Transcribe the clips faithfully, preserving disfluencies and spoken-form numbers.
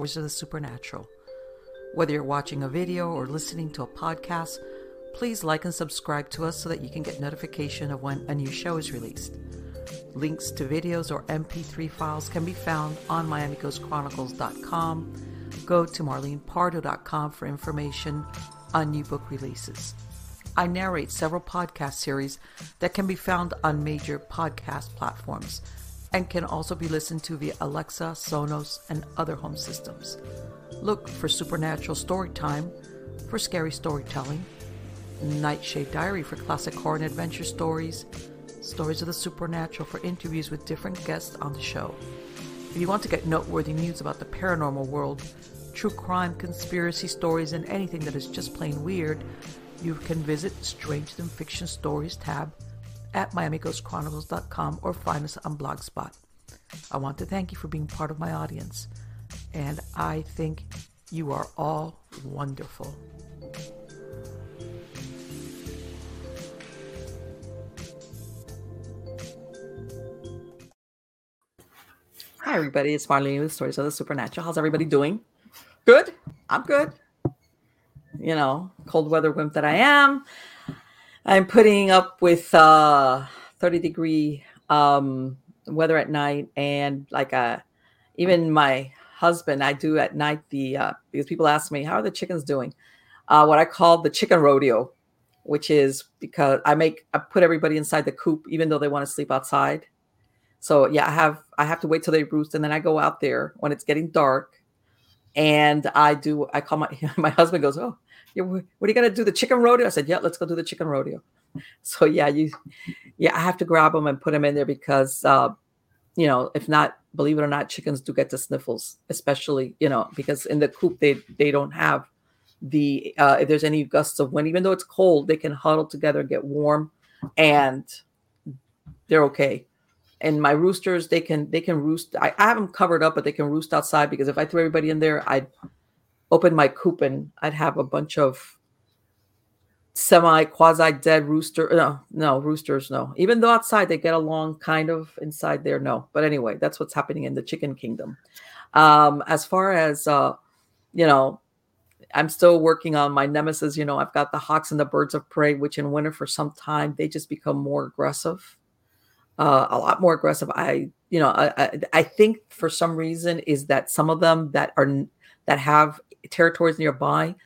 Stories of the Supernatural. Whether you're watching a video or listening to a podcast, please like and subscribe to us so that you can get notification of when a new show is released. Links to videos or M P three files can be found on Miami Ghost Chronicles dot com. Go to Marlene Pardo dot com for information on new book releases. I narrate several podcast series that can be found on major podcast platforms and can also be listened to via Alexa, Sonos, and other home systems. Look for Supernatural Storytime for scary storytelling, Nightshade Diary for classic horror and adventure stories, Stories of the Supernatural for interviews with different guests on the show. If you want to get noteworthy news about the paranormal world, true crime, conspiracy stories, and anything that is just plain weird, you can visit Stranger Than Fiction Stories tab at Miami Ghost Chronicles dot com or find us on Blogspot. I want to thank you for being part of my audience, and I think you are all wonderful. Hi, everybody. It's Marlene with Stories of the Supernatural. How's everybody doing? Good? I'm good. You know, cold weather wimp that I am. I'm putting up with uh, thirty degree um, weather at night. And like uh, even my husband, I do at night the uh, because people ask me, how are the chickens doing? Uh, what I call the chicken rodeo, which is because I make I put everybody inside the coop, even though they want to sleep outside. So yeah, I have I have to wait till they roost, and then I go out there when it's getting dark, and I do I call my my husband goes, oh, you're, what are you gonna do, the chicken rodeo? I said, yeah, let's go do the chicken rodeo. So yeah, you yeah I have to grab them and put them in there because uh, you know if not, believe it or not, chickens do get the sniffles, especially you know because in the coop they they don't have the uh, if there's any gusts of wind, even though it's cold, they can huddle together and get warm, and they're okay. And my roosters, they can they can roost. I, I have them covered up, but they can roost outside because if I threw everybody in there, I'd open my coop and I'd have a bunch of semi quasi dead rooster. No, no roosters, no. Even though outside they get along, kind of inside there, no. But anyway, that's what's happening in the chicken kingdom. Um, as far as uh, you know, I'm still working on my nemesis. You know, I've got the hawks and the birds of prey, which in winter for some time they just become more aggressive. Uh, a lot more aggressive. I, you know, I, I, I think for some reason is that some of them that are that have territories nearby,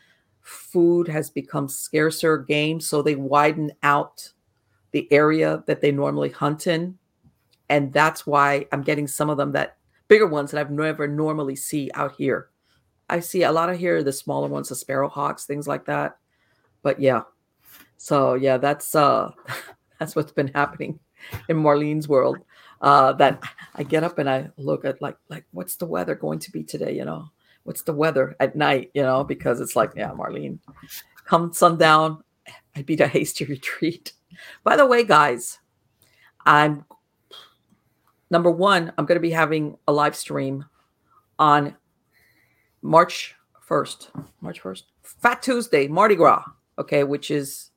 food has become scarcer game, so they widen out the area that they normally hunt in, and that's why I'm getting some of them that bigger ones that I've never normally see out here. I see a lot of here the smaller ones, the sparrowhawks, things like that. But yeah, so yeah, that's uh, that's what's been happening in Marlene's world, uh, that I get up and I look at like, like, what's the weather going to be today? You know, what's the weather at night, you know, because it's like, yeah, Marlene, come sundown, I'd be a hasty retreat. By the way, guys, I'm number one, I'm going to be having a live stream on March first, March first, Fat Tuesday, Mardi Gras. Okay. Which is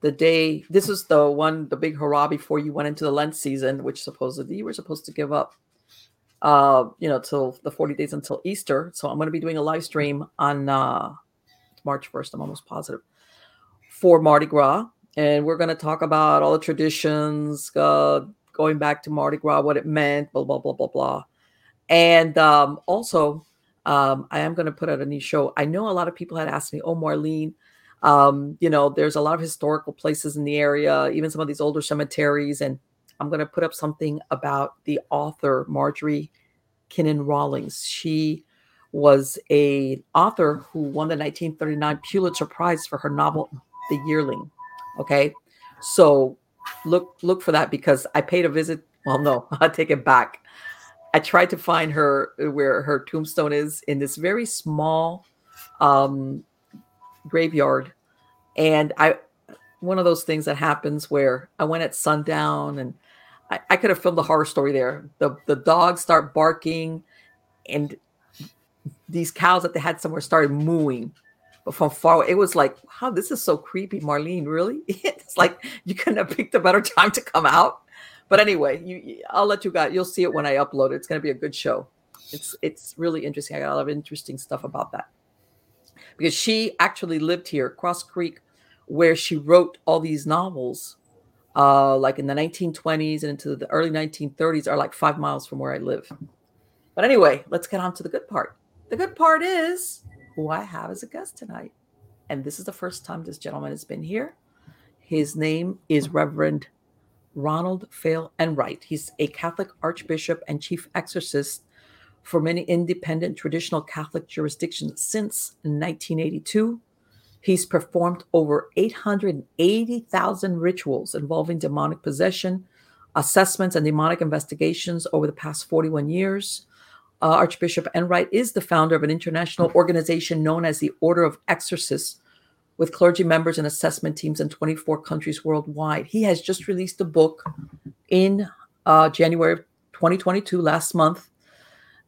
the day, this is the one, the big hurrah before you went into the Lent season, which supposedly you were supposed to give up, uh, you know, till the forty days until Easter. So I'm going to be doing a live stream on uh, March first, I'm almost positive, for Mardi Gras. And we're going to talk about all the traditions, uh, going back to Mardi Gras, what it meant, blah, blah, blah, blah, blah. And um, also, um, I am going to put out a new show. I know a lot of people had asked me, oh, Marlene, Um, you know, there's a lot of historical places in the area, even some of these older cemeteries. And I'm going to put up something about the author, Marjorie Kinnan Rawlings. She was a author who won the nineteen thirty-nine Pulitzer Prize for her novel, The Yearling. Okay. So look, look for that because I paid a visit. Well, no, I take it back. I tried to find her where her tombstone is in this very small, um, graveyard, and I one of those things that happens where I went at sundown, and I, I could have filmed a horror story there. The the dogs start barking, and these cows that they had somewhere started mooing, but from far away. It was like, wow, this is so creepy, Marlene. Really, it's like you couldn't have picked a better time to come out. But anyway, you I'll let you guys. You'll see it when I upload it. It's going to be a good show. It's it's really interesting. I got a lot of interesting stuff about that, because she actually lived here, Cross Creek, where she wrote all these novels, uh, like in the nineteen twenties and into the early nineteen thirties, are like five miles from where I live. But anyway, let's get on to the good part. The good part is who I have as a guest tonight. And this is the first time this gentleman has been here. His name is Reverend Ronald Feyen-Wright. He's a Catholic archbishop and chief exorcist for many independent traditional Catholic jurisdictions since nineteen eighty-two. He's performed over eight hundred eighty thousand rituals involving demonic possession, assessments, and demonic investigations over the past forty-one years. Uh, Archbishop Enright is the founder of an international organization known as the Order of Exorcists, with clergy members and assessment teams in twenty-four countries worldwide. He has just released a book in uh, January of twenty twenty-two, last month,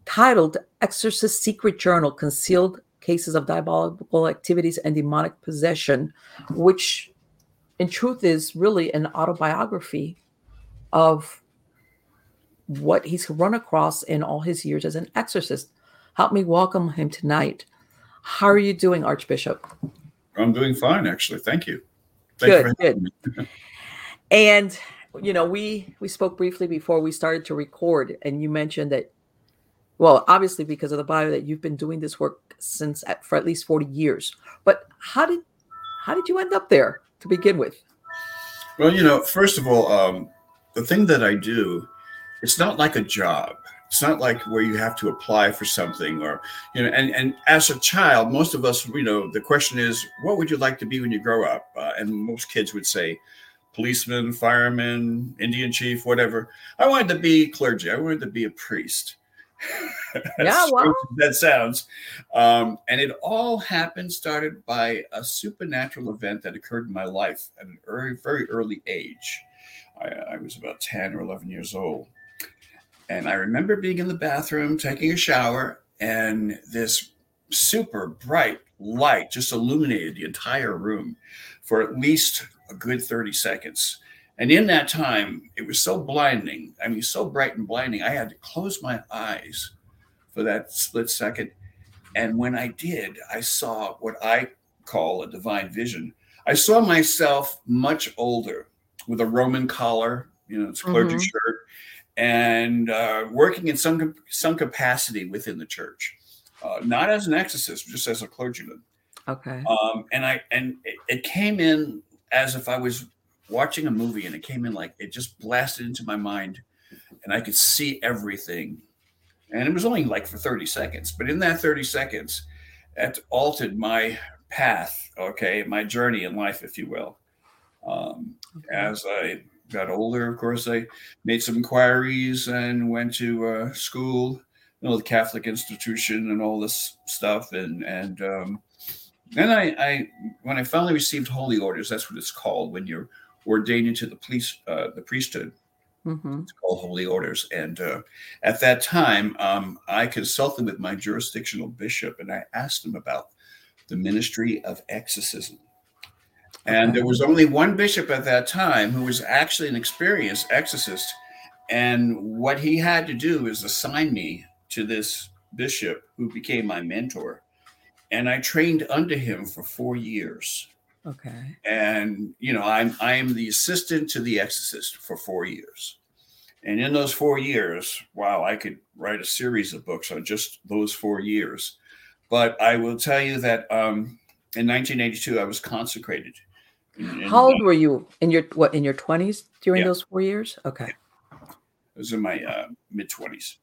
titled Exorcist Secret Journal, Concealed Cases of Diabolical Activities and Demonic Possession, which in truth is really an autobiography of what he's run across in all his years as an exorcist. Help me welcome him tonight. How are you doing, Archbishop? I'm doing fine, actually. Thank you. Thank good, you good. And, you know, we, we spoke briefly before we started to record, and you mentioned that, well, obviously because of the bio, that you've been doing this work since at, for at least forty years. But how did how did you end up there to begin with? Well, you know, first of all, um, the thing that I do, it's not like a job. It's not like where you have to apply for something or, you know, and, and as a child, most of us, you know, the question is, what would you like to be when you grow up? Uh, and most kids would say, policeman, fireman, Indian chief, whatever. I wanted to be clergy. I wanted to be a priest. Yeah, well. That sounds. Um, and it all happened, started by a supernatural event that occurred in my life at an early, very early age. I, I was about ten or eleven years old. And I remember being in the bathroom, taking a shower, and this super bright light just illuminated the entire room for at least a good thirty seconds. And in that time, it was so blinding. I mean, so bright and blinding. I had to close my eyes for that split second. And when I did, I saw what I call a divine vision. I saw myself much older with a Roman collar, you know, it's a clergy mm-hmm. shirt, and uh, working in some some capacity within the church, uh, not as an exorcist, just as a clergyman. Okay. Um, and I and it, it came in as if I was watching a movie, and it came in like it just blasted into my mind, and I could see everything. And it was only like for thirty seconds, but in that thirty seconds, that altered my path, okay, my journey in life, if you will. Um, okay. As I got older, of course, I made some inquiries and went to uh, school, you know, the Catholic institution and all this stuff. And and um, then I, I, when I finally received holy orders, that's what it's called when you're ordained into the police, uh, the priesthood. Mm-hmm. It's called holy orders. And uh, at that time, um, I consulted with my jurisdictional bishop, and I asked him about the ministry of exorcism. And there was only one bishop at that time who was actually an experienced exorcist. And what he had to do is assign me to this bishop who became my mentor. And I trained under him for four years. Okay. And, you know, I'm, I'm the assistant to the exorcist for four years. And in those four years, wow, I could write a series of books on just those four years. But I will tell you that um, in nineteen eighty-two, I was consecrated. In, in How old were you in your what in your twenties during yeah. those four years? Okay, I was in my uh, mid twenties.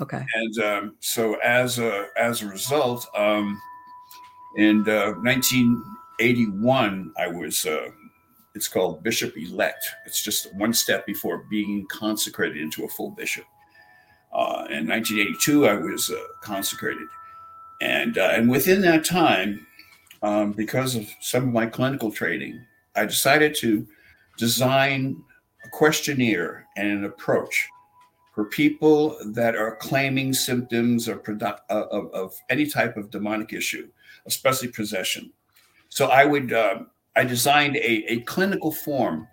Okay, and um, so as a as a result, um, in uh, nineteen eighty-one, I was uh, it's called bishop elect. It's just one step before being consecrated into a full bishop. Uh, in nineteen eighty-two, I was uh, consecrated, and uh, and within that time, um, because of some of my clinical training, I decided to design a questionnaire and an approach for people that are claiming symptoms of, of, of any type of demonic issue, especially possession. So I would um, I designed a, a clinical form,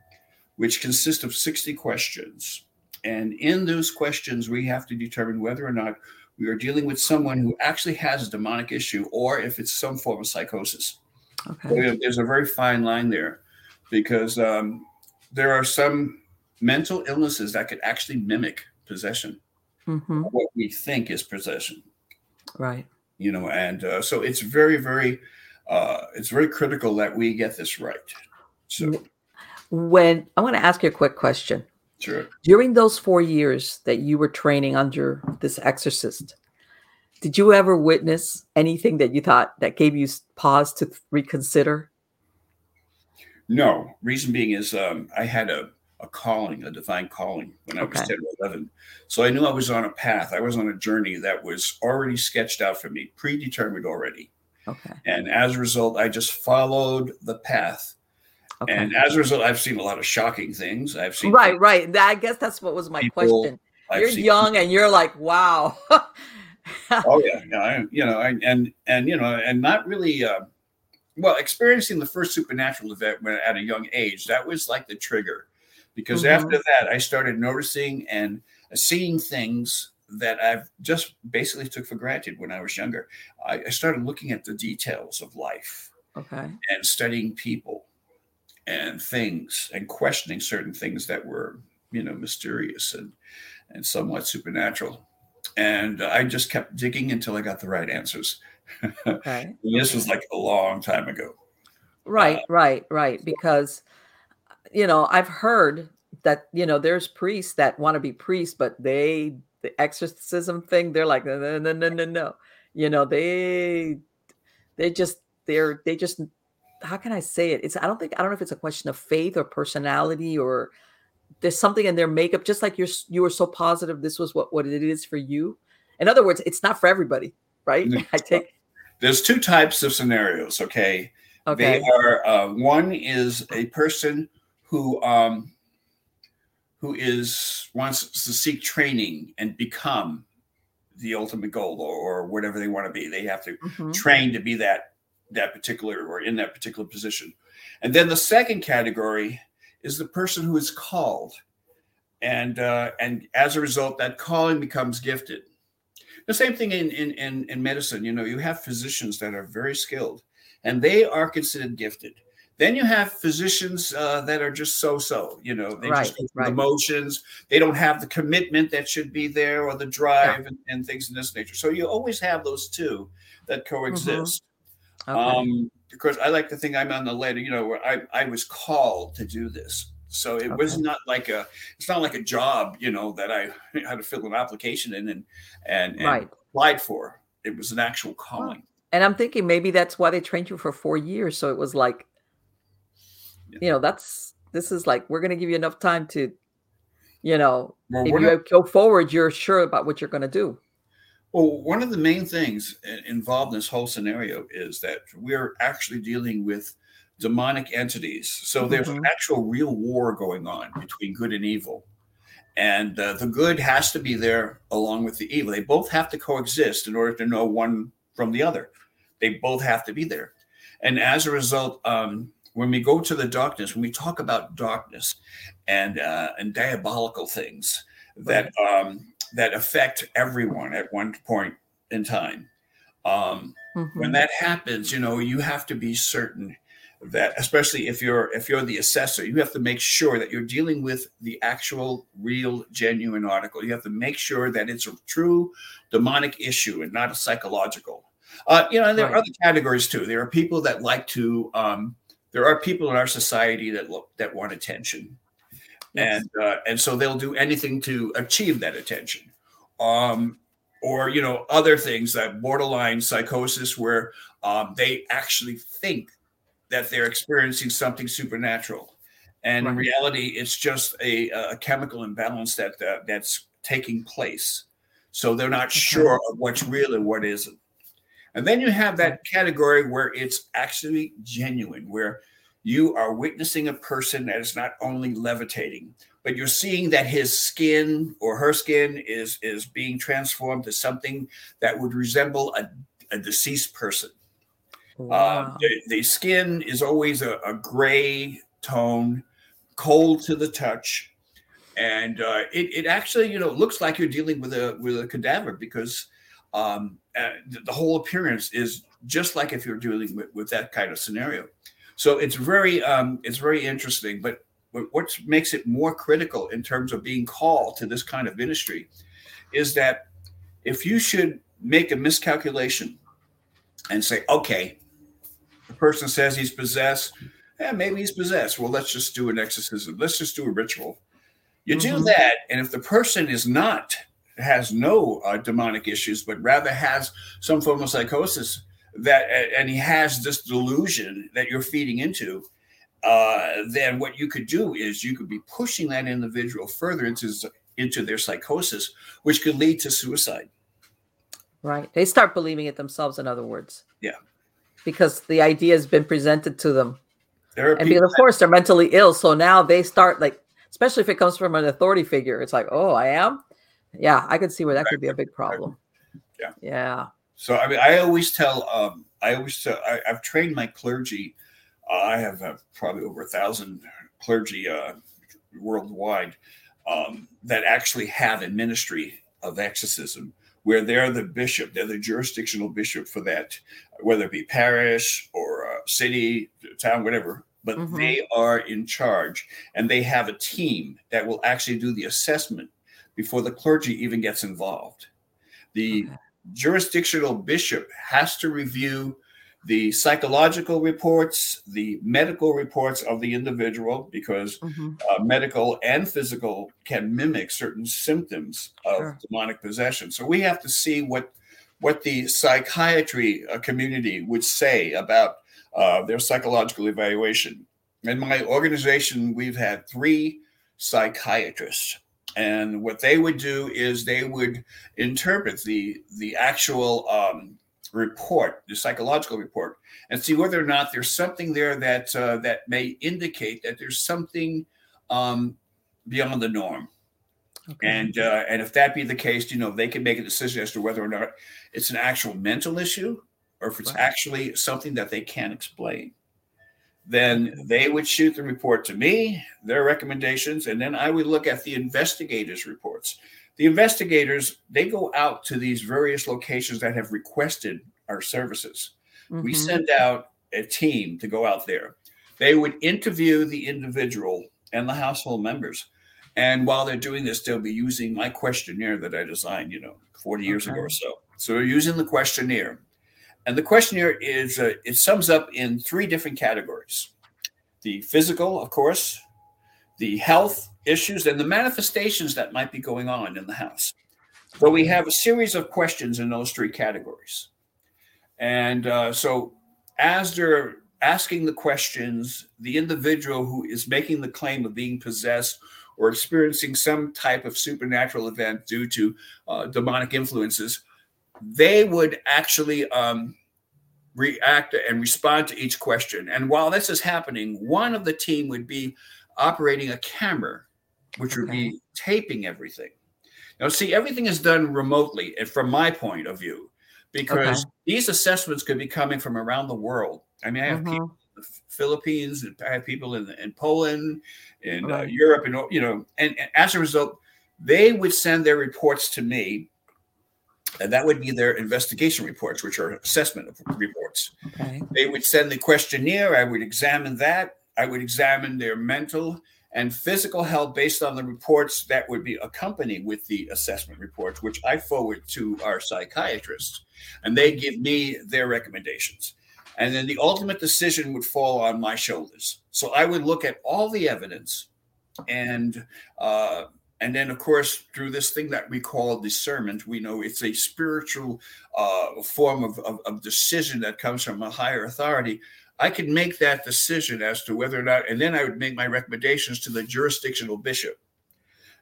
which consists of sixty questions. And in those questions, we have to determine whether or not we are dealing with someone who actually has a demonic issue, or if it's some form of psychosis. Okay. There's a very fine line there, because um, there are some mental illnesses that could actually mimic possession, mm-hmm. what we think is possession. Right. You know, and uh, so it's very, very, uh, it's very critical that we get this right. So when, I want to ask you a quick question. Sure. During those four years that you were training under this exorcist, did you ever witness anything that you thought that gave you pause to reconsider? No. Reason being is um, I had a, a calling, a divine calling when I okay. was ten or eleven. So I knew I was on a path. I was on a journey that was already sketched out for me, predetermined already. Okay. And as a result, I just followed the path. Okay. And as a result, I've seen a lot of shocking things. I've seen right, people, right. I guess that's what was my people, question. I've you're young, people. And you're like, wow. Oh yeah, no, I, you know, I, and and you know, and not really. Uh, well, experiencing the first supernatural event when, at a young age, that was like the trigger, because mm-hmm. after that, I started noticing and seeing things that I've just basically took for granted when I was younger. I, I started looking at the details of life, okay, and studying people and things, and questioning certain things that were, you know, mysterious and, and somewhat supernatural. And I just kept digging until I got the right answers. Okay. This was like a long time ago. Right, uh, right, right. Because, you know, I've heard that, you know, there's priests that want to be priests, but they, the exorcism thing, they're like, no, no, no, no, no. You know, they, they just, they're, they just, how can I say it? It's, I don't think, I don't know if it's a question of faith or personality, or there's something in their makeup, just like you're, you were so positive this was what, what it is for you. In other words, it's not for everybody, right? I take. There's two types of scenarios. Okay. Okay. They are, uh, one is a person who, um, who is, wants to seek training and become the ultimate goal, or, or whatever they want to be. They have to mm-hmm. train to be that, that particular, or in that particular position. And then the second category is the person who is called. And uh, and as a result, that calling becomes gifted. The same thing in, in, in, in medicine. You know, you have physicians that are very skilled, and they are considered gifted. Then you have physicians uh, that are just so-so. You know, they right, just go through right. the motions. They don't have the commitment that should be there, or the drive, yeah. and, and things of this nature. So you always have those two that coexist. Mm-hmm. Okay. Um, of course, I like to think I'm on the latter, you know, where I, I was called to do this. So it okay. was not like a, it's not like a job, you know, that I had to fill an application in and, and, and right. applied for. It was an actual calling. And I'm thinking maybe that's why they trained you for four years. So it was like, yeah. you know, that's, this is like, we're going to give you enough time to, you know, well, if you not- go forward, you're sure about what you're going to do. Well, one of the main things involved in this whole scenario is that we're actually dealing with demonic entities. So mm-hmm. there's an actual real war going on between good and evil. And uh, the good has to be there along with the evil. They both have to coexist in order to know one from the other. They both have to be there. And as a result, um, when we go to the darkness, when we talk about darkness and, uh, and diabolical things that... Um, that affect everyone at one point in time. Um, mm-hmm. When that happens, you know, you have to be certain that, especially if you're if you're the assessor, you have to make sure that you're dealing with the actual, real, genuine article. You have to make sure that it's a true demonic issue and not a psychological. Uh, you know, and there right. are other categories too. There are people that like to. Um, there are people in our society that look that want attention. Yes. And uh, and so they'll do anything to achieve that attention, um, or, you know, other things that borderline psychosis, where um, they actually think that they're experiencing something supernatural, and right. in reality, it's just a, a chemical imbalance that uh, that's taking place. So they're not okay. sure of what's real and what isn't. And then you have that category where it's actually genuine, where you are witnessing a person that is not only levitating, but you're seeing that his skin or her skin is, is being transformed to something that would resemble a, a deceased person. Wow. Um, the, the skin is always a, a gray tone, cold to the touch. And uh, it, it actually, you know, looks like you're dealing with a with a cadaver, because Um, the whole appearance is just like if you're dealing with, with that kind of scenario. So it's very um, it's very interesting. But what makes it more critical in terms of being called to this kind of ministry is that if you should make a miscalculation and say, okay, the person says he's possessed, eh, maybe he's possessed. Well, let's just do an exorcism. Let's just do a ritual. You mm-hmm. do that, and if the person is not, has no uh, demonic issues, but rather has some form of psychosis, that, and he has this delusion that you're feeding into, uh, then what you could do is you could be pushing that individual further into into their psychosis, which could lead to suicide. Right. They start believing it themselves, in other words. Yeah. Because the idea has been presented to them. There are and because, of course, they're mentally ill. So now they start, like, especially if it comes from an authority figure, it's like, oh, I am? Yeah, I could see where that right. could be a big problem. Yeah. Yeah. So, I mean, I always tell, um, I always tell, I, I've trained my clergy. Uh, I have uh, probably over a thousand clergy uh, worldwide um, that actually have a ministry of exorcism where they're the bishop, they're the jurisdictional bishop for that, whether it be parish or uh, city, town, whatever. But mm-hmm. they are in charge, and they have a team that will actually do the assessment before the clergy even gets involved. The okay. jurisdictional bishop has to review the psychological reports, the medical reports of the individual, because mm-hmm. uh, medical and physical can mimic certain symptoms of sure. demonic possession. So we have to see what what the psychiatry uh, community would say about uh, their psychological evaluation. In my organization, we've had three psychiatrists. And what they would do is they would interpret the the actual um, report, the psychological report, and see whether or not there's something there that uh, that may indicate that there's something um, beyond the norm. Okay. And uh, and if that be the case, you know, they can make a decision as to whether or not it's an actual mental issue or if it's right. actually something that they can't explain. Then they would shoot the report to me, their recommendations, and then I would look at the investigators' reports. The investigators, they go out to these various locations that have requested our services. Mm-hmm. We send out a team to go out there. They would interview the individual and the household members. And while they're doing this, they'll be using my questionnaire that I designed, you know, forty years okay. ago or so. So they're using the questionnaire. And the questionnaire is, uh, it sums up in three different categories. The physical, of course, the health issues, and the manifestations that might be going on in the house. So we have a series of questions in those three categories. And uh, so as they're asking the questions, the individual who is making the claim of being possessed or experiencing some type of supernatural event due to uh, demonic influences, they would actually um, react and respond to each question. And while this is happening, one of the team would be operating a camera, which okay. would be taping everything. Now, see, everything is done remotely and from my point of view, because okay. these assessments could be coming from around the world. I mean, I have mm-hmm. people in the Philippines, I have people in, in Poland, in right. uh, Europe, and you know, and, and as a result, they would send their reports to me. And that would be their investigation reports, which are assessment reports. Okay. They would send the questionnaire. I would examine that. I would examine their mental and physical health based on the reports that would be accompanied with the assessment reports, which I forward to our psychiatrists. And they give me their recommendations. And then the ultimate decision would fall on my shoulders. So I would look at all the evidence and uh And then, of course, through this thing that we call discernment, we know it's a spiritual uh, form of, of, of decision that comes from a higher authority. I could make that decision as to whether or not, and then I would make my recommendations to the jurisdictional bishop.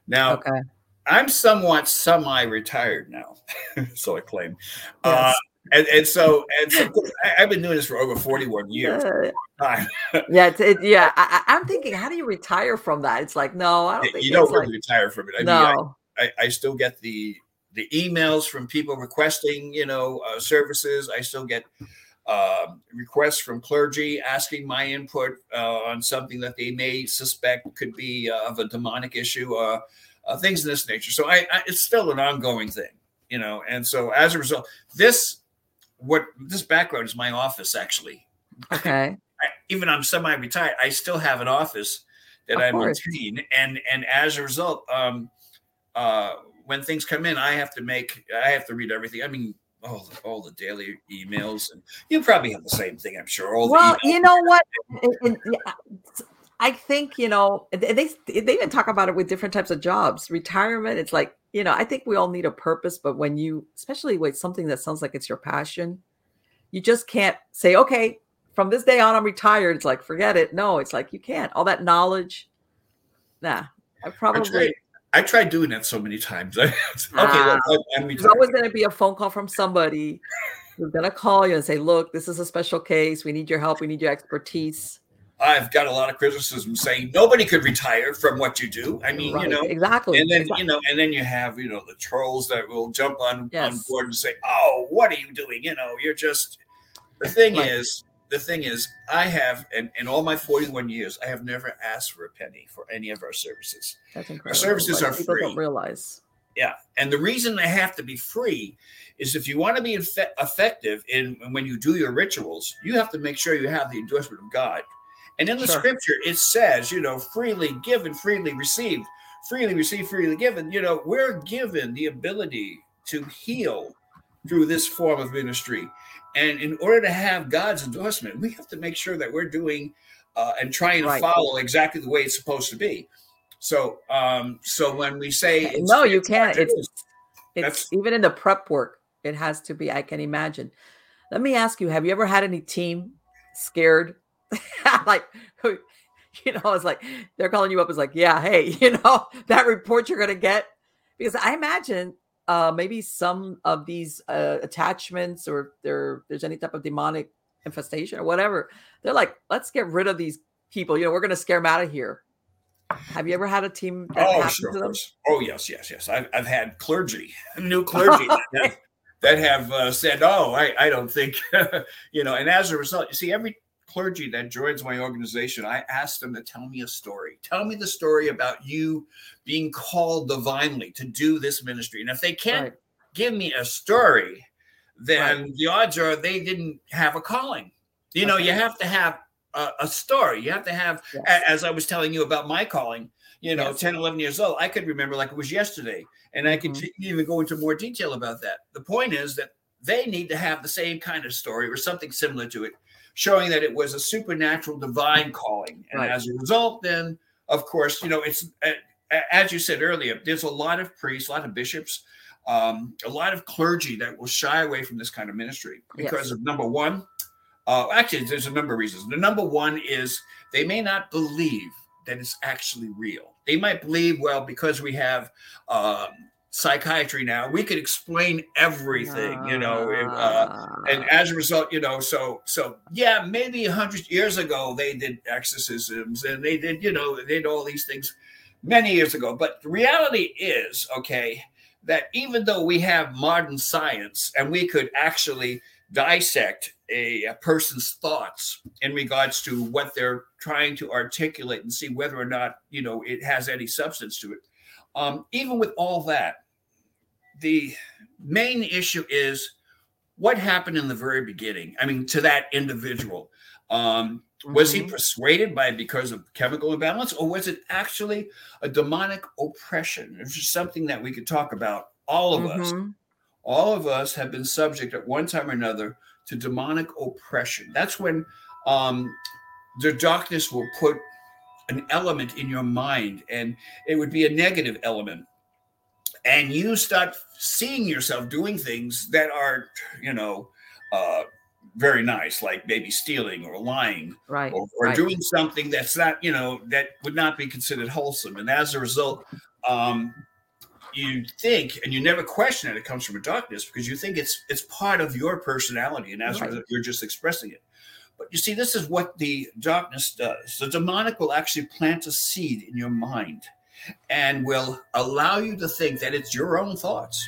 Now, okay. I'm somewhat semi-retired now, so I claim. Yes. Uh, and, and so, and so I've been doing this for over forty-one years. Yeah, yeah, it, yeah. I, I'm thinking, how do you retire from that? It's like, no, I don't think you don't really like, retire from it. I no. mean, I, I, I still get the the emails from people requesting, you know, uh, services. I still get uh, requests from clergy asking my input uh, on something that they may suspect could be uh, of a demonic issue, uh, uh, things of this nature. So I, I, it's still an ongoing thing. you know. And so as a result, this what this background is my office, actually. Okay. I, even I'm semi-retired, I still have an office that I maintain, and and as a result, um, uh, when things come in, I have to make, I have to read everything. I mean, all the, all the daily emails, and you probably have the same thing, I'm sure. All well, the you know what. It, it, I think, you know, they, they they even talk about it with different types of jobs. Retirement, it's like, you know, I think we all need a purpose. But when you, especially with something that sounds like it's your passion, you just can't say, okay, from this day on, I'm retired. It's like, forget it. No, it's like, you can't. All that knowledge. Nah, I probably. I tried, I tried doing that so many times. okay, ah, look, I'm retired. There's always going to be a phone call from somebody who's going to call you and say, look, this is a special case. We need your help. We need your expertise. I've got a lot of criticism saying nobody could retire from what you do. I mean, right, you know, exactly. And then, exactly. you know, and then you have, you know, the trolls that will jump on, yes. on board and say, oh, what are you doing? You know, you're just, the thing like, is, the thing is, I have, and in all my forty-one years, I have never asked for a penny for any of our services. That's incredible. Our services like, are people free. People don't realize. Yeah. And the reason they have to be free is if you want to be infe- effective in when you do your rituals, you have to make sure you have the endorsement of God. And in the sure. scripture, it says, you know, freely given, freely received, freely received, freely given. You know, we're given the ability to heal through this form of ministry. And in order to have God's endorsement, we have to make sure that we're doing uh, and trying right. to follow exactly the way it's supposed to be. So um, so when we say... Okay. It's, no, you it's can't. It's, it's even in the prep work, it has to be, I can imagine. Let me ask you, have you ever had any team scared? Like, you know, it's like they're calling you up. It's like, yeah, hey, you know, that report you're going to get. Because I imagine uh, maybe some of these uh, attachments or there, there's any type of demonic infestation or whatever. They're like, let's get rid of these people. You know, we're going to scare them out of here. Have you ever had a team? That oh, sure. To them? Oh, yes, yes, yes. I've, I've had clergy, new clergy. that, that have uh, said, oh, I, I don't think, you know, and as a result, you see every clergy that joins my organization, I ask them to tell me a story. Tell me the story about you being called divinely to do this ministry. And if they can't right. give me a story, then right. the odds are they didn't have a calling. You okay. know, you have to have a, a story. You have to have, yes. as I was telling you about my calling, you know, yes. ten, eleven years old, I could remember like it was yesterday. And I could mm-hmm. even go into more detail about that. The point is that they need to have the same kind of story or something similar to it, showing that it was a supernatural divine calling. And right. as a result, then, of course, you know, it's, as you said earlier, there's a lot of priests, a lot of bishops, um, a lot of clergy that will shy away from this kind of ministry because yes. of number one, uh, actually, there's a number of reasons. The number one is they may not believe that it's actually real. They might believe, well, because we have um, psychiatry now, we could explain everything, you know, uh, and as a result, you know, so so yeah, maybe a hundred years ago they did exorcisms and they did, you know, they did all these things many years ago. But the reality is, okay, that even though we have modern science and we could actually dissect a, a person's thoughts in regards to what they're trying to articulate and see whether or not, you know, it has any substance to it. Um, even with all that, the main issue is what happened in the very beginning. I mean, to that individual, um, mm-hmm. was he persuaded by because of chemical imbalance, or was it actually a demonic oppression? It's just something that we could talk about. All of mm-hmm. us, all of us have been subject at one time or another to demonic oppression. That's when um, the darkness will put an element in your mind, and it would be a negative element. And you start seeing yourself doing things that are, you know, uh, very nice, like maybe stealing or lying, right, or, or right. doing something that's not, you know, that would not be considered wholesome. And as a result, um, you think, and you never question it, it comes from a darkness because you think it's it's part of your personality. And as right. a result, you're just expressing it. But you see, this is what the darkness does. The demonic will actually plant a seed in your mind and will allow you to think that it's your own thoughts.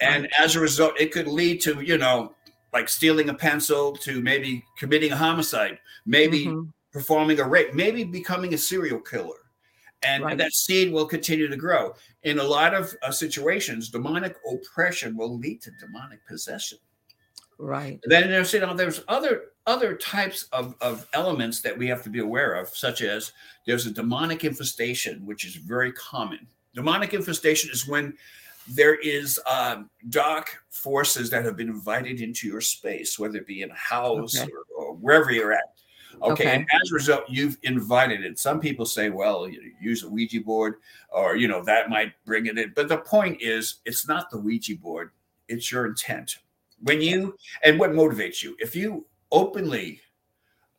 And as a result, it could lead to, you know, like stealing a pencil, to maybe committing a homicide, maybe mm-hmm. performing a rape, maybe becoming a serial killer. And right. that seed will continue to grow. In a lot of uh, situations, demonic oppression will lead to demonic possession. Right. And then there's, you know, there's other other types of, of elements that we have to be aware of, such as there's a demonic infestation, which is very common. Demonic infestation is when there is um, dark forces that have been invited into your space, whether it be in a house okay. or, or wherever you're at. Okay, okay. And as a result, you've invited it. Some people say, well, you know, use a Ouija board or, you know, that might bring it in. But the point is, it's not the Ouija board. It's your intent. When you, and what motivates you, if you openly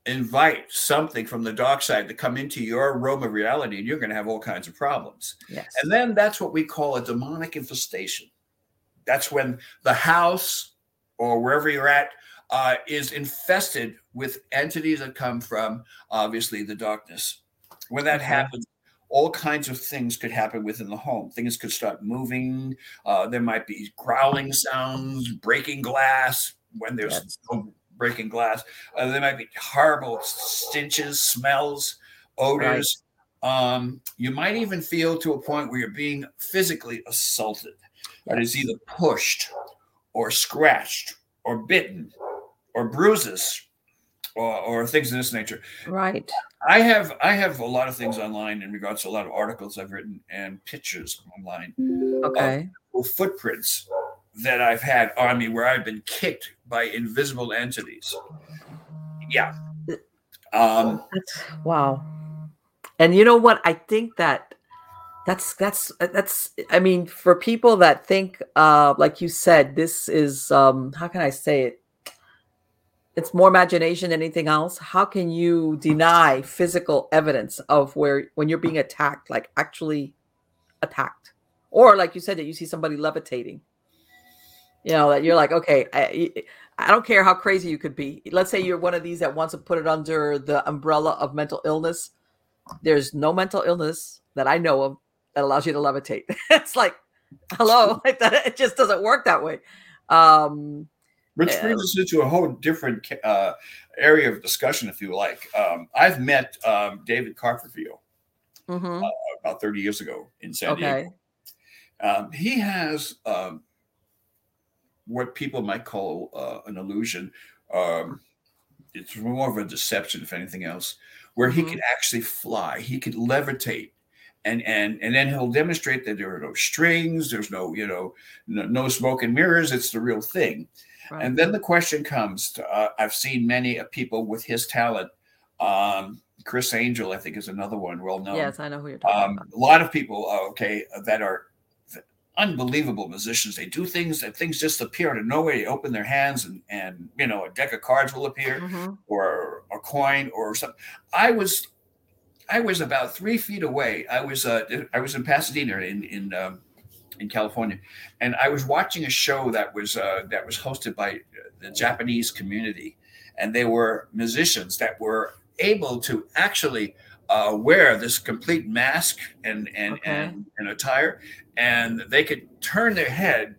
invite something from the dark side to come into your realm of reality, you're going to have all kinds of problems. Yes. And then that's what we call a demonic infestation. That's when the house or wherever you're at Uh, is infested with entities that come from, obviously, the darkness. When that happens, all kinds of things could happen within the home. Things could start moving. Uh, there might be growling sounds, breaking glass. When there's yes. no breaking glass, uh, there might be horrible stenches, smells, odors. Right. Um, you might even feel to a point where you're being physically assaulted. That is either pushed or scratched or bitten. Or bruises, or, or things of this nature. Right. I have I have a lot of things online in regards to a lot of articles I've written and pictures online. Okay. Of footprints that I've had on me where I've been kicked by invisible entities. Yeah. Um, that's, wow. And you know what? I think that that's that's that's. I mean, for people that think, uh, like you said, this is um, how can I say it? It's more imagination than anything else. How can you deny physical evidence of where, when you're being attacked, like actually attacked? Or like you said, that you see somebody levitating, you know, that you're like, okay, I, I don't care how crazy you could be. Let's say you're one of these that wants to put it under the umbrella of mental illness. There's no mental illness that I know of that allows you to levitate. It's like, hello, it just doesn't work that way. Um, Which brings us into a whole different uh, area of discussion, if you like. Um, I've met um, David Copperfield mm-hmm. uh, about thirty years ago in San okay. Diego. Um, he has um, what people might call uh, an illusion. Um, it's more of a deception, if anything else, where he mm-hmm. can actually fly. He can levitate. And and and then he'll demonstrate that there are no strings. There's no, you know, no, no smoke and mirrors. It's the real thing. Right. And then the question comes to, uh, I've seen many people with his talent. Um, Criss Angel, I think, is another one well known. Yes, I know who you're talking um, about. A lot of people, okay, that are unbelievable musicians. They do things that things just appear out of nowhere. They open their hands and, and you know, a deck of cards will appear mm-hmm. or a coin or something. I was I was about three feet away. I was uh, I was in Pasadena in in um, in California, and I was watching a show that was uh, that was hosted by the Japanese community, and they were musicians that were able to actually uh, wear this complete mask and and, okay. and and attire, and they could turn their head,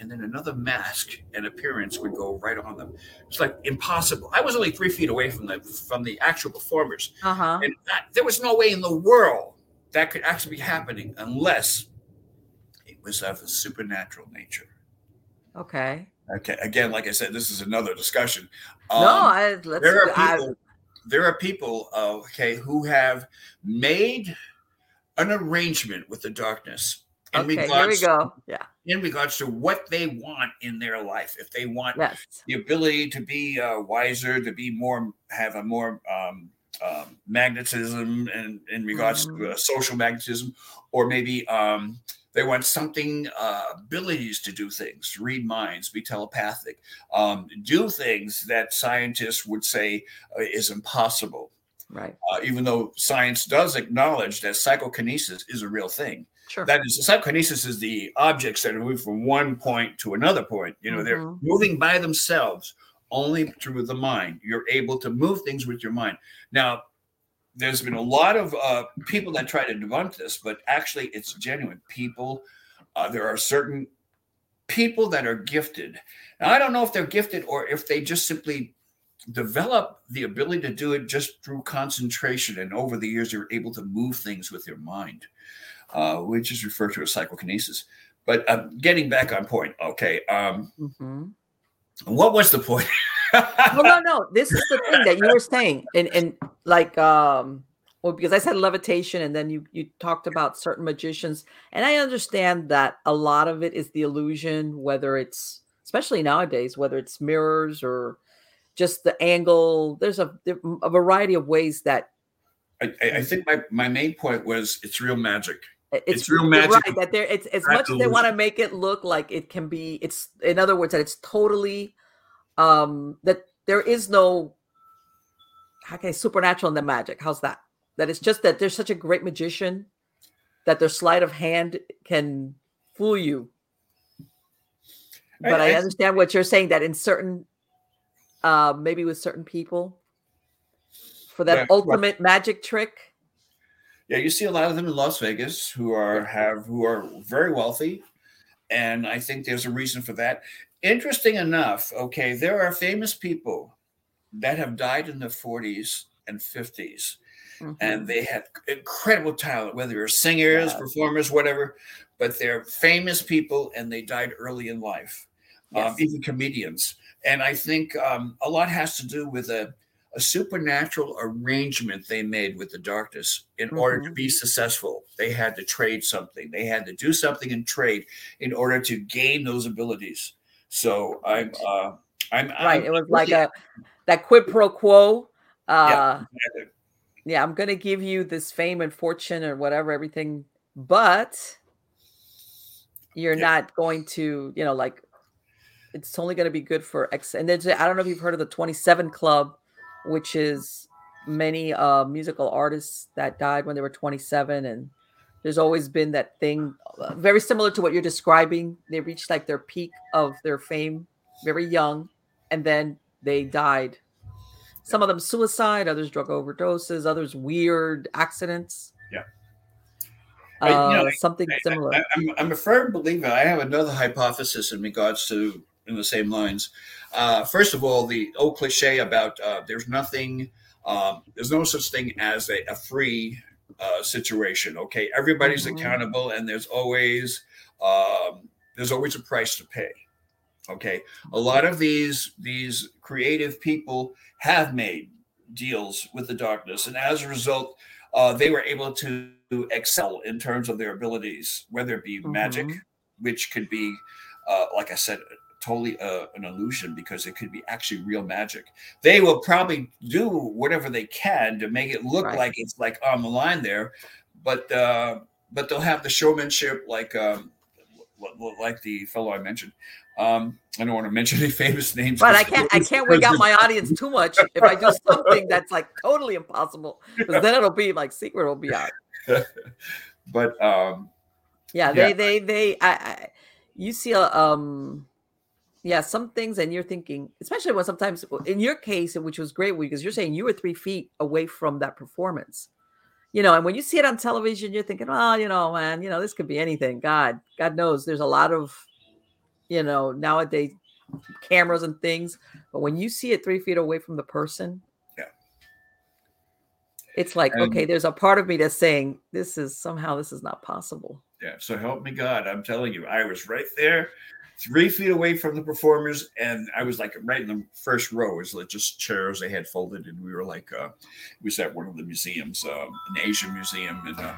and then another mask and appearance would go right on them. It's like impossible. I was only three feet away from the from the actual performers. Uh-huh. And I, there was no way in the world that could actually be happening unless it was of a supernatural nature. Okay. Okay. Again, like I said, this is another discussion. Um, no, I, let's, there are people, I, there are people uh, okay, who have made an arrangement with the darkness. In okay, regards, here we go. Yeah. In regards to what they want in their life, if they want yes. the ability to be uh, wiser, to be more, have a more um, um, magnetism, and in regards mm-hmm. to uh, social magnetism, or maybe um, they want something uh, abilities to do things, read minds, be telepathic, um, do things that scientists would say uh, is impossible. Right. Uh, even though science does acknowledge that psychokinesis is a real thing. Sure. That is, psychokinesis is the objects that are moved from one point to another point. You know, mm-hmm. they're moving by themselves only through the mind. You're able to move things with your mind. Now, there's been a lot of uh, people that try to debunk this, but actually it's genuine. People, uh, there are certain people that are gifted. Now, I don't know if they're gifted or if they just simply develop the ability to do it just through concentration. And over the years, they were able to move things with their mind, uh, which is referred to as psychokinesis. But uh, getting back on point, okay. Um, mm-hmm. What was the point? Well, no, no. This is the thing that you were saying. And, and like, um, well, because I said levitation, and then you, you talked about certain magicians. And I understand that a lot of it is the illusion, whether it's, especially nowadays, whether it's mirrors or just the angle. There's a, a variety of ways that. I, I think my, my main point was it's real magic. It's, it's real magic. Right, that there, it's as much as they want to make it look like it can be, it's, in other words, that it's totally, um, that there is no, how can I, supernatural in the magic. How's that? That it's just that there's such a great magician that their sleight of hand can fool you. But I, I understand I, what you're saying, that in certain, uh, maybe with certain people, for that yeah, ultimate right. magic trick. Yeah, you see a lot of them in Las Vegas who are have who are very wealthy, and I think there's a reason for that. Interesting enough, okay, there are famous people that have died in the forties and fifties, mm-hmm. and they had incredible talent, whether they're singers, yeah. performers, whatever, but they're famous people and they died early in life, yes. um, even comedians. And I think um, a lot has to do with a a supernatural arrangement they made with the darkness in mm-hmm. order to be successful. They had to trade something. They had to do something and trade in order to gain those abilities. So I'm, uh, I'm right. I'm, it was like yeah. a, that quid pro quo. Uh, yeah. yeah. I'm going to give you this fame and fortune or whatever, everything, but you're yeah. not going to, you know, like it's only going to be good for X. And then I don't know if you've heard of the twenty-seven Club, which is many uh, musical artists that died when they were twenty-seven. And there's always been that thing uh, very similar to what you're describing. They reached like their peak of their fame very young, and then they died. Some of them suicide, others drug overdoses, others weird accidents. Yeah. Uh, I, you know, something I, similar. I, I, I'm, I'm a firm believer. I have another hypothesis in regards to in the same lines. Uh, first of all, the old cliche about uh, there's nothing, um, there's no such thing as a, a free uh, situation. Okay, everybody's mm-hmm. accountable, and there's always um, there's always a price to pay. Okay, a lot of these these creative people have made deals with the darkness, and as a result, uh, they were able to excel in terms of their abilities, whether it be mm-hmm. magic, which could be, uh, like I said, totally uh, an illusion, because it could be actually real magic. They will probably do whatever they can to make it look right. like it's like on the line there, but uh, but they'll have the showmanship like um, like the fellow I mentioned. Um, I don't want to mention any famous names, but I can't I can't wig out my audience too much if I do something that's like totally impossible, because then it'll be like secret will be out. But um, yeah, they yeah. they they I, I you see a um. Yeah, some things, and you're thinking, especially when sometimes, in your case, which was great, because you're saying you were three feet away from that performance, you know, and when you see it on television, you're thinking, well, you know, man, you know, this could be anything. God, God knows there's a lot of, you know, nowadays cameras and things, but when you see it three feet away from the person, yeah, it's like, and okay, there's a part of me that's saying this is somehow, this is not possible. Yeah. So help me God, I'm telling you, I was right there, three feet away from the performers, and I was like right in the first row. It was like just chairs they had folded, and we were like, uh, it was at one of the museums, uh, an Asian museum in uh,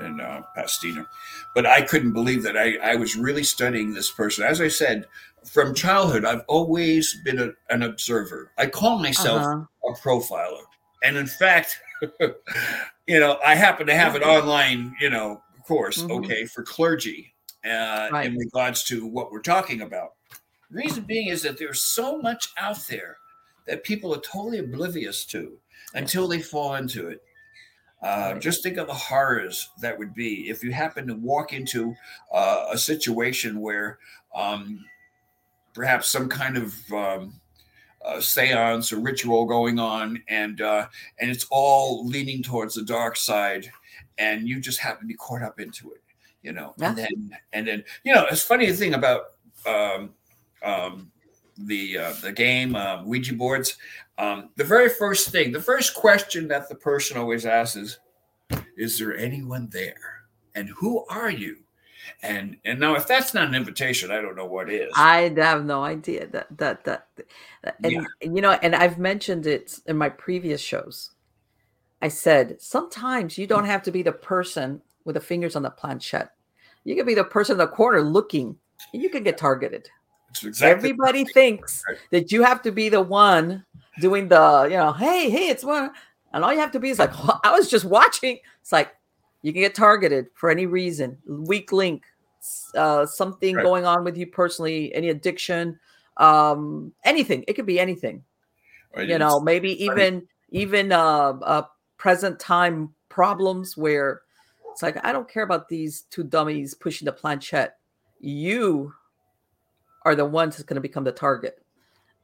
in uh, Pasadena. But I couldn't believe that I, I was really studying this person. As I said, from childhood, I've always been a, an observer. I call myself uh-huh. a profiler, and in fact, you know, I happen to have an online, you know, course, mm-hmm. okay, for clergy. Uh, right. In regards to what we're talking about. The reason being is that there's so much out there that people are totally oblivious to until they fall into it. Uh, right. Just think of the horrors that would be if you happen to walk into uh, a situation where um, perhaps some kind of um, uh, seance or ritual going on, and uh, and it's all leaning towards the dark side, and you just happen to be caught up into it. You know, yeah. and then, and then, you know, it's funny thing about um, um, the uh, the game, uh, Ouija boards, um, the very first thing, the first question that the person always asks is, is there anyone there? And who are you? And and now, if that's not an invitation, I don't know what is. I have no idea. That that that, and yeah. you know, and I've mentioned it in my previous shows. I said sometimes you don't have to be the person with the fingers on the planchette. You could be the person in the corner looking, and you could get targeted. It's exactly Everybody thinks right. that you have to be the one doing the, you know, hey, hey, it's one, and all you have to be is like, oh, I was just watching. It's like, you can get targeted for any reason, weak link, uh, something right. going on with you personally, any addiction, um, anything. It could be anything, well, you know, maybe even even uh, uh, present time problems where it's like, I don't care about these two dummies pushing the planchette. You are the ones that's going to become the target.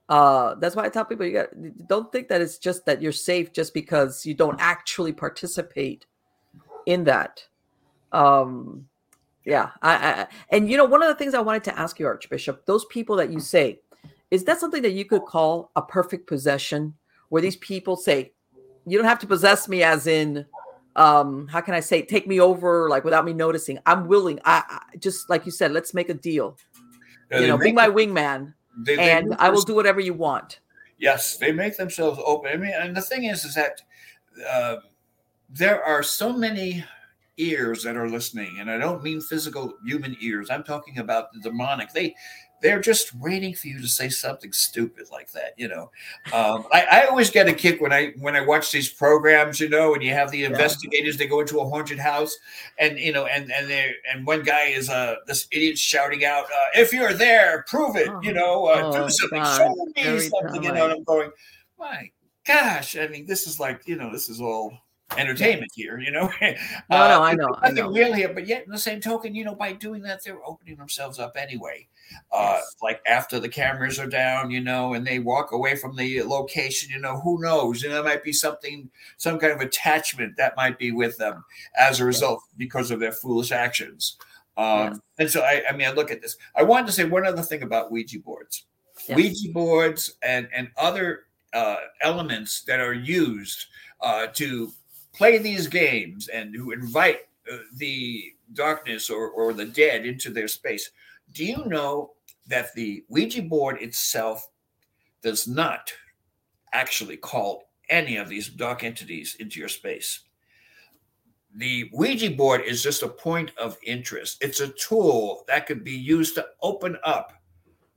Uh, that's why I tell people, you got, don't think that it's just that you're safe just because you don't actually participate in that. Um, yeah. I, I, and you know, one of the things I wanted to ask you, Archbishop, those people that you say, is that something that you could call a perfect possession, where these people say, you don't have to possess me as in, um, how can I say, take me over, like without me noticing, I'm willing. I, I just, like you said, let's make a deal, yeah, you know, be my wingman they, they and I will do whatever you want. Yes. They make themselves open. I mean, and the thing is, is that, uh, there are so many ears that are listening, and I don't mean physical human ears. I'm talking about the demonic. They, they're just waiting for you to say something stupid like that. You know, um, I, I always get a kick when I when I watch these programs. You know, and you have the yeah. investigators. They go into a haunted house, and you know, and and they and one guy is uh this idiot shouting out, uh, "If you're there, prove it." Oh, you know, uh, oh, do something, God. show me Every something. You know, and I'm going, my gosh. I mean, this is like, you know, this is all entertainment here, you know. No, uh, no, I know. I know. Real here, but yet, in the same token, you know, by doing that, they're opening themselves up anyway. Uh, yes. Like after the cameras are down, you know, and they walk away from the location, you know, who knows? You know, there might be something, some kind of attachment that might be with them as a result yes. because of their foolish actions. Um, yes. And so, I, I mean, I look at this. I wanted to say one other thing about Ouija boards, yes. Ouija boards, and and other uh, elements that are used uh, to play these games and who invite uh, the darkness or, or the dead into their space. Do you know that the Ouija board itself does not actually call any of these dark entities into your space? The Ouija board is just a point of interest. It's a tool that could be used to open up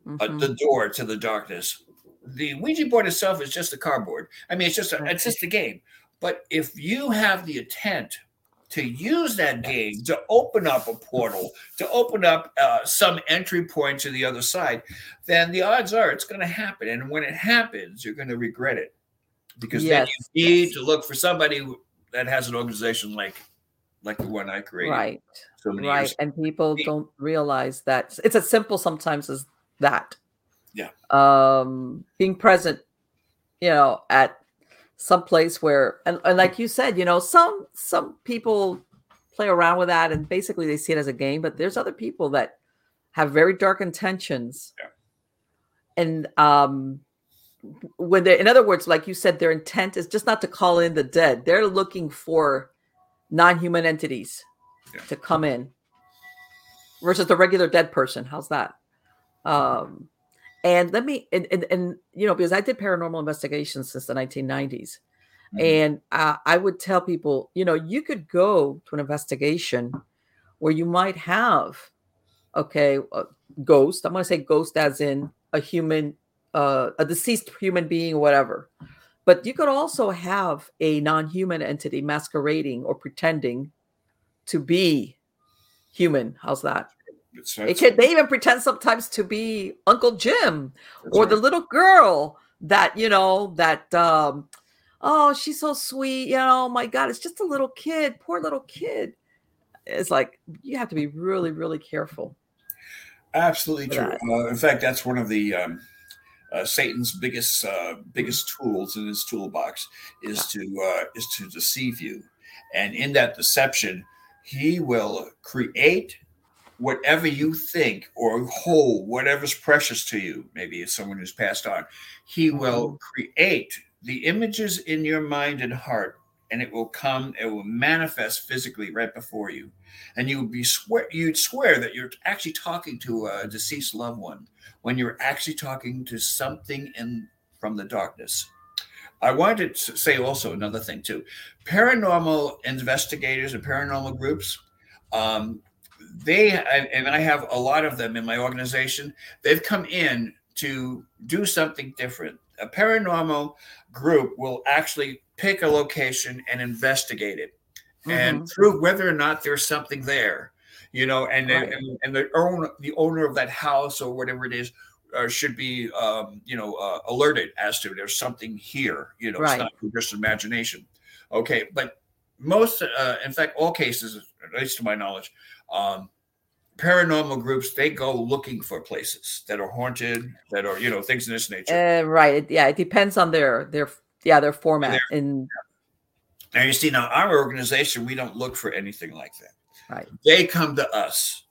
mm-hmm. uh, the door to the darkness. The Ouija board itself is just a cardboard. I mean, it's just a, it's just a game. But if you have the intent to use that game to open up a portal, to open up uh, some entry point to the other side, then the odds are it's going to happen. And when it happens, you're going to regret it, because yes. then you need yes. to look for somebody that has an organization like like the one I created. Right. So many right. years ago. And people don't realize that it's as simple sometimes as that. Yeah. Um, being present, you know, at some place where, and, and like you said, you know, some some people play around with that and basically they see it as a game, but there's other people that have very dark intentions. Yeah. And um, when they, in other words, like you said, their intent is just not to call in the dead. They're looking for non-human entities yeah. to come in versus the regular dead person. How's that? Um And let me, and, and, and, you know, because I did paranormal investigations since the nineteen nineties. Mm-hmm. And uh, I would tell people, you know, you could go to an investigation where you might have, okay, a ghost. I'm going to say ghost as in a human, uh, a deceased human being or whatever. But you could also have a non-human entity masquerading or pretending to be human. How's that? It can, they even pretend sometimes to be Uncle Jim That's or right. the little girl that, you know, that, um, oh, she's so sweet. You know, my God, it's just a little kid, poor little kid. It's like, you have to be really, really careful. Absolutely true. Uh, in fact, that's one of the um, uh, Satan's biggest, uh, biggest tools in his toolbox is yeah. to, uh, is to deceive you. And in that deception, he will create whatever you think or hold, whatever's precious to you, maybe it's someone who's passed on, he will create the images in your mind and heart, and it will come, it will manifest physically right before you. And you would be swear, you'd swear that you're actually talking to a deceased loved one when you're actually talking to something in from the darkness. I wanted to say also another thing too. Paranormal investigators and paranormal groups, um, they, and I have a lot of them in my organization, they've come in to do something different. A paranormal group will actually pick a location and investigate it, mm-hmm. and prove whether or not there's something there, you know, and right. and, and the, owner, the owner of that house or whatever it is uh, should be, um, you know, uh, alerted as to there's something here, you know, right. It's not just imagination. Okay. But most, uh, in fact, all cases, at least to my knowledge, um, paranormal groups, they go looking for places that are haunted, that are, you know, things in this nature. Uh, right. Yeah. It depends on their, their, yeah, their format. There. And now you see, now our organization, we don't look for anything like that. Right. They come to us.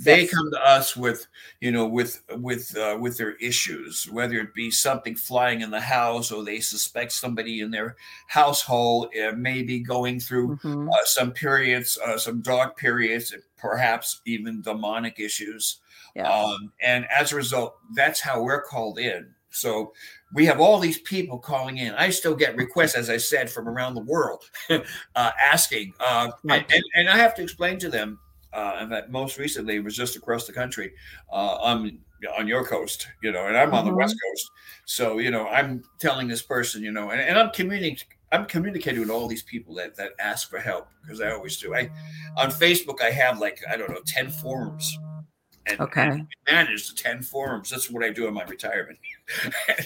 They yes. come to us with, you know, with, with, uh, with their issues, whether it be something flying in the house or they suspect somebody in their household uh, may be going through mm-hmm. uh, some periods, uh, some dark periods, and perhaps even demonic issues. Yeah. Um, and as a result, that's how we're called in. So we have all these people calling in. I still get requests, as I said, from around the world uh, asking. Uh, right. and, and I have to explain to them, uh, in fact, most recently, it was just across the country uh, on, on your coast, you know, and I'm mm-hmm. on the West Coast. So, you know, I'm telling this person, you know, and, and I'm communicating. I'm communicating with all these people that, that ask for help, because I always do. I on Facebook, I have like, I don't know, ten forums. And, okay. and manage the ten forums. That's what I do in my retirement.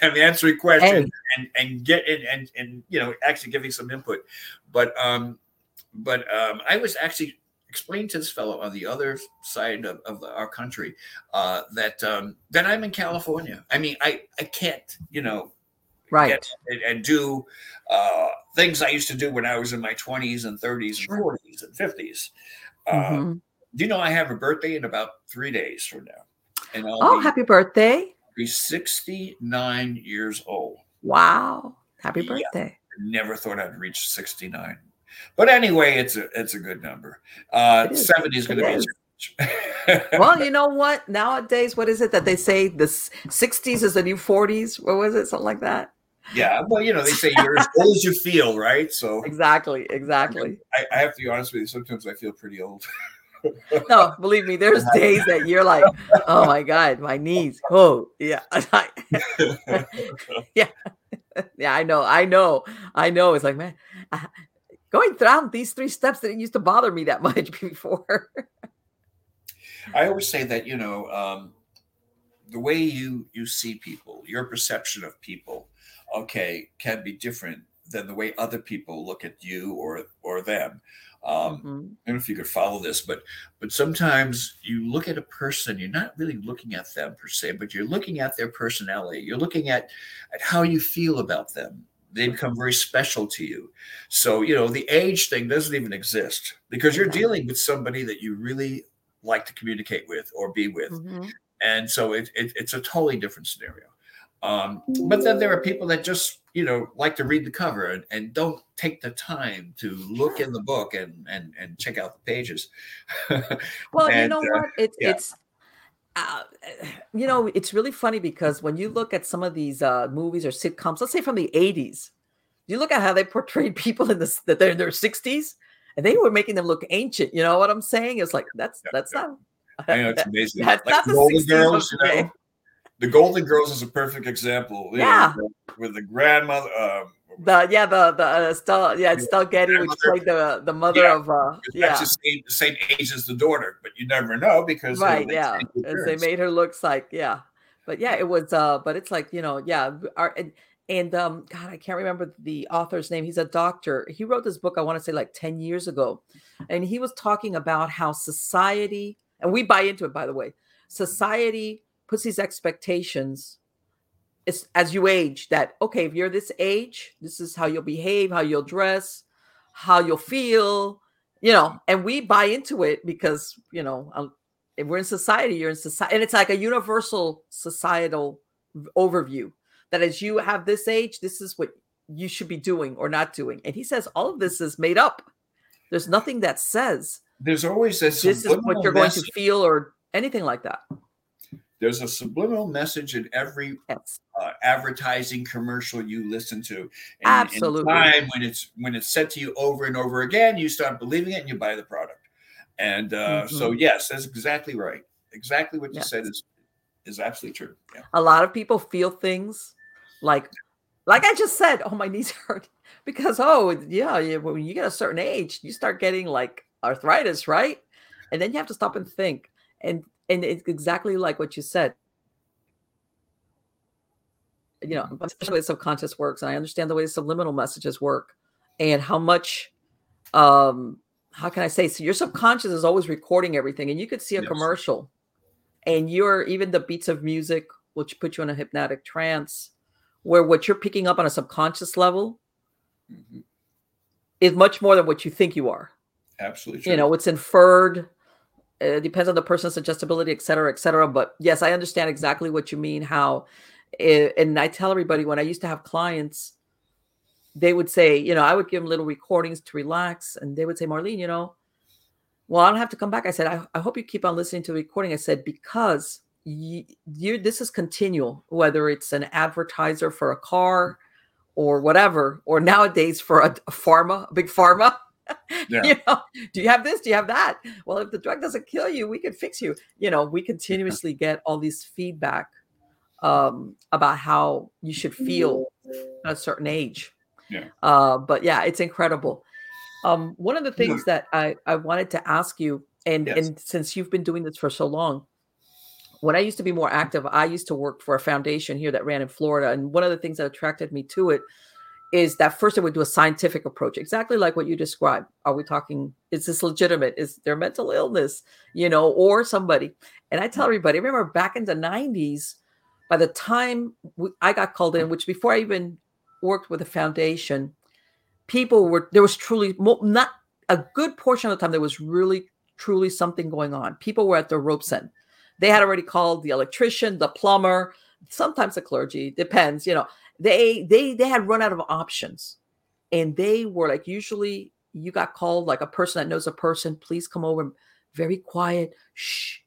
I'm answering questions hey. and and get and, and and you know, actually giving some input. But um, but um, I was actually explaining to this fellow on the other side of, of our country uh, that um, that I'm in California. I mean, I I can't you know right get, and, and do uh, things I used to do when I was in my twenties and thirties and forties and fifties. Uh, mm-hmm. Do you know I have a birthday in about three days from now? And I'll oh, be, happy birthday. I'll be sixty-nine years old. Wow. Happy yeah, birthday. Never thought I'd reach sixty-nine. But anyway, it's a it's a good number. Uh, is. seventy is going to be a challenge. Well, you know what? Nowadays, what is it that they say? The sixties is the new forties? What was it? Something like that? Yeah, well, you know, they say you're as old as you feel, right? So Exactly, exactly. I, I have to be honest with you. Sometimes I feel pretty old. No, believe me, there's days that you're like, oh my God, my knees. Oh, yeah. yeah. Yeah, I know. I know. I know. It's like, man, going down these three steps didn't used to bother me that much before. I always say that, you know, um, the way you, you see people, your perception of people, okay, can be different than the way other people look at you or or them. Um, mm-hmm. I don't know if you could follow this, but but sometimes you look at a person, you're not really looking at them per se, but you're looking at their personality. You're looking at, at how you feel about them. They become very special to you. So, you know, the age thing doesn't even exist because you're okay. dealing with somebody that you really like to communicate with or be with. Mm-hmm. And so it, it it's a totally different scenario. Um, but then there are people that just, you know, like to read the cover and, and don't take the time to look in the book and and, and check out the pages. Well, and, you know uh, what? It, yeah. It's, uh, you know, it's really funny because when you look at some of these uh, movies or sitcoms, let's say from the eighties, you look at how they portrayed people in the, that they're in their sixties and they were making them look ancient. You know what I'm saying? It's like, that's, yeah, that's yeah. not. I know, it's amazing. That's like not the sixties. Girls, you know? The Golden Girls is a perfect example. Yeah, know, with the grandmother. Um, the yeah, the the uh, Stella, yeah, Stella Getty, which played the the mother yeah, of uh, yeah, that's the same, the same age as the daughter, but you never know because right, yeah, as they made her look like yeah, but yeah, it was uh, but it's like you know yeah, our, and, and um, God, I can't remember the author's name. He's a doctor. He wrote this book. I want to say like ten years ago, and he was talking about how society, and we buy into it, by the way, society puts these expectations it's, as you age that, okay, if you're this age, this is how you'll behave, how you'll dress, how you'll feel, you know, and we buy into it because, you know, If we're in society, you're in society. And it's like a universal societal overview that as you have this age, this is what you should be doing or not doing. And he says all of this is made up. There's nothing that says there's always a this is what you're message. Going to feel or anything like that. There's a subliminal message in every yes. uh, advertising commercial you listen to. And, Absolutely. And time when it's when it's said to you over and over again, you start believing it and you buy the product. And uh, mm-hmm. so, yes, that's exactly right. Exactly what you yes. said is is absolutely true. Yeah. A lot of people feel things like, like I just said, oh, my knees hurt. Because, oh, yeah, when you get a certain age, you start getting like arthritis, right? And then you have to stop and think. And and it's exactly like what you said. You know, especially the way the subconscious works. And I understand the way the subliminal messages work and how much... um How can I say? So your subconscious is always recording everything, and you could see a yes. commercial, and you're even the beats of music, which put you in a hypnotic trance, where what you're picking up on a subconscious level mm-hmm. is much more than what you think you are. Absolutely, true. You know, it's inferred. It depends on the person's suggestibility, et cetera, et cetera. But yes, I understand exactly what you mean. How, it, and I tell everybody when I used to have clients. They would say, you know, I would give them little recordings to relax. And they would say, Marlene, you know, well, I don't have to come back. I said, I, I hope you keep on listening to the recording. I said, because you, you, this is continual, whether it's an advertiser for a car or whatever, or nowadays for a, a pharma, a big pharma. Yeah. You know, do you have this? Do you have that? Well, if the drug doesn't kill you, we can fix you. You know, we continuously get all these feedback um, about how you should feel at a certain age. Yeah. Uh, but yeah, it's incredible. Um, one of the things that I, I wanted to ask you, and, yes. and since you've been doing this for so long, when I used to be more active, I used to work for a foundation here that ran in Florida. And one of the things that attracted me to it is that first it would do a scientific approach, exactly like what you described. Are we talking, is this legitimate? Is there mental illness, you know, or somebody? And I tell everybody, I remember back in the nineties, by the time we, I got called in, which before I even worked with a foundation, people were, there was truly mo- not a good portion of the time. There was really, truly something going on. People were at their rope's end. They had already called the electrician, the plumber, sometimes the clergy, depends, you know, they, they, they had run out of options and they were like, usually you got called like a person that knows a person, please come over, very quiet. Shh.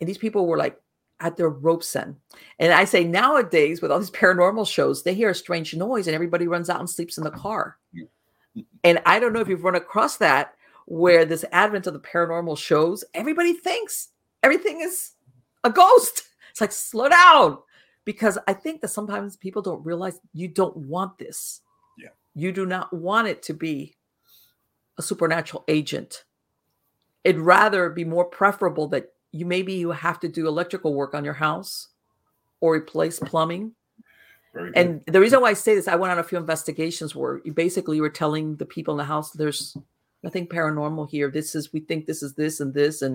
And these people were like, at their rope's end. And I say nowadays with all these paranormal shows, they hear a strange noise and everybody runs out and sleeps in the car. And I don't know if you've run across that, where this advent of the paranormal shows, everybody thinks everything is a ghost. It's like, slow down. Because I think that sometimes people don't realize you don't want this. Yeah. You do not want it to be a supernatural agent. It'd rather be more preferable that You maybe you have to do electrical work on your house or replace plumbing. And the reason why I say this, I went on a few investigations where you basically were telling the people in the house, there's nothing paranormal here. This is, we think this is this and this. And,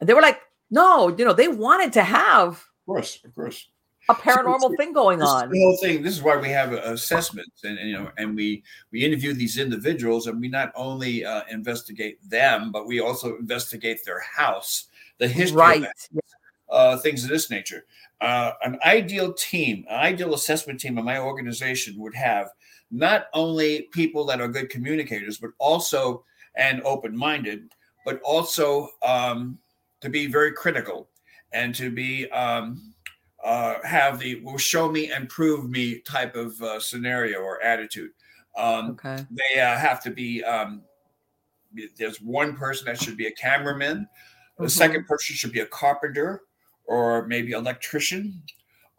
and they were like, no, you know, they wanted to have of course, of course. a paranormal so thing going this on. The whole thing. This is why we have assessments and, and you know, and we, we interview these individuals and we not only uh, investigate them, but we also investigate their house. The history right. of that, uh, things of this nature. Uh, an ideal team, an ideal assessment team in my organization would have not only people that are good communicators, but also, and open-minded, but also um, to be very critical and to be, um, uh, have the will show me and prove me type of uh, scenario or attitude. Um, okay. They uh, have to be, um, there's one person that should be a cameraman. The mm-hmm. second person should be a carpenter or maybe electrician.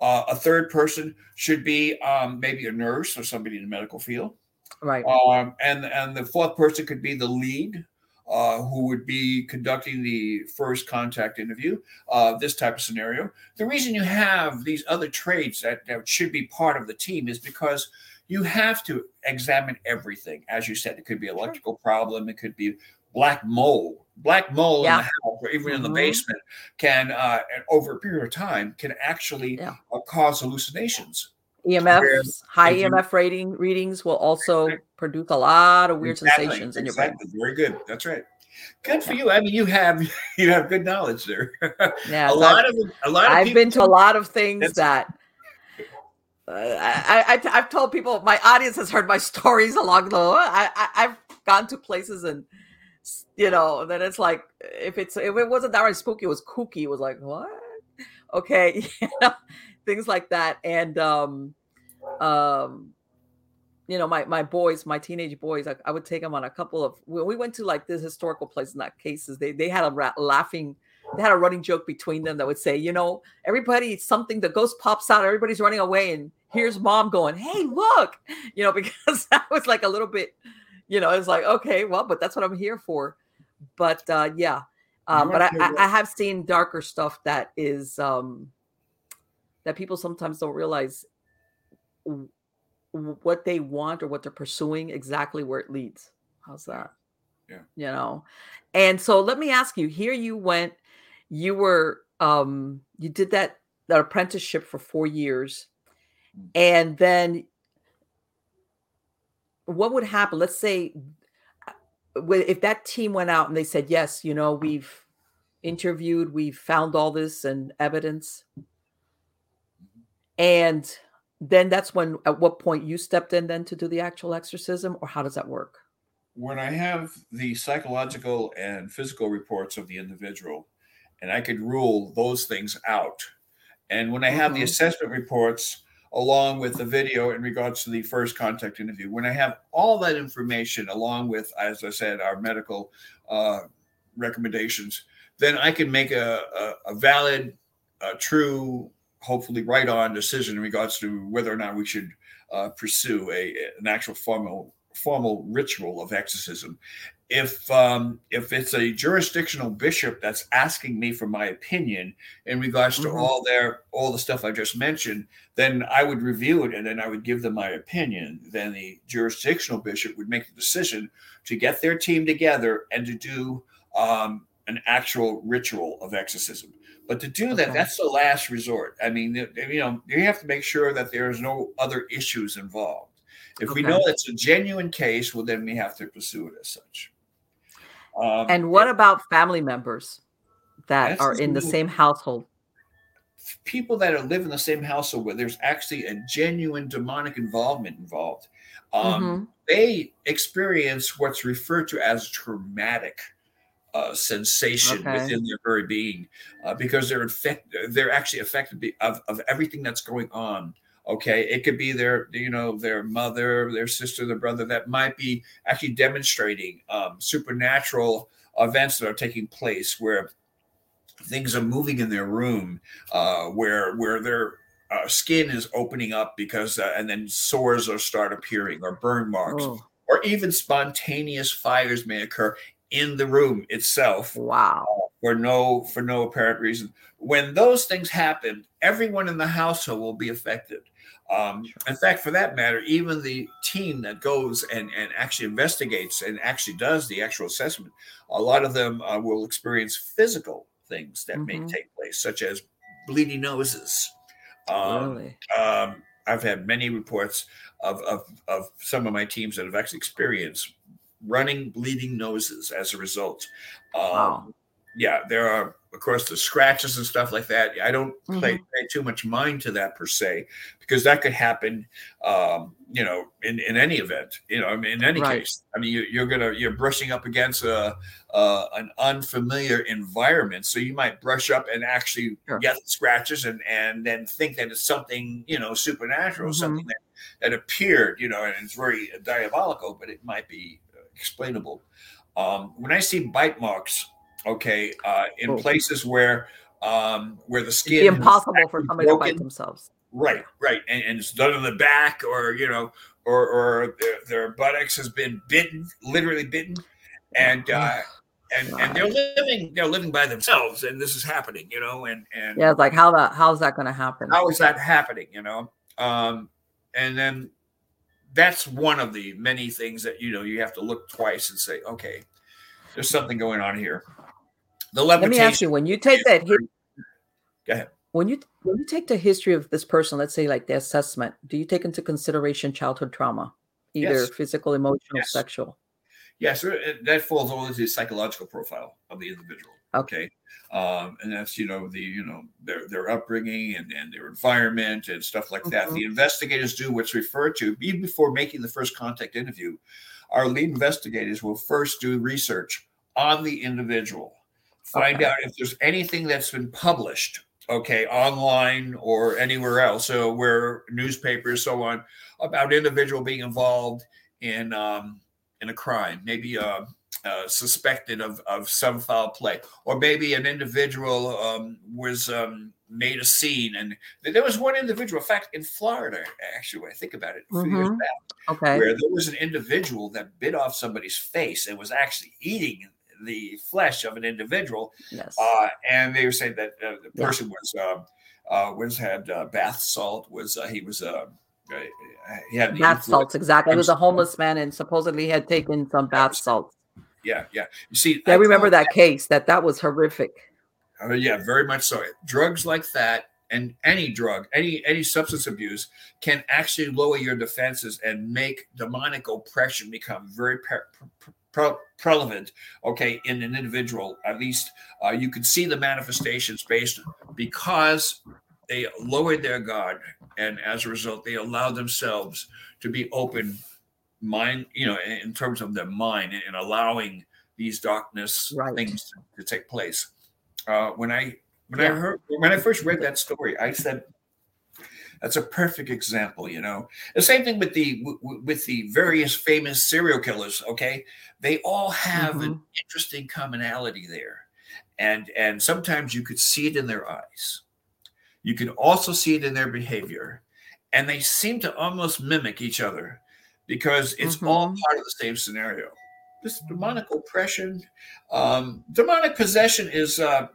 Uh, a third person should be um, maybe a nurse or somebody in the medical field. Right. Um, and, and the fourth person could be the lead uh, who would be conducting the first contact interview, uh, this type of scenario. The reason you have these other trades that, that should be part of the team is because you have to examine everything. As you said, it could be an electrical problem. It could be black mold. Black mold yeah. in the house or even mm-hmm. in the basement can, uh, over a period of time, can actually yeah. uh, cause hallucinations. E M Fs, where, high E M F you, rating readings will also exactly. produce a lot of weird exactly, sensations in exactly. your brain. Very good. That's right. Good for you. I mean, you have you have good knowledge there. Yeah, a lot I've, of a lot. Of I've people, been to a lot of things that uh, I, I I've told people. My audience has heard my stories along the way. I, I I've gone to places and you know that it's like if it's if it wasn't that right spooky, it was kooky. It was like what? Okay, you know, things like that. And um um. You know, my, my boys, my teenage boys, I, I would take them on a couple of, when we went to like this historical place in that cases, they, they had a ra- laughing, they had a running joke between them that would say, you know, everybody, it's something, the ghost pops out, everybody's running away and here's mom going, hey, look, you know, because that was like a little bit, you know, it's like, okay, well, but that's what I'm here for. But uh, yeah, uh, but I, I, I have seen darker stuff that is, um, that people sometimes don't realize what they want or what they're pursuing, exactly where it leads. How's that? Yeah. You know? And so let me ask you, here you went, you were, um, you did that, that apprenticeship for four years. And then what would happen? Let's say if that team went out and they said, yes, you know, we've interviewed, we've found all this and evidence. And then that's when, at what point you stepped in then to do the actual exorcism, or how does that work? When I have the psychological and physical reports of the individual, and I could rule those things out. And when I have mm-hmm. the assessment reports along with the video in regards to the first contact interview, when I have all that information along with, as I said, our medical uh, recommendations, then I can make a, a, a valid, a true, hopefully right on decision in regards to whether or not we should uh, pursue a, an actual formal formal ritual of exorcism. If um, if it's a jurisdictional bishop that's asking me for my opinion in regards to mm-hmm. all their all the stuff I just mentioned, then I would review it and then I would give them my opinion. Then the jurisdictional bishop would make the decision to get their team together and to do um, an actual ritual of exorcism. But to do that, okay. that's the last resort. I mean, you know, you have to make sure that there's no other issues involved. If okay. we know it's a genuine case, well, then we have to pursue it as such. Um, and what yeah. about family members that are in the same household? People that are live in the same household where there's actually a genuine demonic involvement involved, um, mm-hmm. they experience what's referred to as traumatic Uh, sensation okay. within their very being, uh, because they're infect- they're actually affected of, of everything that's going on. Okay, it could be their, you know, their mother, their sister, their brother that might be actually demonstrating um, supernatural events that are taking place, where things are moving in their room, uh, where where they're uh, skin is opening up because, uh, and then sores are start appearing or burn marks, oh. or even spontaneous fires may occur in the room itself. Wow. Uh, for no for no apparent reason. When those things happen, everyone in the household will be affected. Um, in fact, for that matter, even the team that goes and, and actually investigates and actually does the actual assessment, a lot of them uh, will experience physical things that mm-hmm. may take place, such as bleeding noses. Um, really? um, I've had many reports of, of, of some of my teams that have actually experienced running, bleeding noses as a result. Um, wow. Yeah, there are, of course, the scratches and stuff like that. I don't mm-hmm. play, pay too much mind to that per se, because that could happen, um, you know, in, in any event, you know, I mean, in any right. case. I mean, you, you're going to, you're brushing up against a, uh, an unfamiliar environment. So you might brush up and actually sure. get scratches and, and then think that it's something, you know, supernatural, mm-hmm. something that, that appeared, you know, and it's very diabolical, but it might be explainable. Um, when I see bite marks, okay, uh, in oh. places where um, where the skin It'd be impossible for somebody broken. to bite themselves. Right, right, and, and it's done in the back, or you know, or or their, their buttocks has been bitten, literally bitten, and uh, and God. and they're living they're living by themselves, and this is happening, you know, and and yeah, it's like how that how's that going to happen? How is that happening? You know, um, and then. That's one of the many things that, you know, you have to look twice and say, okay, there's something going on here. The levitation. Let me ask you, when you take that, go ahead. When you when you take the history of this person, let's say like the assessment, do you take into consideration childhood trauma, either yes. physical, emotional, yes. sexual? Yes, yeah, so that falls all into the psychological profile of the individual. Okay. Um, and that's, you know, the, you know, their, their upbringing and, and their environment and stuff like that. Mm-hmm. The investigators do what's referred to, even before making the first contact interview, our lead investigators will first do research on the individual, find okay. out if there's anything that's been published, okay, online or anywhere else, so where newspapers, so on, about individual being involved in, um, in a crime, maybe, uh, Uh, suspected of, of some foul play, or maybe an individual um, was um, made a scene. And there was one individual, in fact, in Florida, actually, when I think about it, a few mm-hmm. years back, okay. where there was an individual that bit off somebody's face and was actually eating the flesh of an individual. Yes. Uh, and they were saying that uh, the person yeah. was, uh, uh, was had uh, bath salt, was uh, he was... Uh, he had bath salts, exactly. It was a homeless man and supposedly had taken some bath salts. Yeah, yeah. You see, I remember that case. That that was horrific. Oh, yeah, very much so. Drugs like that, and any drug, any any substance abuse, can actually lower your defenses and make demonic oppression become very pre- pre- prevalent. Okay, in an individual, at least uh, you can see the manifestations based because they lowered their guard, and as a result, they allowed themselves to be open. Mind, you know, in terms of their mind and allowing these darkness right. things to, to take place. Uh, when I when yeah. I heard when I first read that story, I said, "That's a perfect example." You know, the same thing with the w- with the various famous serial killers. Okay, they all have mm-hmm. an interesting commonality there, and and sometimes you could see it in their eyes. You could also see it in their behavior, and they seem to almost mimic each other. Because it's mm-hmm. all part of the same scenario. This demonic oppression, um, demonic possession is uh,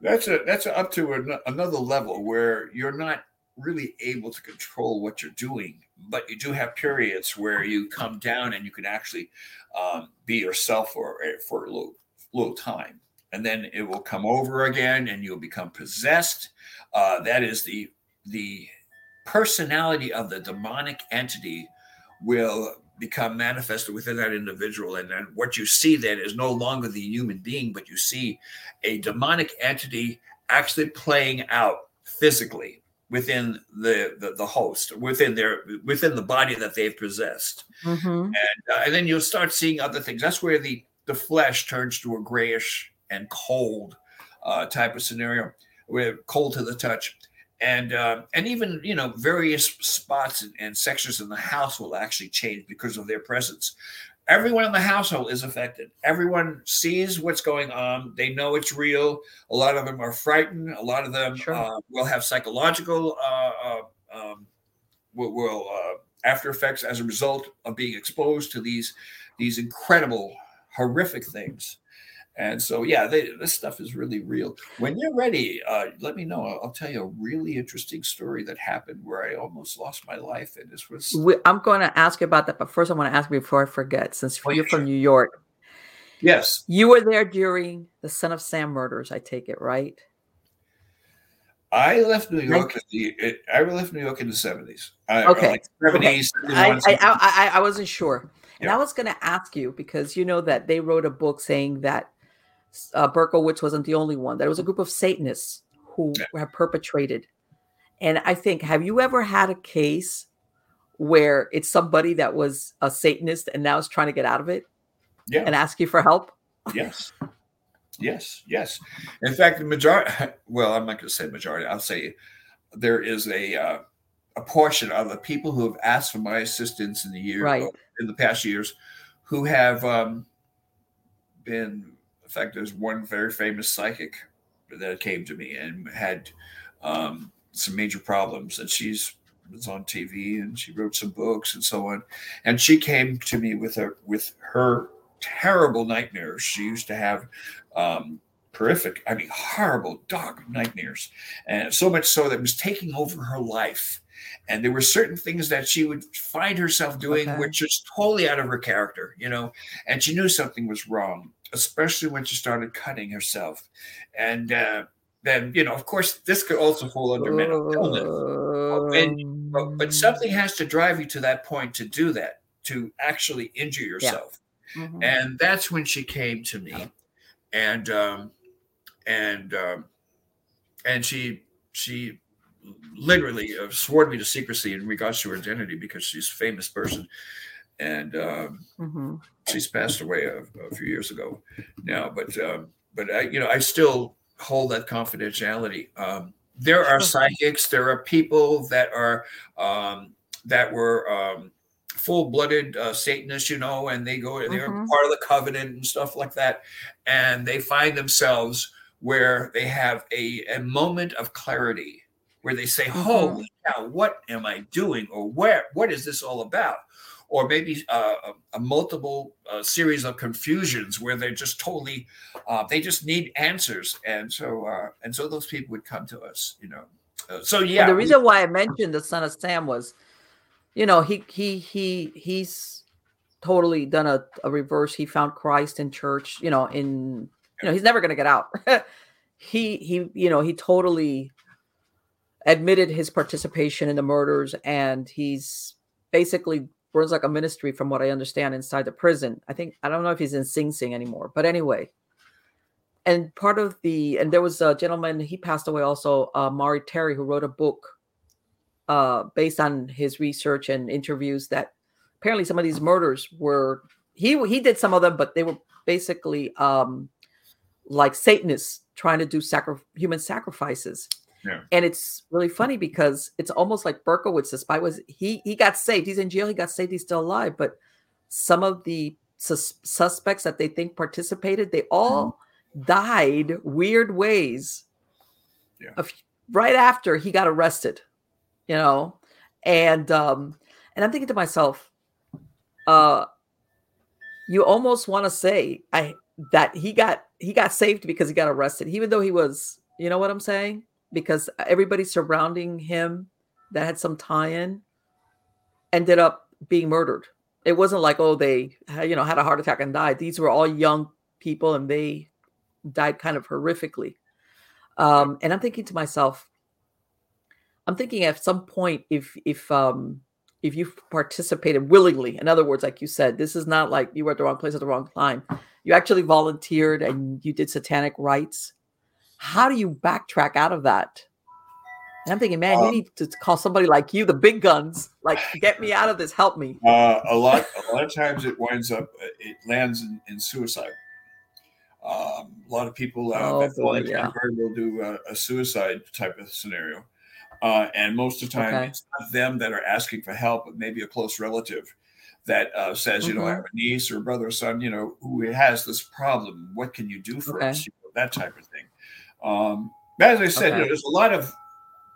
that's a, that's a up to an, another level where you're not really able to control what you're doing, but you do have periods where you come down and you can actually um, be yourself for for a little, little time, and then it will come over again, and you'll become possessed. Uh, that is the the personality of the demonic entity. Will become manifested within that individual. And then what you see then is no longer the human being, but you see a demonic entity actually playing out physically within the, the, the host, within their within the body that they've possessed. Mm-hmm. And, uh, and then you'll start seeing other things. That's where the, the flesh turns to a grayish and cold uh, type of scenario, where cold to the touch. And uh, and even, you know, various spots and, and sections in the house will actually change because of their presence. Everyone in the household is affected. Everyone sees what's going on. They know it's real. A lot of them are frightened. A lot of them sure. uh, will have psychological uh, um, will, will uh, after effects as a result of being exposed to these these incredible, horrific things. And so, yeah, they, this stuff is really real. When you're ready, uh, let me know. I'll, I'll tell you a really interesting story that happened where I almost lost my life. And this was... We, I'm going to ask you about that. But first, I want to ask before I forget, since oh, you're sure. from New York. Yes. You were there during the Son of Sam murders, I take it, right? I left New York in the, I left New York in the seventies. I, okay. Like seventies, okay. I, I, I, I wasn't sure. And yeah. I was going to ask you because you know that they wrote a book saying that Uh, Berkowitz wasn't the only one. There was a group of Satanists who yeah. have perpetrated. And I think, have you ever had a case where it's somebody that was a Satanist and now is trying to get out of it yeah. and ask you for help? Yes. Yes. Yes. In fact, the majority, well, I'm not going to say majority. I'll say there is a, uh, a portion of the people who have asked for my assistance in the year, right. in the past years, who have um, been... In fact, there's one very famous psychic that came to me and had um, some major problems. And she's was on T V and she wrote some books and so on. And she came to me with her with her terrible nightmares. She used to have um, horrific, I mean, horrible, dark nightmares, and so much so that it was taking over her life. And there were certain things that she would find herself doing, okay. which is totally out of her character, you know. And she knew something was wrong. Especially when she started cutting herself. And uh, then, you know, of course, this could also fall under uh, mental illness. And, but, but something has to drive you to that point to do that, to actually injure yourself. Mm-hmm. And that's when she came to me, and um, and um, and she she literally swore me to secrecy in regards to her identity, because she's a famous person, and um, mm-hmm. she's passed away a, a few years ago now. But um, but I, you know, I still hold that confidentiality. Um, there are psychics. There are people that are um, that were. Um, full-blooded uh, Satanists, you know, and they go, they're mm-hmm. part of the covenant and stuff like that. And they find themselves where they have a, a moment of clarity where they say, mm-hmm. holy cow, what am I doing? Or where, what is this all about? Or maybe uh, a, a multiple uh, series of confusions where they're just totally, uh, they just need answers. And so, uh, and so those people would come to us, you know? Uh, so yeah. Well, the reason why I mentioned the Son of Sam was, you know, he he he he's totally done a, a reverse. He found Christ in church, you know, in, you know, he's never going to get out. he, he, you know, he totally admitted his participation in the murders. And he's basically runs like a ministry, from what I understand, inside the prison. I think, I don't know if he's in Sing Sing anymore, but anyway. And part of the, and there was a gentleman, he passed away also, uh, Mari Terry, who wrote a book Uh, based on his research and interviews, that apparently some of these murders were, he he did some of them, but they were basically um, like Satanists trying to do sacri- human sacrifices. Yeah. And it's really funny because it's almost like Berkowitz's, the spy was, he, he got saved. He's in jail. He got saved. He's still alive. But some of the sus- suspects that they think participated, they all mm-hmm. died weird ways yeah. of, right after he got arrested. You know, and um, and I'm thinking to myself, uh, you almost want to say I that he got he got saved because he got arrested, even though he was, you know what I'm saying? Because everybody surrounding him that had some tie-in ended up being murdered. It wasn't like, oh, they, you know, had a heart attack and died. These were all young people, and they died kind of horrifically. Um, and I'm thinking to myself, I'm thinking at some point, if if um, if you participated willingly, in other words, like you said, this is not like you were at the wrong place at the wrong time. You actually volunteered and you did satanic rites. How do you backtrack out of that? And I'm thinking, man, um, you need to call somebody like you, the big guns, like, get me out of this, help me. Uh, a lot, a lot of times it winds up, it lands in, in suicide. Um, a lot of people uh, oh, that boy, yeah. will do a, a suicide type of scenario. Uh, and most of the time, okay. it's not them that are asking for help, but maybe a close relative that uh, says, mm-hmm. you know, I have a niece or a brother or son, you know, who has this problem. What can you do for okay. us? You know, that type of thing. Um, but as I said, okay. you know, there's a lot of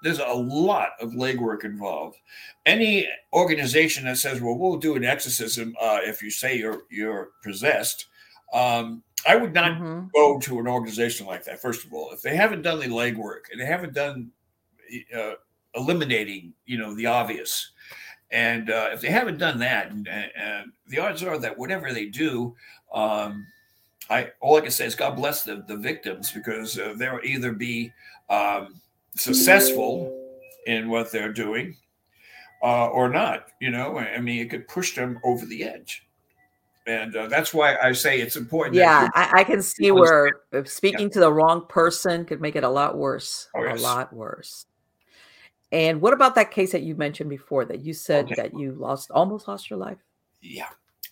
there's a lot of legwork involved. Any organization that says, well, we'll do an exorcism uh, if you say you're you're possessed. Um, I would not mm-hmm. go to an organization like that. First of all, if they haven't done the legwork and they haven't done Uh, eliminating, you know, the obvious. And uh, if they haven't done that, and, and the odds are that whatever they do, um, I all I can say is God bless the, the victims, because uh, they'll either be um, successful in what they're doing uh, or not. You know, I mean, it could push them over the edge. And uh, that's why I say it's important. Yeah, I, I can see where speaking yeah. to the wrong person could make it a lot worse, oh, yes. a lot worse. And what about that case that you mentioned before, that you said okay. that you lost, almost lost your life? Yeah.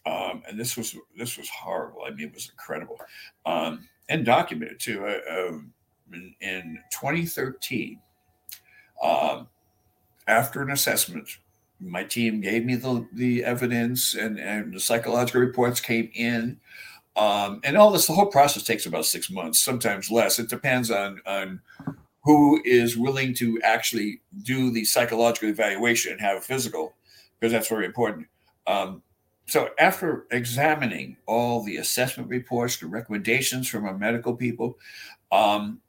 Um, and this was, this was horrible. I mean, it was incredible. Um, and documented too. Uh, um, in, in twenty thirteen, um, after an assessment, my team gave me the, the evidence, and, and the psychological reports came in. Um, and all this, the whole process takes about six months, sometimes less. It depends on, on, who is willing to actually do the psychological evaluation and have a physical, because that's very important. Um, so after examining all the assessment reports, the recommendations from our medical people, um,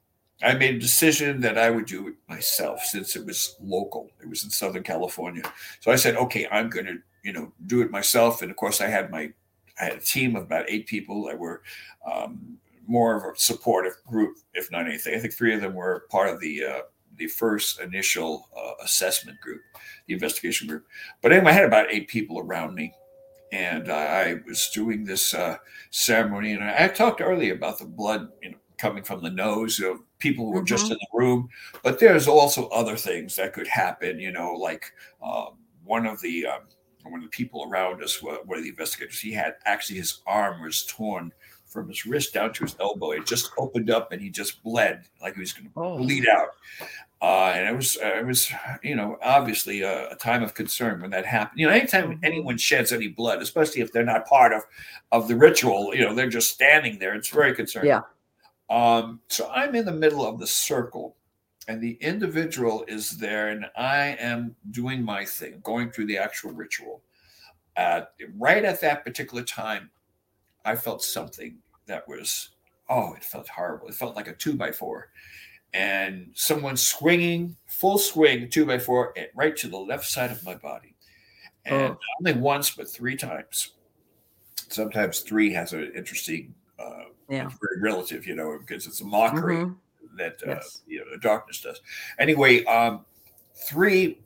I made a decision that I would do it myself, since it was local. It was in Southern California. So I said, okay, I'm going to, you know, do it myself. And of course I had my, I had a team of about eight people that were, um, more of a supportive group, if not anything. I think three of them were part of the uh, the first initial uh, assessment group, the investigation group. But anyway, I had about eight people around me, And I was doing this uh, ceremony, and I, I talked earlier about the blood, you know, coming from the nose of people who were mm-hmm. just in the room. But there's also other things that could happen, you know, like uh, one of the um, one of the people around us, were, one of the investigators, he had actually his arm was torn from his wrist down to his elbow. It just opened up, and he just bled like he was going to oh. bleed out. Uh, and it was, uh, it was, you know, obviously a, a time of concern when that happened. You know, anytime anyone sheds any blood, especially if they're not part of, of the ritual, you know, they're just standing there. It's very concerning. Yeah. Um, so I'm in the middle of the circle, and the individual is there, and I am doing my thing, going through the actual ritual. Uh, right at that particular time, I felt something that was, oh, it felt horrible. It felt like a two by four. And someone swinging, full swing, two by four, right to the left side of my body. And oh. not only once, but three times. Sometimes three has an interesting, uh, yeah. very relative, you know, because it's a mockery mm-hmm. that, uh, yes. you know, the darkness does. Anyway, um, three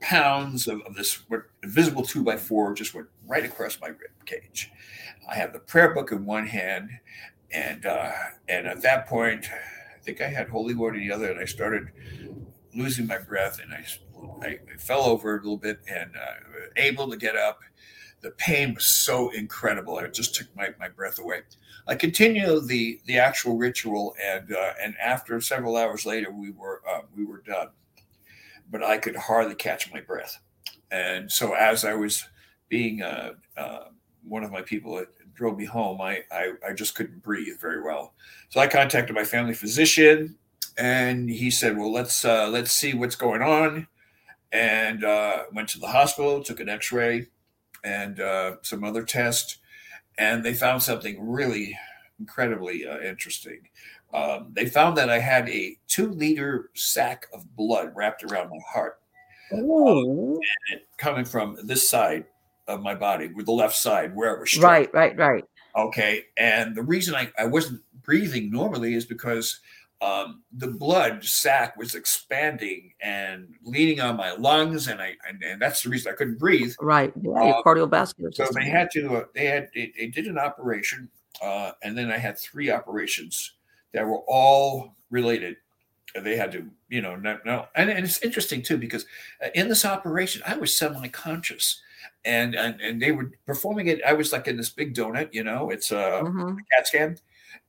pounds of, of this invisible two by four just went right across my rib cage. I have the prayer book in one hand. And, uh, and at that point, I think I had holy water in the other, and I started losing my breath, and I, I fell over a little bit, and uh, able to get up. The pain was so incredible; it just took my, my breath away. I continued the the actual ritual, and uh, and after several hours later, we were uh, we were done, but I could hardly catch my breath. And so, as I was being uh, uh, one of my people. At, drove me home, I, I I just couldn't breathe very well. So I contacted my family physician, and he said, well, let's uh, let's see what's going on. And uh, went to the hospital, took an x-ray and uh, some other tests, and they found something really incredibly uh, interesting. Um, they found that I had a two-liter sack of blood wrapped around my heart. Ooh. And it coming from this side of my body, with the left side, wherever. Straight. Right, right, right. Okay. And the reason I, I wasn't breathing normally is because um, the blood sac was expanding and leaning on my lungs. And I, and, and that's the reason I couldn't breathe. Right. Yeah, your cardiovascular system. So they had to, uh, they had, they, they did an operation. Uh, and then I had three operations that were all related. They had to, you know, no, no. And, and it's interesting too, because in this operation, I was semi-conscious. And, and and they were performing it. I was like in this big donut, you know, it's a, mm-hmm. a CAT scan.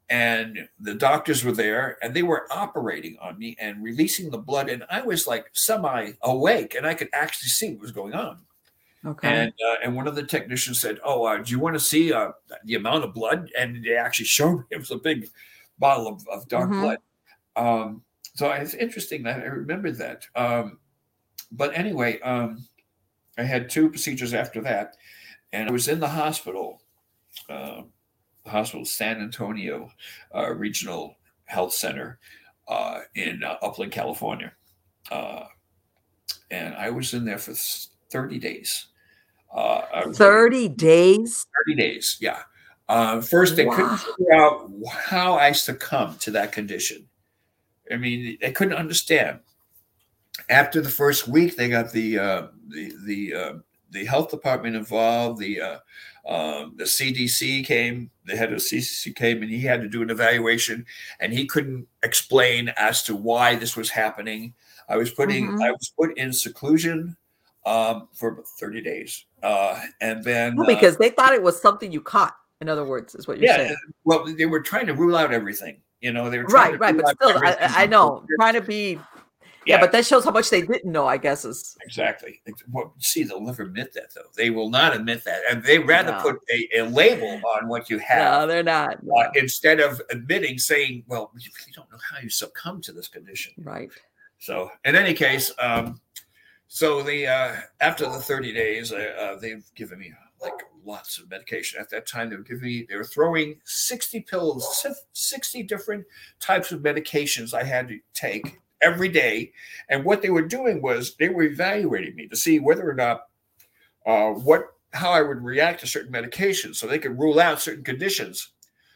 And the doctors were there, and they were operating on me and releasing the blood. And I was like semi-awake, and I could actually see what was going on. Okay. And uh, and one of the technicians said, oh, uh, do you want to see uh, the amount of blood? And they actually showed me. It was a big bottle of, of dark mm-hmm. blood. Um, so it's interesting that I remembered that. Um, but anyway... Um, I had two procedures after that, and I was in the hospital, uh, the hospital San Antonio uh, Regional Health Center uh, in uh, Upland, California. Uh, and I was in there for thirty days. Uh, thirty days? thirty days, yeah. Uh, first, they wow. couldn't figure out how I succumbed to that condition. I mean, they couldn't understand. After the first week, they got the uh, the the, uh, the health department involved. The uh, um, the C D C came, the head of C D C came, and he had to do an evaluation, and he couldn't explain as to why this was happening. I was putting mm-hmm. I was put in seclusion um, for thirty days, uh, and then well, because uh, they thought it was something you caught. In other words, is what you're yeah, saying. Well, they were trying to rule out everything. You know, they were trying right, to right, but still, I, I know trying to be. Yeah, yeah, but that shows how much they didn't know, I guess. Is exactly. Well, see, they'll never admit that, though. They will not admit that. And they rather no. put a, a label on what you have. No, they're not. No. Uh, instead of admitting, saying, well, you really don't know how you succumb to this condition. Right. So in any case, um, so the uh, after the thirty days, uh, uh, they've given me like lots of medication. At that time, they were giving me, they were throwing sixty pills, sixty different types of medications I had to take every day. And what they were doing was they were evaluating me to see whether or not uh, what how I would react to certain medications so they could rule out certain conditions.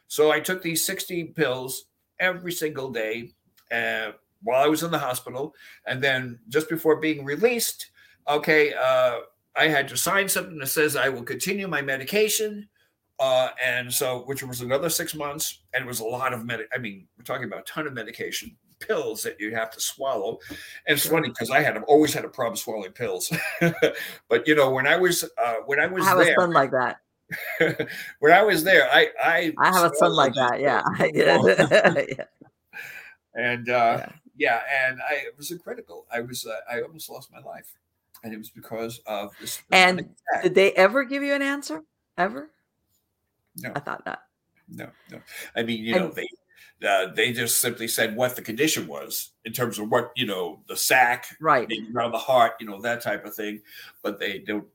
So I took these sixteen pills every single day uh, while I was in the hospital. And then just before being released, okay, uh, I had to sign something that says I will continue my medication. Uh, and so, which was another six months. And it was a lot of medic. I mean, we're talking about a ton of medication, pills that you have to swallow. And it's funny because I had always had a problem swallowing pills. But, you know, when I was, uh, when I was I have there, a son like that. When I was there, I, I, I have a son like that. Yeah. yeah. And, uh, yeah. yeah. And I, it was critical. I was, uh, I almost lost my life. And it was because of this. And did they ever give you an answer? Ever? No. I thought not. No, no. I mean, you and, know, they uh, they just simply said what the condition was in terms of what, you know, the sac, right, around the heart, you know, that type of thing. But they don't.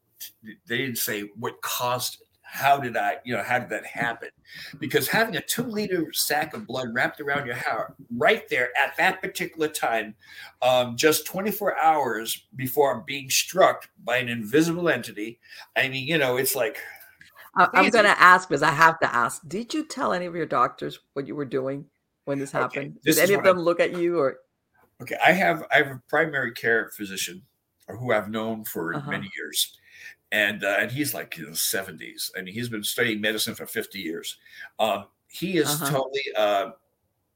They didn't say what caused it. How did I, you know, how did that happen? Because having a two-liter sack of blood wrapped around your heart right there at that particular time, um, just twenty-four hours before being struck by an invisible entity. I mean, you know, it's like. I, I'm going to ask because I have to ask. Did you tell any of your doctors what you were doing when this happened? Okay, this did any of them I, look at you or? Okay, I have I have a primary care physician who I've known for uh-huh. many years. And uh, and he's like in his seventies. I mean, he's been studying medicine for fifty years. Um, he is uh-huh. totally, uh,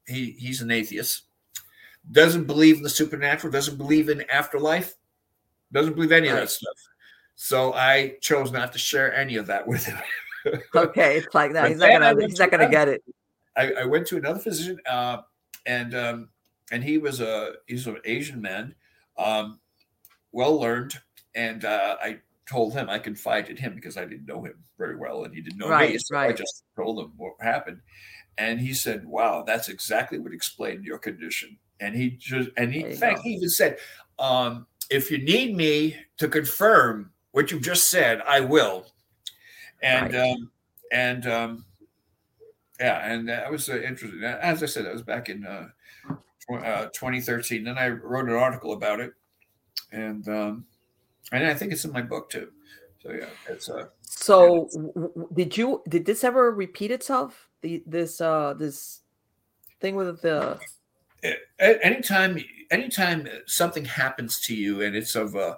he he's an atheist. Doesn't believe in the supernatural. Doesn't believe in afterlife. Doesn't believe any right. of that stuff. So I chose not to share any of that with him. Okay, it's like that. He's not gonna. He's not gonna another, get it. I, I went to another physician, uh, and um, and he was a he's an Asian man, um, well learned, and uh, I. told him I confided him because I didn't know him very well and he didn't know right, me. So right. I just told him what happened. And he said, wow, that's exactly what explained your condition. And he just, and he, in fact, he even said, um, if you need me to confirm what you just said, I will. And, right. um, and, um, yeah, and that was uh, interesting. As I said, that was back in uh, tw- uh, twenty thirteen. Then I wrote an article about it. And, um, And I think it's in my book too. So yeah, it's uh So yeah, it's, did you did this ever repeat itself? The this uh this thing with the anytime anytime something happens to you and it's of a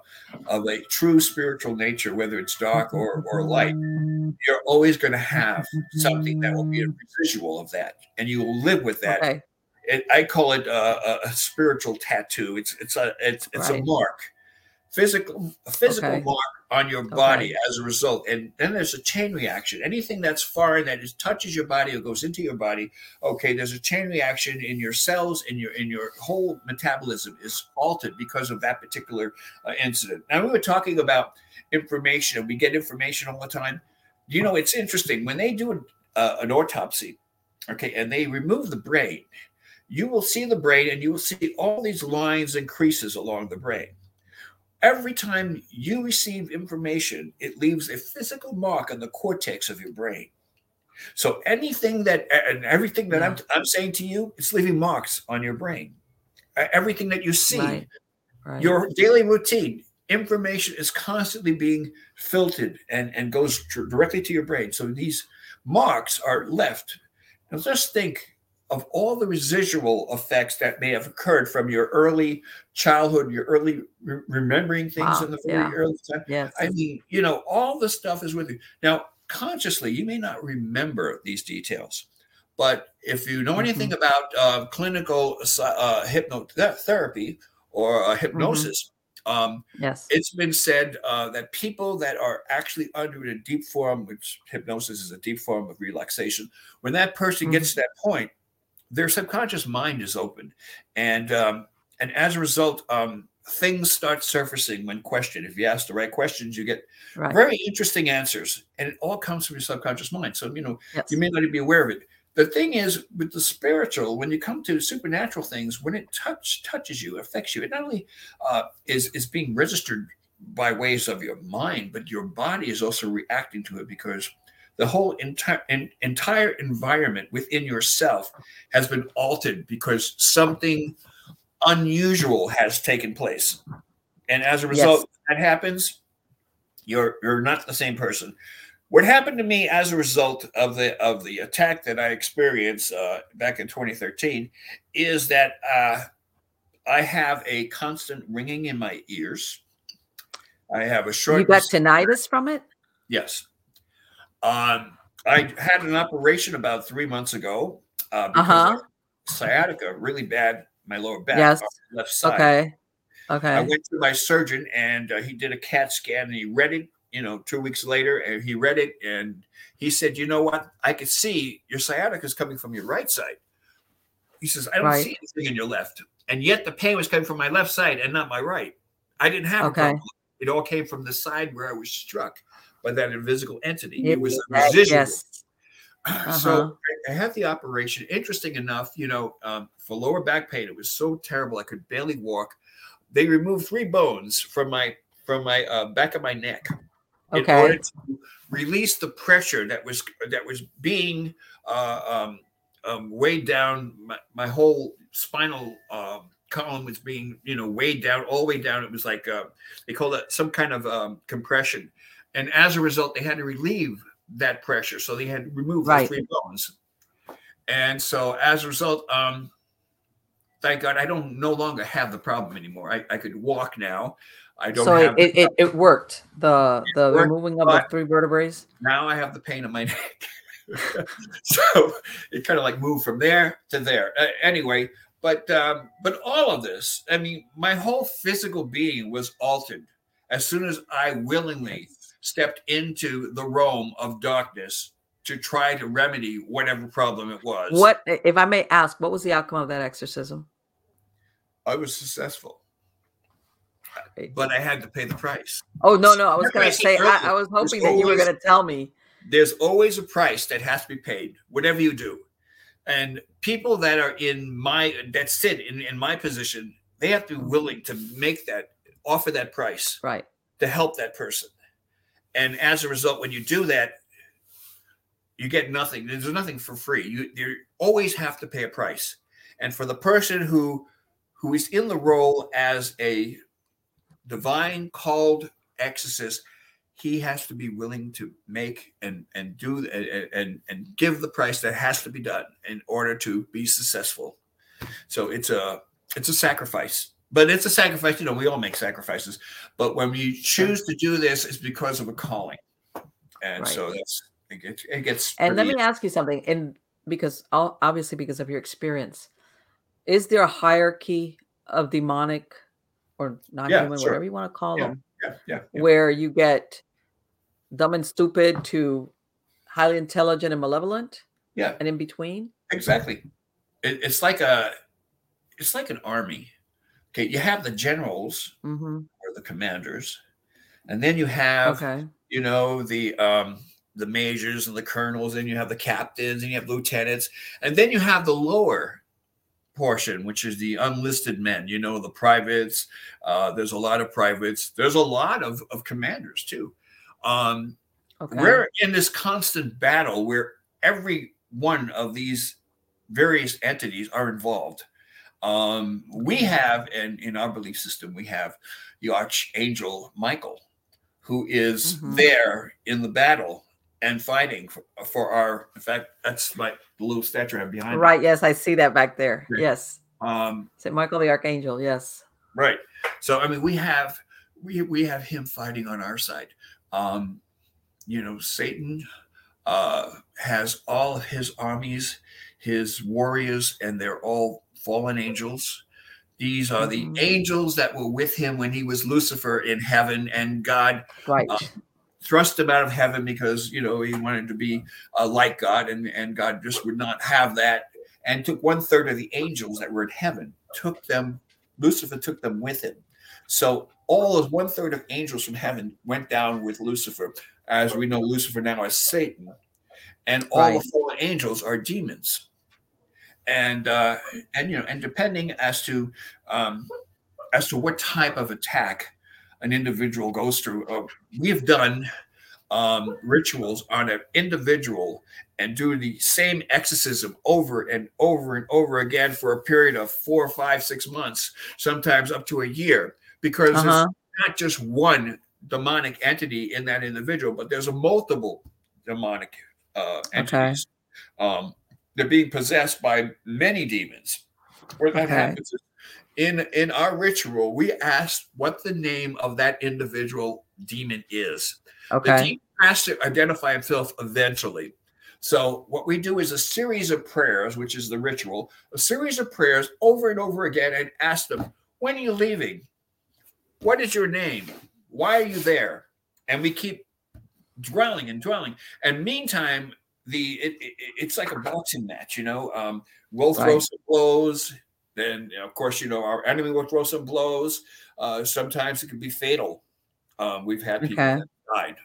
of a true spiritual nature, whether it's dark or, or light, you're always going to have something that will be a residual of that, and you will live with that. Okay. It, I call it a, a spiritual tattoo. It's it's a it's it's right. a mark. Physical, a physical okay. mark on your body okay. as a result. And then there's a chain reaction. Anything that's foreign that is, touches your body or goes into your body, okay, there's a chain reaction in your cells, in your in your whole metabolism is altered because of that particular uh, incident. Now, we were talking about information, and we get information all the time. You know, it's interesting. When they do a, uh, an autopsy, okay, and they remove the brain, you will see the brain, and you will see all these lines and creases along the brain. Every time you receive information, it leaves a physical mark on the cortex of your brain. So anything that and everything that mm-hmm. I'm I'm saying to you, it's leaving marks on your brain. Everything that you see, right. Right. your daily routine, information is constantly being filtered and, and goes tr- directly to your brain. So these marks are left. Now just think of all the residual effects that may have occurred from your early childhood, your early re- remembering things wow, in the very yeah. early time. Yes. I mean, you know, all the stuff is with you. Now, consciously, you may not remember these details, but if you know mm-hmm. anything about uh, clinical uh, hypnotherapy or uh, hypnosis, mm-hmm. um, yes. it's been said uh, that people that are actually under a deep form, which hypnosis is a deep form of relaxation, when that person mm-hmm. gets to that point, their subconscious mind is open, and um, and as a result, um, things start surfacing when questioned. If you ask the right questions, you get right. very interesting answers, and it all comes from your subconscious mind. So you know yes. you may not even be aware of it. The thing is, with the spiritual, when you come to supernatural things, when it touch touches you, affects you, it not only uh, is is being registered by ways of your mind, but your body is also reacting to it because. The whole entire en- entire environment within yourself has been altered because something unusual has taken place, and as a result, yes. when that happens. You're you're not the same person. What happened to me as a result of the of the attack that I experienced uh, back in twenty thirteen is that uh, I have a constant ringing in my ears. I have a short. You got tinnitus from it? Yes. Um, I had an operation about three months ago. Uh, because uh-huh. Sciatica, really bad, my lower back, yes. left side. Okay. Okay. I went to my surgeon, and uh, he did a C A T scan, and he read it, you know, two weeks later, and he read it, and he said, you know what? I could see your sciatica is coming from your right side. He says, I don't right. see anything in your left. And yet the pain was coming from my left side and not my right. I didn't have okay. a problem. It all came from the side where I was struck by that invisible entity. It, it was a residual. Yes. Uh-huh. So I had the operation. Interesting enough, you know, um, for lower back pain, it was so terrible. I could barely walk. They removed three bones from my from my uh, back of my neck okay. in order to release the pressure that was that was being uh, um, um, weighed down. My, my whole spinal uh, column was being, you know, weighed down all the way down. It was like uh, they called it some kind of um, compression, and as a result, they had to relieve that pressure. So they had removed right. the three bones, and so as a result. Um, Thank God I don't no longer have the problem anymore. I, I could walk now. I don't so have it, it, it worked. The it the worked, removing of the three vertebrae. Now I have the pain in my neck. So it kind of like moved from there to there. Uh, anyway, but um, but all of this, I mean, my whole physical being was altered as soon as I willingly stepped into the realm of darkness to try to remedy whatever problem it was. What, if I may ask, what was the outcome of that exorcism? I was successful, but I had to pay the price. Oh, no, no. I was going to say, I, I was hoping that you were going to tell me. There's always a price that has to be paid, whatever you do. And people that are in my, that sit in, in my position, they have to be willing to make that, offer that price. Right. To help that person. And as a result, when you do that, you get nothing. There's nothing for free. You, you always have to pay a price. And for the person who who is in the role as a divine called exorcist, he has to be willing to make and and do and and, and give the price that has to be done in order to be successful. So it's a it's a sacrifice. But it's a sacrifice. You know, we all make sacrifices. But when you choose to do this, it's because of a calling. And right. so that's. It gets, it gets and let me ask you something, and because obviously because of your experience, is there a hierarchy of demonic or non-human, yeah, sure. whatever you want to call yeah, them, yeah, yeah, yeah. where you get dumb and stupid to highly intelligent and malevolent, yeah, and in between? Exactly. It, it's like a, it's like an army. Okay, you have the generals mm-hmm. or the commanders, and then you have, okay. you know, the. Um, the majors and the colonels, and you have the captains, and you have lieutenants, and then you have the lower portion, which is the unlisted men, you know, the privates. Uh, there's a lot of privates. There's a lot of, of commanders too. Um, okay. We're in this constant battle where every one of these various entities are involved. Um, we have, and in our belief system, we have the Archangel Michael, who is mm-hmm. there in the battle and fighting for, for our, in fact, that's my little statue I have behind right, me. Yes, I see that back there. Right. Yes. Um, is it Michael the Archangel? Yes. Right. So, I mean, we have, we we have him fighting on our side. Um, you know, Satan uh, has all of his armies, his warriors, and they're all fallen angels. These are the mm-hmm. angels that were with him when he was Lucifer in heaven, and God right. uh, thrust him out of heaven because, you know, he wanted to be uh, like God, and, and God just would not have that, and took one third of the angels that were in heaven, took them, Lucifer took them with him. So all of one third of angels from heaven went down with Lucifer. As we know, Lucifer now is Satan, and all right. the fallen angels are demons. And uh, and you know, and depending as to um, as to what type of attack an individual goes through, uh, we have done um, rituals on an individual and do the same exorcism over and over and over again for a period of four, five, six months, sometimes up to a year, because uh-huh. it's not just one demonic entity in that individual, but there's a multiple demonic uh, entities. Okay. Um, They're being possessed by many demons. Where that okay. happens in in our ritual, we asked what the name of that individual demon is. Okay. The demon has to identify himself eventually. So what we do is a series of prayers, which is the ritual, a series of prayers over and over again, and ask them, when are you leaving? What is your name? Why are you there? And we keep dwelling and dwelling. And meantime, the it, it, it's like a boxing match, you know. Um, we'll throw right. some blows. Then, of course, you know, our enemy will throw some blows. Uh, sometimes it can be fatal. Um, we've had people okay. that have died.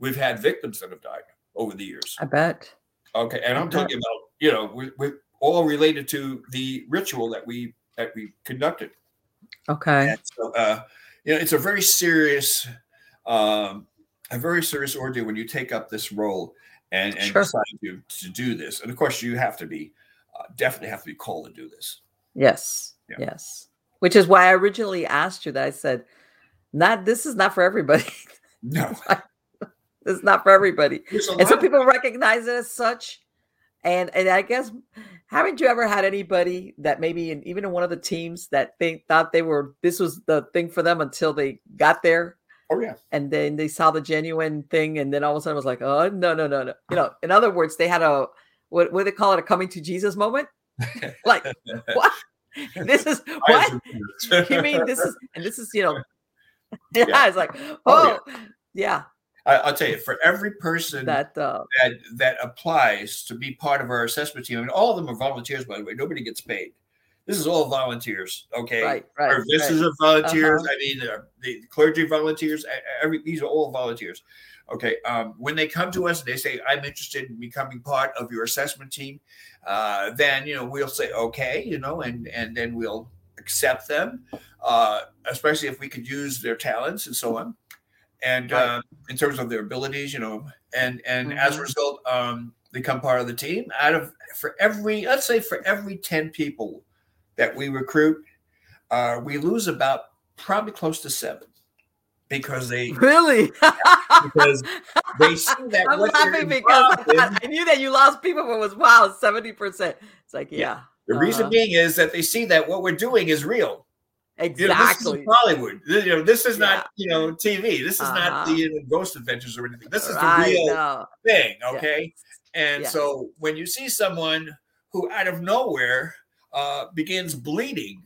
We've had victims that have died over the years. I bet. Okay, and I'm talking about, you know, we're, we're all related to the ritual that we that we conducted. Okay. And so, uh, you know, it's a very serious, um, a very serious ordeal when you take up this role and, and sure. decide to, to do this. And of course, you have to be uh, definitely have to be called to do this. Yes. Yeah. Yes. Which is why I originally asked you that. I said, "Not this is not for everybody." No. It's not for everybody. And so people recognize it as such. And and I guess, haven't you ever had anybody that maybe in, even in one of the teams that think thought they were, this was the thing for them until they got there? Oh, yeah. And then they saw the genuine thing. And then all of a sudden it was like, oh, no, no, no, no. You know, in other words, they had a, what, what do they call it? A coming to Jesus moment? Like, what? This is, what? You mean this is, and this is, you know. Yeah, yeah. It's like, oh, oh yeah. yeah. I'll tell you, for every person that, uh, that that applies to be part of our assessment team, and all of them are volunteers, by the way. Nobody gets paid. This is all volunteers, okay? Right, right. Our visitors right. are volunteers. Uh-huh. I mean, the, the clergy volunteers. Every these are all volunteers, okay? Um, when they come to us and they say, "I'm interested in becoming part of your assessment team," uh, then you know we'll say, "Okay," you know, and and then we'll accept them, uh, especially if we could use their talents and so on. And right. uh, in terms of their abilities, you know, and, and mm-hmm. as a result, um, become part of the team. Out of for every, let's say for every ten people that we recruit, uh, we lose about probably close to seven because they really because they see that. I'm laughing because I, I knew that you lost people, but it was wow, seventy percent. It's like yeah. yeah. The uh-huh. reason being is that they see that what we're doing is real. Exactly. You know, this is Hollywood. You know, this is yeah. not, you know, T V. This is uh-huh. not the you know, Ghost Adventures or anything. This is the real thing, okay? Yeah. And yeah. so when you see someone who out of nowhere uh, begins bleeding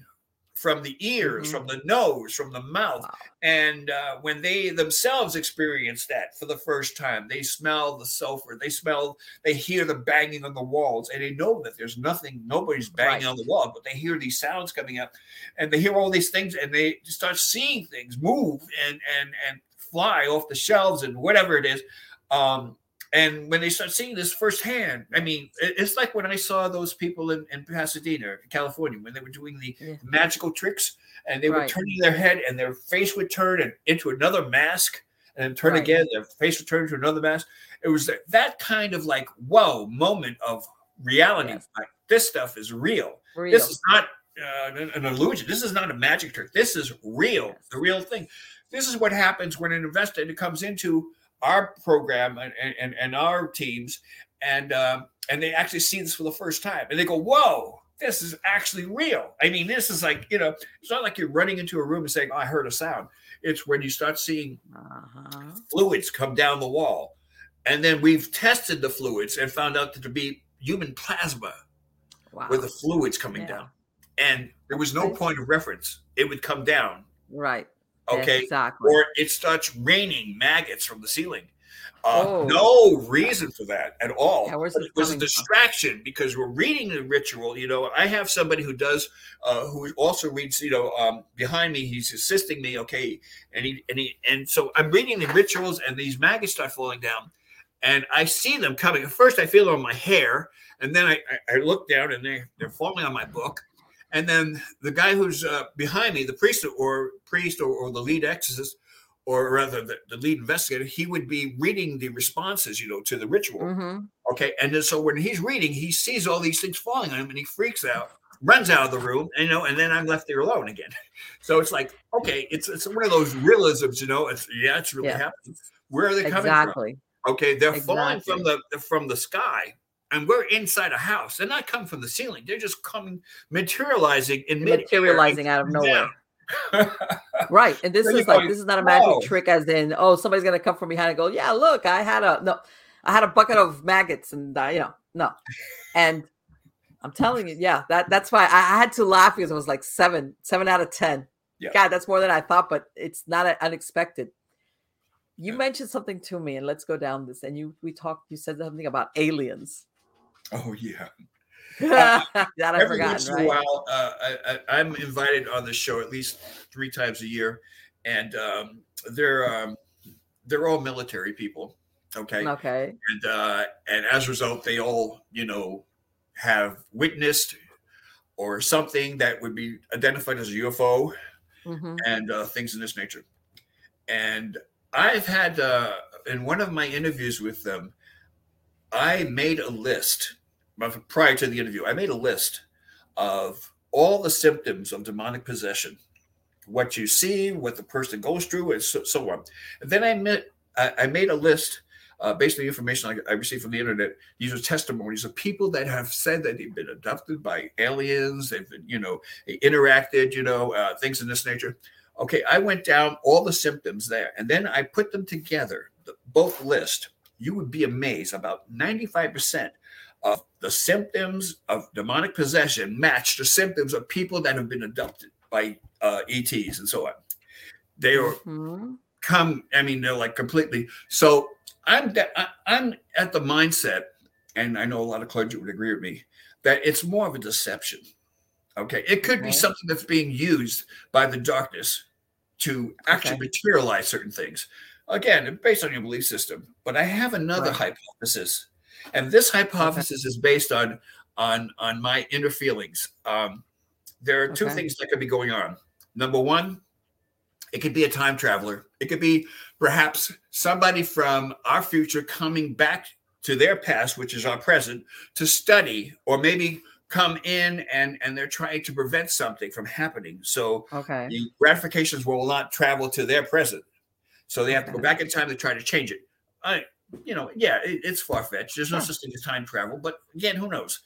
from the ears, mm-hmm. from the nose, from the mouth, wow. and uh, when they themselves experience that for the first time, they smell the sulfur, they smell, they hear the banging on the walls, and they know that there's nothing, nobody's banging right. on the wall, but they hear these sounds coming up, and they hear all these things, and they start seeing things move and and and fly off the shelves and whatever it is. Um, and when they start seeing this firsthand, I mean, it's like when I saw those people in, in Pasadena, California, when they were doing the yeah. magical tricks and they right. were turning their head and their face would turn and, into another mask and then turn right. again, their face would turn into another mask. It was that, that kind of like, whoa, moment of reality. Yes. Like, this stuff is real. real. This is not uh, an, an illusion. This is not a magic trick. This is real, yes. the real thing. This is what happens when an investigator comes into our program and, and, and our teams, and um, and they actually see this for the first time, and they go, "Whoa, this is actually real." I mean, this is like, you know, it's not like you're running into a room and saying, oh, "I heard a sound." It's when you start seeing uh-huh. fluids come down the wall, and then we've tested the fluids and found out that to be human plasma, wow. with the fluids coming yeah. down, and there was no point of reference; it would come down, right. Okay, exactly. Or it starts raining maggots from the ceiling. Uh, oh. No reason for that at all. Yeah, it was a distraction from? Because we're reading the ritual. You know, I have somebody who does, uh, who also reads. You know, um, behind me, he's assisting me. Okay, and he and he and so I'm reading the rituals, and these maggots start falling down, and I see them coming. At first, I feel it on my hair, and then I, I, I look down, and they they're falling on my book. And then the guy who's uh, behind me, the priest or priest or, or the lead exorcist, or rather the, the lead investigator, he would be reading the responses, you know, to the ritual. Mm-hmm. Okay. And then so when he's reading, he sees all these things falling on him and he freaks out, runs out of the room, and, you know, and then I'm left there alone again. So it's like, okay, it's it's one of those realisms, you know, it's yeah, it's really yeah. happening. Where are they coming exactly. from? Okay. They're exactly. falling from the from the sky. and we're inside a house. They're not coming from the ceiling. They're just coming, materializing in mid Materializing out of nowhere. Yeah. Right. And this so is like, going, this is not a magic whoa. trick as in, oh, somebody's going to come from behind and go, yeah, look, I had a, no, I had a bucket of maggots and, uh, you know, no. And I'm telling you, yeah, that that's why I, I had to laugh because it was like seven, seven out of ten. Yeah. God, that's more than I thought, but it's not a, unexpected. You yeah. mentioned something to me, and let's go down this. And you, we talked, you said something about aliens. Oh, yeah. Uh, that I every forgotten, once in right? a while, uh, I, I, I'm invited on the show at least three times a year. And um, they're um, they're all military people. Okay. Okay. And, uh, and as a result, they all, you know, have witnessed or something that would be identified as a U F O mm-hmm. and uh, things in this nature. And I've had, uh, in one of my interviews with them, I made a list of, prior to the interview, I made a list of all the symptoms of demonic possession, what you see, what the person goes through, and so, so on. And then I, met, I, I made a list uh, based on the information I, I received from the internet. These are testimonies of people that have said that they've been abducted by aliens, they've been, you know, interacted, you know, uh, things in this nature. Okay, I went down all the symptoms there, and then I put them together, the, both lists. You would be amazed. About ninety-five percent of the symptoms of demonic possession match the symptoms of people that have been abducted by uh, E Ts and so on. They are mm-hmm. come, I mean, they're like completely. So I'm, de- I, I'm at the mindset, and I know a lot of clergy would agree with me, that it's more of a deception. Okay, it could okay. be something that's being used by the darkness to actually okay. materialize certain things. Again, based on your belief system. But I have another right. hypothesis, and this hypothesis okay. is based on on on my inner feelings. Um, there are two okay. things that could be going on. Number one, it could be a time traveler. It could be perhaps somebody from our future coming back to their past, which is our present, to study, or maybe come in and, and they're trying to prevent something from happening. So okay. the ramifications will not travel to their present. So they have okay. to go back in time to try to change it. I, you know, yeah, it, it's far-fetched. There's no such thing as time travel, but again, who knows?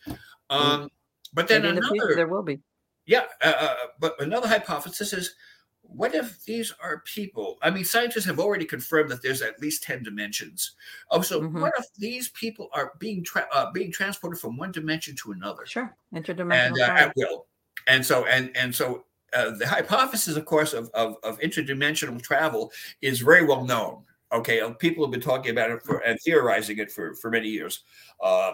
Um, but then maybe another, in the future there will be. Yeah, uh, but another hypothesis is, what if these are people? I mean, scientists have already confirmed that there's at least ten dimensions. Oh, so mm-hmm. what if these people are being tra- uh, being transported from one dimension to another? Sure, interdimensional and, uh, at will. And so, and and so, uh, the hypothesis, of course, of, of of interdimensional travel is very well known. Okay, people have been talking about it for and theorizing it for for many years. Uh,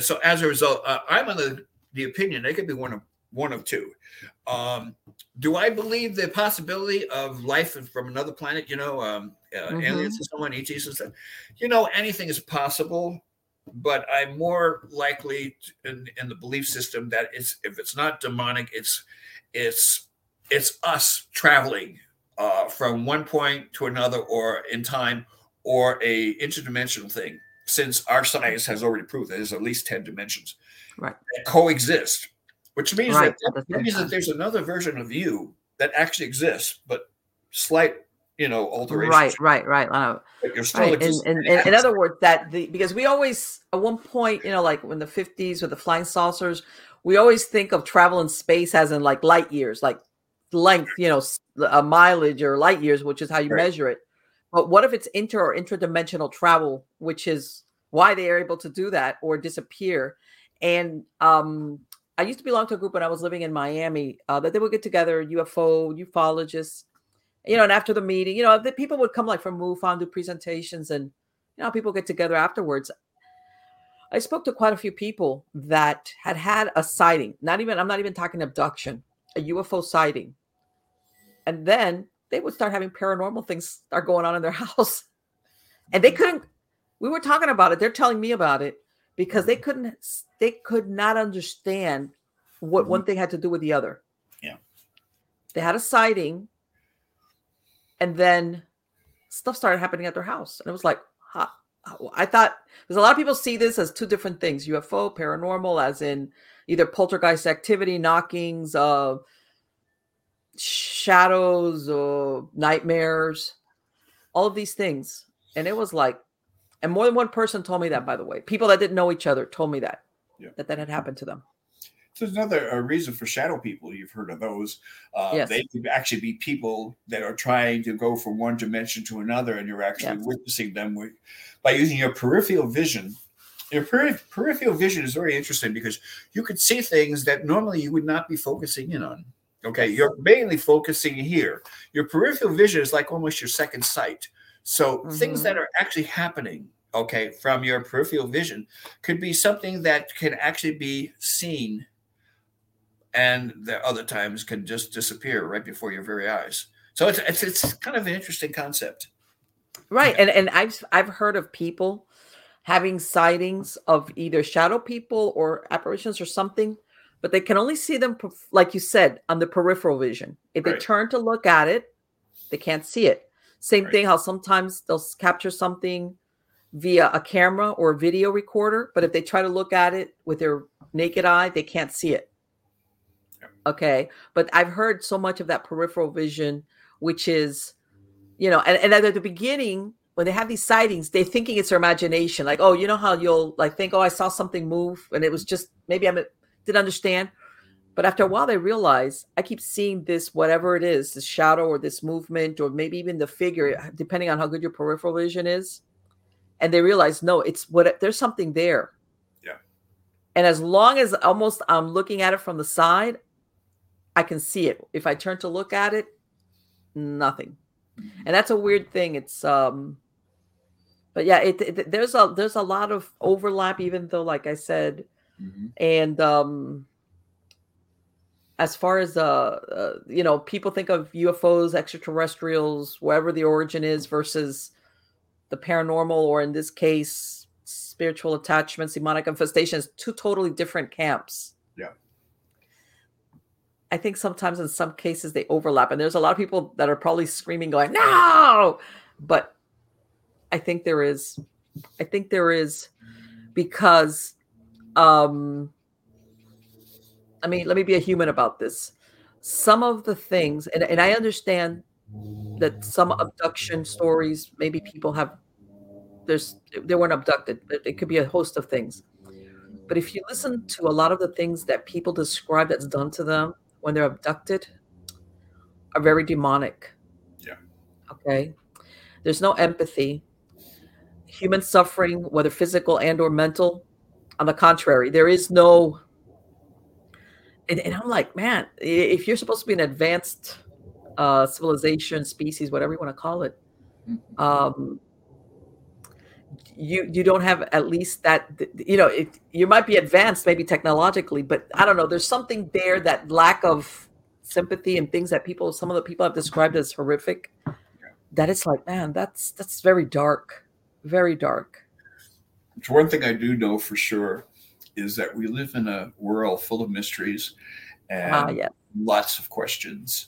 so, as a result, uh, I'm on the the opinion they could be one of. One of two. Um, do I believe the possibility of life from another planet? You know, um, uh, mm-hmm. aliens and so on, E Ts and stuff. You know, anything is possible, but I'm more likely to, in, in the belief system that it's if it's not demonic, it's it's it's us traveling uh, from one point to another, or in time, or a interdimensional thing. Since our science has already proved that there's at least ten dimensions right. that coexist. Which means, right. that, that means that there's another version of you that actually exists, but slight, you know, alterations. Right, right, right. Uh, but you're still right. existing. In, in, in, in other words, that the because we always, at one point, you know, like in the fifties with the flying saucers, we always think of travel in space as in like light years, like length, you know, a mileage or light years, which is how you right. measure it. But what if it's inter or intradimensional travel, which is why they are able to do that or disappear? And, um, I used to belong to a group when I was living in Miami uh, that they would get together, U F O, ufologists, you know, and after the meeting, you know, the people would come like from MUFON, do presentations, and, you know, people get together afterwards. I spoke to quite a few people that had had a sighting, not even, I'm not even talking abduction, a U F O sighting. And then they would start having paranormal things start going on in their house. And they couldn't, we were talking about it. They're telling me about it. Because they couldn't, they could not understand what mm-hmm. one thing had to do with the other. Yeah, they had a sighting, and then stuff started happening at their house, and it was like, huh. I thought because a lot of people see this as two different things: U F O, paranormal, as in either poltergeist activity, knockings, uh, shadows, or nightmares, all of these things. And it was like, And more than one person told me that, by the way. People that didn't know each other told me that, yeah. that that had happened to them. So there's another a reason for shadow people. You've heard of those. Uh, yes. They could actually be people that are trying to go from one dimension to another, and you're actually yes. witnessing them with, by using your peripheral vision. Your peri- peripheral vision is very interesting because you could see things that normally you would not be focusing in on. Okay, you're mainly focusing here. Your peripheral vision is like almost your second sight. So mm-hmm. things that are actually happening, okay, from your peripheral vision could be something that can actually be seen, and the other times can just disappear right before your very eyes. So it's it's, it's kind of an interesting concept. Right, yeah. and and I've I've heard of people having sightings of either shadow people or apparitions or something, but they can only see them, like you said, on the peripheral vision. If right. they turn to look at it, they can't see it. Same right. thing, how sometimes they'll capture something via a camera or a video recorder, but if they try to look at it with their naked eye, they can't see it. Okay, but I've heard so much of that peripheral vision, which is, you know, and, and at the beginning, when they have these sightings, they're thinking it's their imagination. Like, oh, you know how you'll like think, oh, I saw something move, and it was just, maybe I didn't understand. But after a while, they realize, I keep seeing this, whatever it is, this shadow or this movement, or maybe even the figure, depending on how good your peripheral vision is. And they realize, no, it's what there's something there. Yeah. And as long as almost I'm looking at it from the side, I can see it. If I turn to look at it, nothing. And that's a weird thing. It's, um, but yeah, it, it there's a, there's a lot of overlap, even though, like I said, mm-hmm. and, um, as far as, uh, uh, you know, people think of U F Os, extraterrestrials, wherever the origin is, versus the paranormal, or in this case, spiritual attachments, demonic infestations, two totally different camps. Yeah. I think sometimes in some cases they overlap, and there's a lot of people that are probably screaming going, no, but I think there is, I think there is because, um, I mean, let me be a human about this. Some of the things, and, and I understand that some abduction stories, maybe people have, there's, they weren't abducted, but it could be a host of things. But if you listen to a lot of the things that people describe that's done to them, when they're abducted, are very demonic. Yeah. Okay. There's no empathy. Human suffering, whether physical and or mental. On the contrary, there is no. And, and I'm like, man, if you're supposed to be an advanced uh, civilization, species, whatever you want to call it, um, you you don't have at least that, you know, it, you might be advanced maybe technologically, but I don't know, there's something there, that lack of sympathy and things that people, some of the people have described as horrific, that it's like, man, that's that's very dark, very dark. It's one thing I do know for sure is that we live in a world full of mysteries and ah, yeah. lots of questions.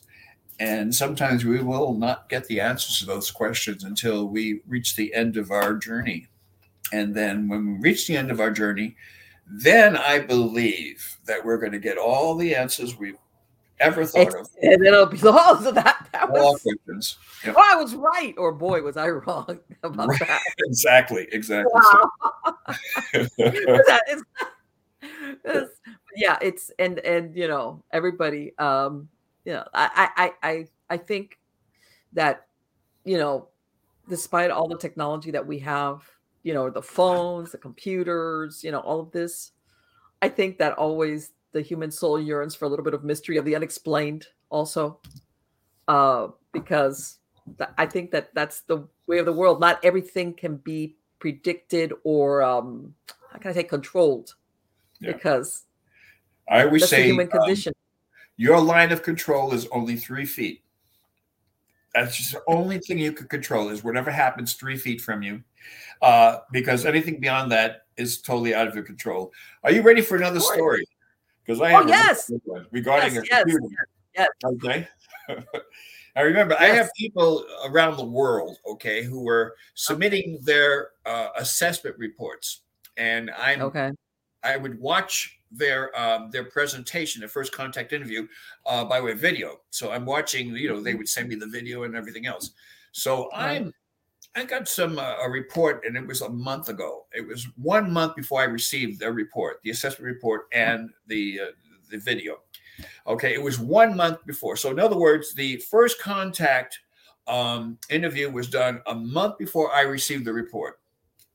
And sometimes we will not get the answers to those questions until we reach the end of our journey. And then when we reach the end of our journey, then I believe that we're going to get all the answers we've ever thought it's, of. And it'll be all of that. that all was, questions. Yep. Oh, I was right. Or boy, was I wrong about right. that. Exactly. Exactly. Wow. So. that is, it's, yeah, it's, and, and, you know, everybody, um, you know, I, I, I, I think that, you know, despite all the technology that we have, you know, the phones, the computers, you know, all of this, I think that always the human soul yearns for a little bit of mystery, of the unexplained also, uh, because th- I think that that's the way of the world. Not everything can be predicted or, um, how can I say, controlled? Yeah. Because I always that's say the human condition. Um, Your line of control is only three feet. That's just the only thing you can control, is whatever happens three feet from you, uh, because anything beyond that is totally out of your control. Are you ready for another story? Because I have oh, yes. one regarding yes, a computer. Yes, yes. Okay. I remember yes. I have people around the world, okay, who were submitting their uh, assessment reports, and I'm okay. I would watch their um, their presentation, their first contact interview, uh, by way of video. So I'm watching, you know, they would send me the video and everything else. So I'm I got some uh, a report, and it was a month ago. It was one month before I received the report, the assessment report, and the uh, the video. Okay, it was one month before. So in other words, the first contact um, interview was done a month before I received the report.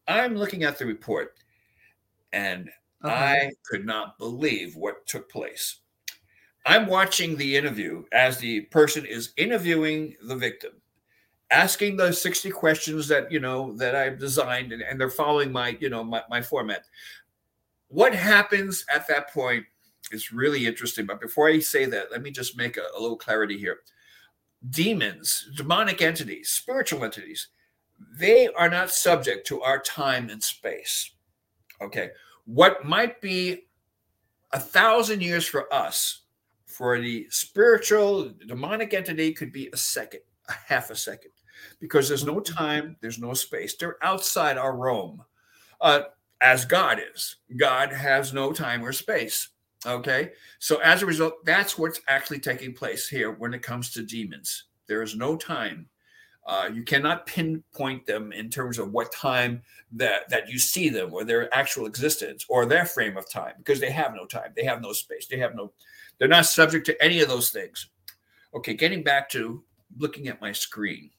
I'm looking at the report, and uh-huh. I could not believe what took place. I'm watching the interview as the person is interviewing the victim, asking the sixty questions that, you know, that I've designed, and, and they're following my, you know, my, my format. What happens at that point is really interesting. But before I say that, let me just make a, a little clarity here. Demons, demonic entities, spiritual entities, they are not subject to our time and space. Okay. What might be a thousand years for us, for the spiritual demonic entity, could be a second, a half a second, because there's no time, there's no space. They're outside our realm, uh, as God is. God has no time or space. Okay, so as a result, that's what's actually taking place here when it comes to demons. There is no time. Uh, you cannot pinpoint them in terms of what time that, that you see them, or their actual existence, or their frame of time, because they have no time, they have no space, they have no, they're not subject to any of those things. Okay, getting back to looking at my screen.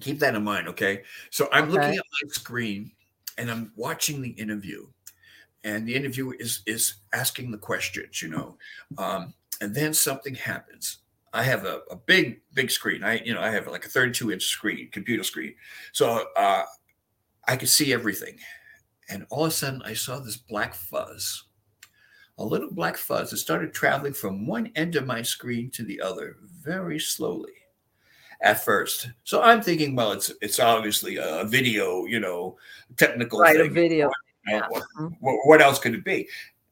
Keep that in mind, okay? So I'm okay. looking at my screen, and I'm watching the interview. And the interviewer is, is asking the questions, you know. Um, and then something happens. I have a, a big, big screen. I, you know, I have like a thirty-two inch screen, computer screen. So uh, I could see everything. And all of a sudden, I saw this black fuzz, a little black fuzz that started traveling from one end of my screen to the other very slowly at first. So I'm thinking, well, it's it's obviously a video, you know, technical right, thing. Right, a video. Yeah. What, what else could it be?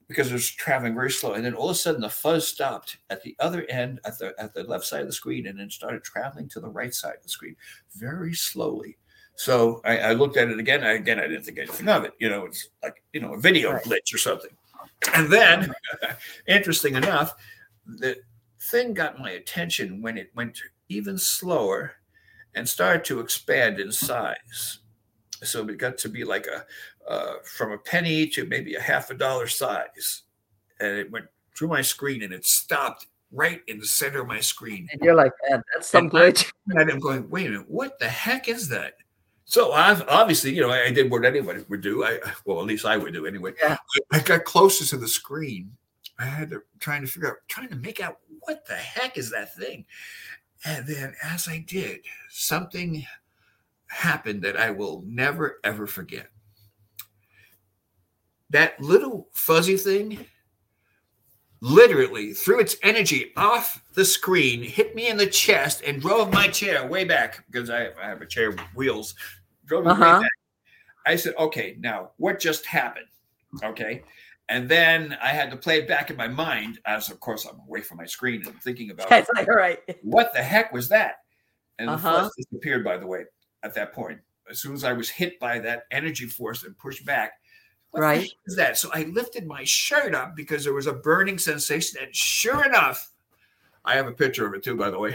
Because it was traveling very slow, and then all of a sudden the fuzz stopped at the other end, at the at the left side of the screen, and then started traveling to the right side of the screen very slowly. So I, I looked at it again. I, again, I didn't think anything of it. You know, it's like, you know, a video right. glitch or something. And then, interesting enough, the thing got my attention when it went even slower and started to expand in size. So it got to be like a uh, from a penny to maybe a half a dollar size. And it went through my screen, and it stopped right in the center of my screen. And you're like, man, that's some glitch. And I'm going, wait a minute, what the heck is that? So I've, obviously, you know, I did what anybody would do. I Well, at least I would do anyway. Yeah. I got closer to the screen. I had to trying to figure out, trying to make out what the heck is that thing. And then as I did, something happened that I will never, ever forget. That little fuzzy thing literally threw its energy off the screen, hit me in the chest, and drove my chair way back, because I have, I have a chair with wheels. Drove me uh-huh. way back. I said, okay, now what just happened? Okay. And then I had to play it back in my mind, as of course I'm away from my screen and thinking about That's it. All right. What the heck was that? And uh-huh. the fuzz disappeared, by the way. At that point, as soon as I was hit by that energy force and pushed back, what right. the heck is that? So I lifted my shirt up because there was a burning sensation. And sure enough, I have a picture of it too, by the way.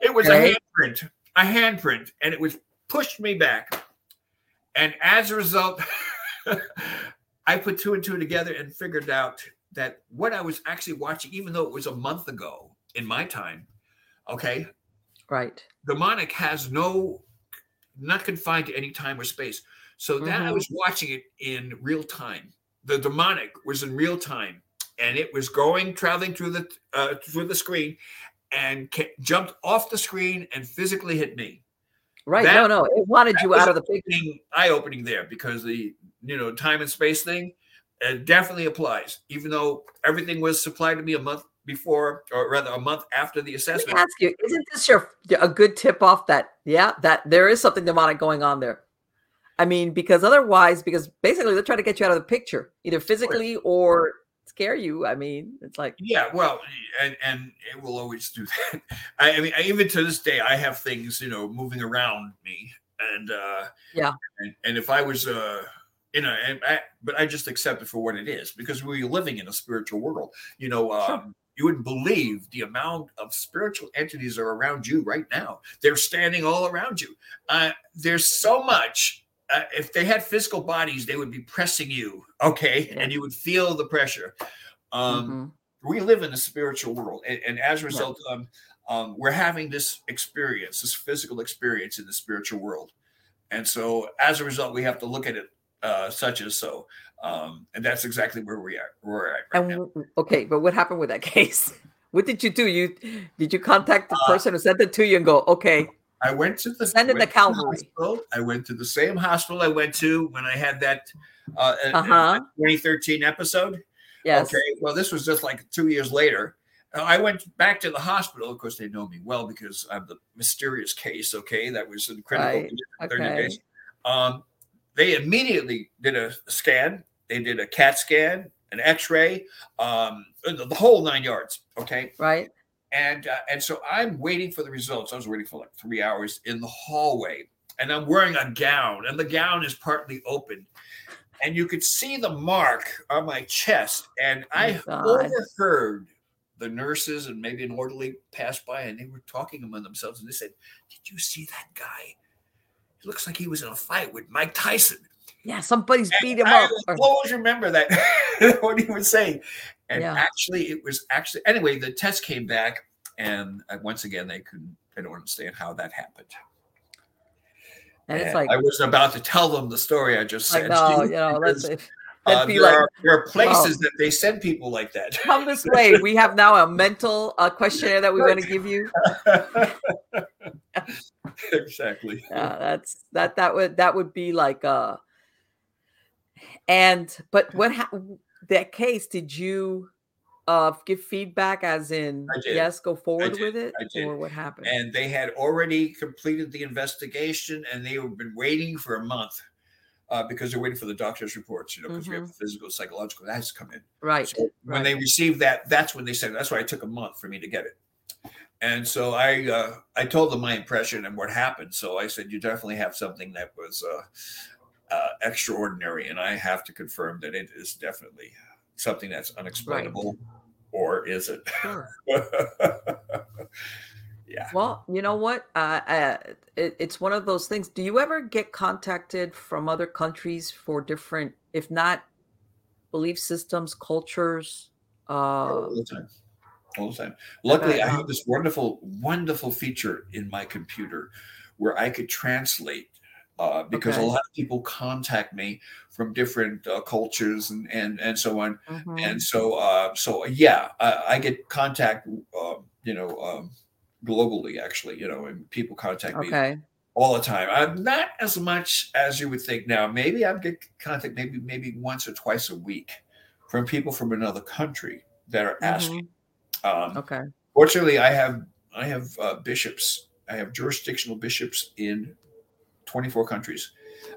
It was okay. a handprint, a handprint, and it was pushed me back. And as a result, I put two and two together and figured out that what I was actually watching, even though it was a month ago in my time, okay? Right. Demonic has no... not confined to any time or space. So that mm-hmm. I was watching it in real time. The demonic was in real time, and it was going, traveling through the uh, through the screen, and ca- jumped off the screen and physically hit me. Right? That, no, no, it wanted you out of the picture. Eye-opening there, because the you know time and space thing uh, definitely applies, even though everything was supplied to me a month before, or rather a month after the assessment. Let me ask you, isn't this your a good tip off that, yeah, that there is something demonic going on there? I mean, because otherwise, because basically they're trying to get you out of the picture, either physically or scare you. I mean, it's like. Yeah, well, and, and it will always do that. I, I mean, I, even to this day, I have things, you know, moving around me. And uh, yeah. And, and if I was, uh, you know, and I, but I just accept it for what it is, because we're living in a spiritual world, you know, um, sure. You wouldn't believe the amount of spiritual entities that are around you right now. They're standing all around you. Uh, there's so much. Uh, if they had physical bodies, they would be pressing you, okay? And you would feel the pressure. Um, mm-hmm. We live in a spiritual world. And, and as a result, right. um, um, we're having this experience, this physical experience in the spiritual world. And so as a result, we have to look at it uh, such as so. Um, and that's exactly where we are. We're at right now. Okay, but what happened with that case? What did you do? You Did you contact the uh, person who sent it to you and go, okay. I went to the, went the, Calvary. To the hospital. I went to the same hospital I went to when I had that uh, uh-huh. twenty thirteen episode. Yes. Okay. Well, this was just like two years later. Uh, I went back to the hospital. Of course, they know me well because I'm the mysterious case. Okay, that was incredible. Right. thirty okay. days. Um, they immediately did a scan. They did a CAT scan, an X-ray, um, the, the whole nine yards. Okay. Right. And uh, and so I'm waiting for the results. I was waiting for like three hours in the hallway. And I'm wearing a gown. And the gown is partly open. And you could see the mark on my chest. And I overheard the nurses and maybe an orderly pass by. And they were talking among themselves. And they said, did you see that guy? He looks like he was in a fight with Mike Tyson. Yeah, somebody's and beat him I up. I always remember that, what he was saying. And yeah. actually, it was actually, anyway, the test came back. And once again, they couldn't, I don't understand how that happened. And, and it's like, I wasn't about to tell them the story I just said. No, you know, because, let's see. Uh, there, like, are, there are places wow. that they send people like that. Come this way. We have now a mental uh, questionnaire that we want to give you. Exactly. Yeah, that's that. That would that would be like uh. And but what ha- that case? Did you uh, give feedback? As in, yes, go forward with it, or what happened? And they had already completed the investigation, and they had been waiting for a month. Uh, because they're waiting for the doctor's reports, you know, because mm-hmm. we have physical, psychological, that has to come in. Right. So when right. they received that, that's when they said, that's why it took a month for me to get it. And so I uh, I told them my impression and what happened. So I said, you definitely have something that was uh, uh, extraordinary. And I have to confirm that it is definitely something that's unexplainable right. or is it? Sure. Yeah. Well, you know what? Uh, uh, it, it's one of those things. Do you ever get contacted from other countries for different, if not belief systems, cultures? Uh, All the time. All the time. Luckily, I have this wonderful, wonderful feature in my computer where I could translate uh, because okay. a lot of people contact me from different uh, cultures and, and, and so on. Mm-hmm. And so, uh, so yeah, I, I get contact, uh, you know, um, globally, actually, you know, and people contact me okay. all the time. I'm not as much as you would think now. Maybe I get contact maybe maybe once or twice a week from people from another country that are asking. Mm-hmm. Um, okay. Fortunately, I have I have uh, bishops. I have jurisdictional bishops in twenty-four countries.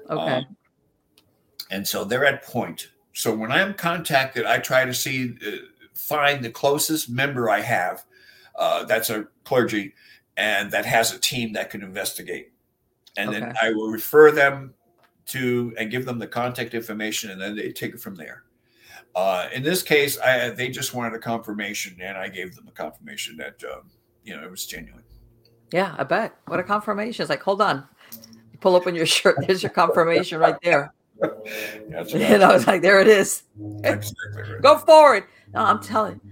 Okay. Um, and so they're at point. So when I'm contacted, I try to see uh, find the closest member I have. Uh, that's a clergy, and that has a team that can investigate. And okay. then I will refer them to and give them the contact information, and then they take it from there. Uh, in this case, I, they just wanted a confirmation, and I gave them a confirmation that, um, you know, it was genuine. Yeah, I bet. What a confirmation. It's like, hold on. You pull open your shirt. There's your confirmation right there. That's right. You know, it's like, there it is. Exactly right. Go forward. No, I'm telling you.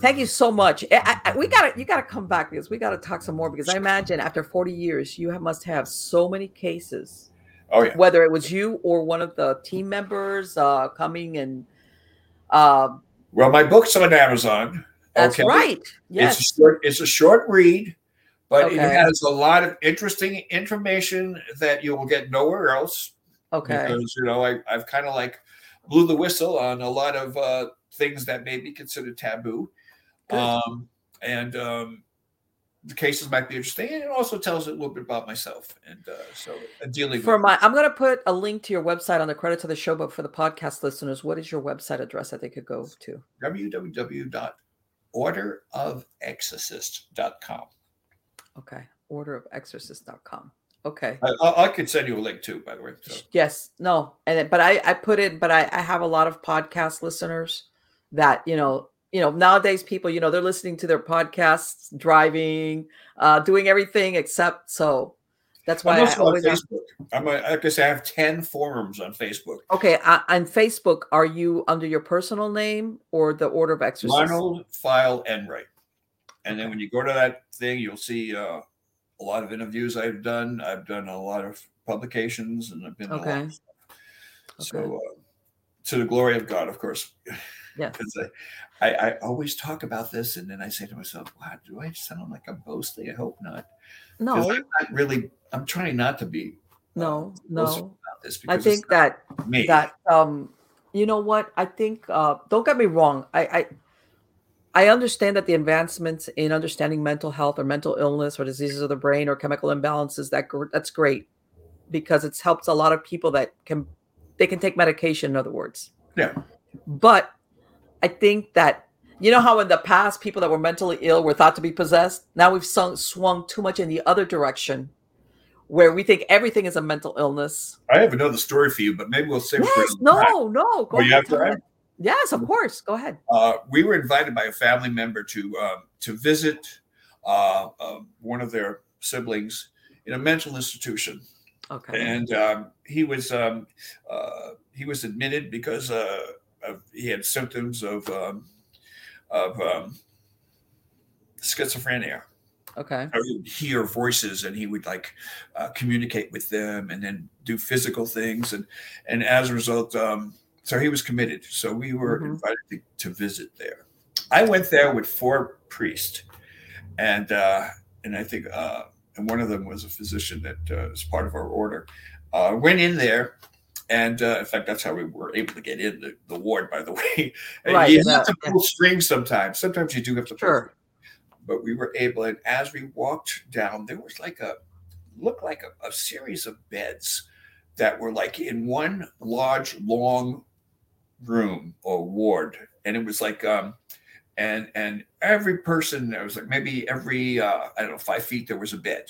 Thank you so much. I, I, we got you. Got to come back because we got to talk some more. Because I imagine after forty years, you have, must have so many cases. Oh yeah. Whether it was you or one of the team members uh, coming and. Uh, well, my book's on Amazon. That's okay. right. Yes. It's a short, it's a short read, but okay. it has a lot of interesting information that you will get nowhere else. Okay. Because you know I I've kind of like blew the whistle on a lot of uh, things that may be considered taboo. Um, and um, the cases might be interesting, and it also tells a little bit about myself. And uh, so, uh, dealing for with my, I'm going to put a link to your website on the credits of the show. But for the podcast listeners, what is your website address that they could go to? w w w dot order of exorcist dot com. Okay, order of exorcist dot com. Okay, I, I could send you a link too, by the way. So. Yes, no, and but I, I put it, but I, I have a lot of podcast listeners that you know. you know, nowadays people, you know, they're listening to their podcasts, driving, uh, doing everything except so. That's why I'm I always ask. I'm a, like I say, I have ten forums on Facebook. Okay, I, on Facebook, are you under your personal name or the Order of Exorcists? Arnold File and Enright. And okay. Then when you go to that thing, you'll see uh, a lot of interviews I've done. I've done a lot of publications, and I've been okay. A lot of stuff. Okay. So, uh, to the glory of God, of course. Yeah. I, I, I always talk about this, and then I say to myself, "Wow, do I sound like I'm boasting? I hope not." No, I'm not really. I'm trying not to be. No, uh, no. About this I think that me. that um, you know what? I think. Uh, don't get me wrong. I, I I understand that the advancements in understanding mental health or mental illness or diseases of the brain or chemical imbalances that that's great because it's helped a lot of people that can they can take medication. In other words, yeah. But I think that, you know how in the past people that were mentally ill were thought to be possessed? Now we've sung, swung too much in the other direction where we think everything is a mental illness. I have another story for you, but maybe we'll save it yes, for no, time. no. Go ahead. Have yes, of course. Go ahead. Uh, we were invited by a family member to uh, to visit uh, uh, one of their siblings in a mental institution. Okay. And um, he was um, uh, he was admitted because uh, of, he had symptoms of um, of um, schizophrenia. Okay. I would hear voices, and he would like uh, communicate with them, and then do physical things, and and as a result, um, so he was committed. So we were mm-hmm. invited to, to visit there. I went there with four priests, and uh, and I think uh, and one of them was a physician that uh, was part of our order. Uh, went in there. And uh, in fact, that's how we were able to get in the, the ward, by the way. And right, you have that, to pull yeah. strings sometimes. Sometimes you do have to pull sure. strings. But we were able, and as we walked down, there was like a, looked like a, a series of beds that were like in one large, long room or ward. And it was like, um, and and every person, there was like maybe every, uh, I don't know, five feet, there was a bed.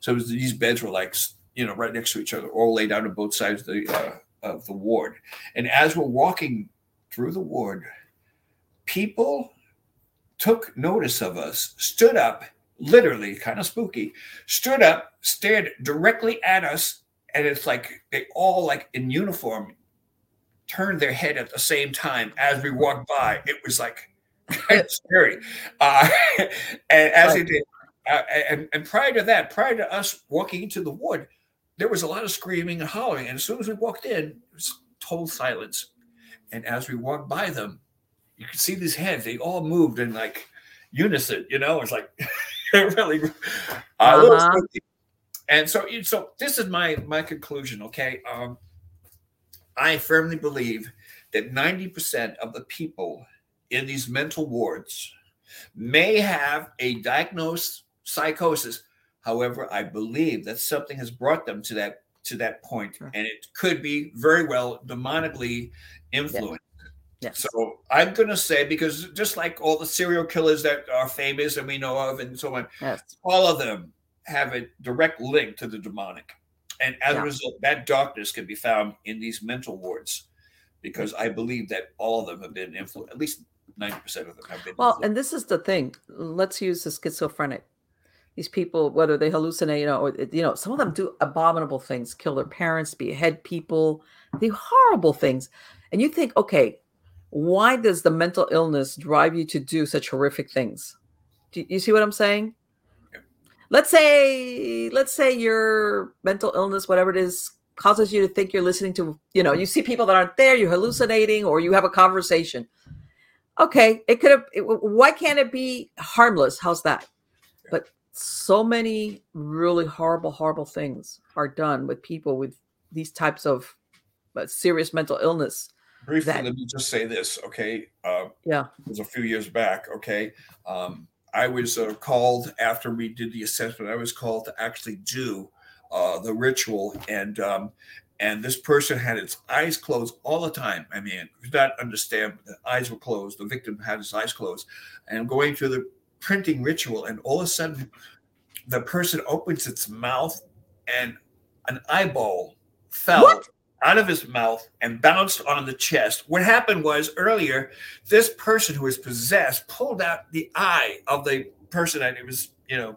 So it was, these beds were like, you know, right next to each other, all laid out on both sides of the, uh, of the ward. And as we're walking through the ward, people took notice of us, stood up, literally kind of spooky, stood up, stared directly at us. And it's like they all like in uniform turned their head at the same time as we walked by. It was like kind of scary. Uh, and as they did, uh, and, and prior to that, prior to us walking into the ward, there was a lot of screaming and hollering, and as soon as we walked in, it was total silence. And as we walked by them, you could see these heads; they all moved in like unison. You know, it's like really. Uh, uh-huh. And so, so this is my my conclusion. Okay, um, I firmly believe that ninety percent of the people in these mental wards may have a diagnosed psychosis. However, I believe that something has brought them to that to that point, sure. and it could be very well demonically influenced. Yes. Yes. So I'm going to say, because just like all the serial killers that are famous and we know of and so on, yes. all of them have a direct link to the demonic. And as yeah. a result, that darkness can be found in these mental wards, because I believe that all of them have been influenced, at least ninety percent of them have been influenced. Well, and this is the thing. Let's use the schizophrenic. These people, whether they hallucinate, you know, or, you know, some of them do abominable things, kill their parents, behead people, do horrible things. And you think, okay, why does the mental illness drive you to do such horrific things? Do you see what I'm saying? Yeah. Let's say, let's say your mental illness, whatever it is, causes you to think you're listening to, you know, you see people that aren't there, you're hallucinating, or you have a conversation. Okay, it could have, it, why can't it be harmless? How's that? Yeah. But so many really horrible, horrible things are done with people with these types of serious mental illness. Briefly, that- let me just say this, okay? Uh, yeah. It was a few years back, okay? Um, I was uh, called after we did the assessment. I was called to actually do uh, the ritual, and um, and this person had its eyes closed all the time. I mean, I did not understand, but the eyes were closed. The victim had his eyes closed. And going through the printing ritual, and all of a sudden the person opens its mouth and an eyeball fell what? out of his mouth and bounced on the chest. What happened was earlier, this person who was possessed pulled out the eye of the person that was, you know,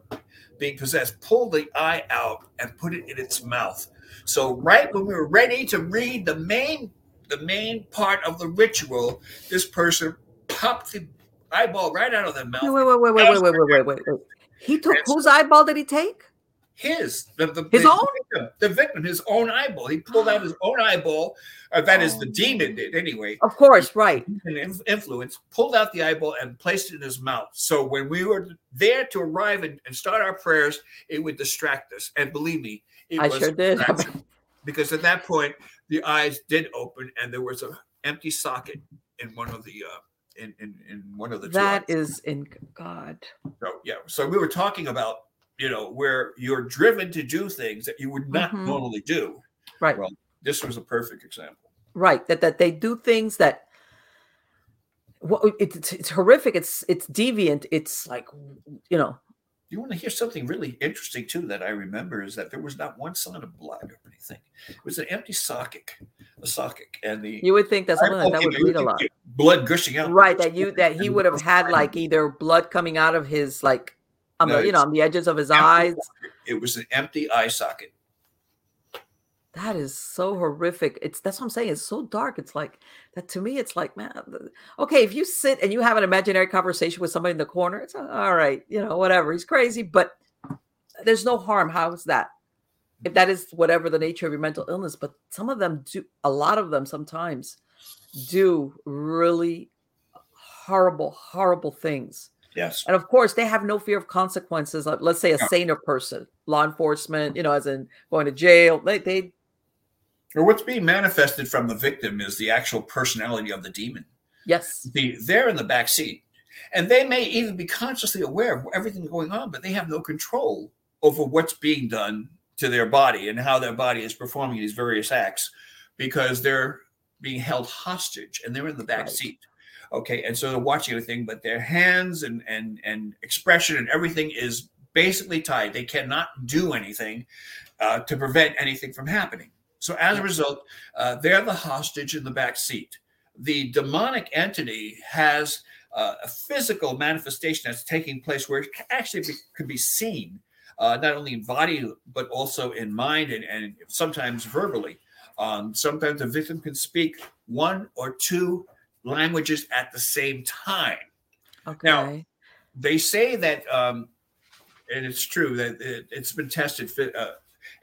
being possessed, pulled the eye out and put it in its mouth. So right when we were ready to read the main, the main part of the ritual, this person popped the eyeball right out of their mouth. Wait, wait, wait, wait, wait, wait, wait, wait, wait. He took whose eyeball did he take? His, the, the, his the, own, victim, the victim, his own eyeball. He pulled out his own eyeball. Or that oh. is, the demon did anyway. Of course, right. And influence pulled out the eyeball and placed it in his mouth. So when we were there to arrive and, and start our prayers, it would distract us. And believe me, it I was sure did. Because at that point, the eyes did open, and there was an empty socket in one of the. Uh, In, in in one of the that two is in God. So yeah, so we were talking about, you know, where you're driven to do things that you would not mm-hmm. normally do. Right. Well, this was a perfect example. Right. That that they do things that. Well, it, it's it's horrific. It's it's deviant. It's like, you know. You want to hear something really interesting too that I remember is that there was not one sign of blood or anything. It was an empty socket, a socket, and the you would think that's something that, that would bleed a lot, blood gushing out, right? That you that he would have had like either blood coming out of his like, on no, the, you know, on the edges of his eyes. Socket. It was an empty eye socket. That is so horrific. It's that's what I'm saying. It's so dark. It's like that to me. It's like, man, okay, if you sit and you have an imaginary conversation with somebody in the corner, it's like, all right, you know, whatever. He's crazy, but there's no harm. How is that? If that is whatever the nature of your mental illness, but some of them do. A lot of them sometimes do really horrible, horrible things. Yes, and of course they have no fear of consequences. Like, let's say a yeah. saner person, law enforcement, you know, as in going to jail. They they. Or what's being manifested from the victim is the actual personality of the demon. Yes. The, they're in the back seat. And they may even be consciously aware of everything going on, but they have no control over what's being done to their body and how their body is performing these various acts because they're being held hostage and they're in the back right. seat. Okay. And so they're watching everything, but their hands and, and, and expression and everything is basically tied. They cannot do anything uh, to prevent anything from happening. So as a result, uh, they're the hostage in the back seat. The demonic entity has uh, a physical manifestation that's taking place where it actually be, could be seen, uh, not only in body, but also in mind and, and sometimes verbally. Um, sometimes the victim can speak one or two languages at the same time. Okay. Now, they say that, um, and it's true, that it, it's been tested uh,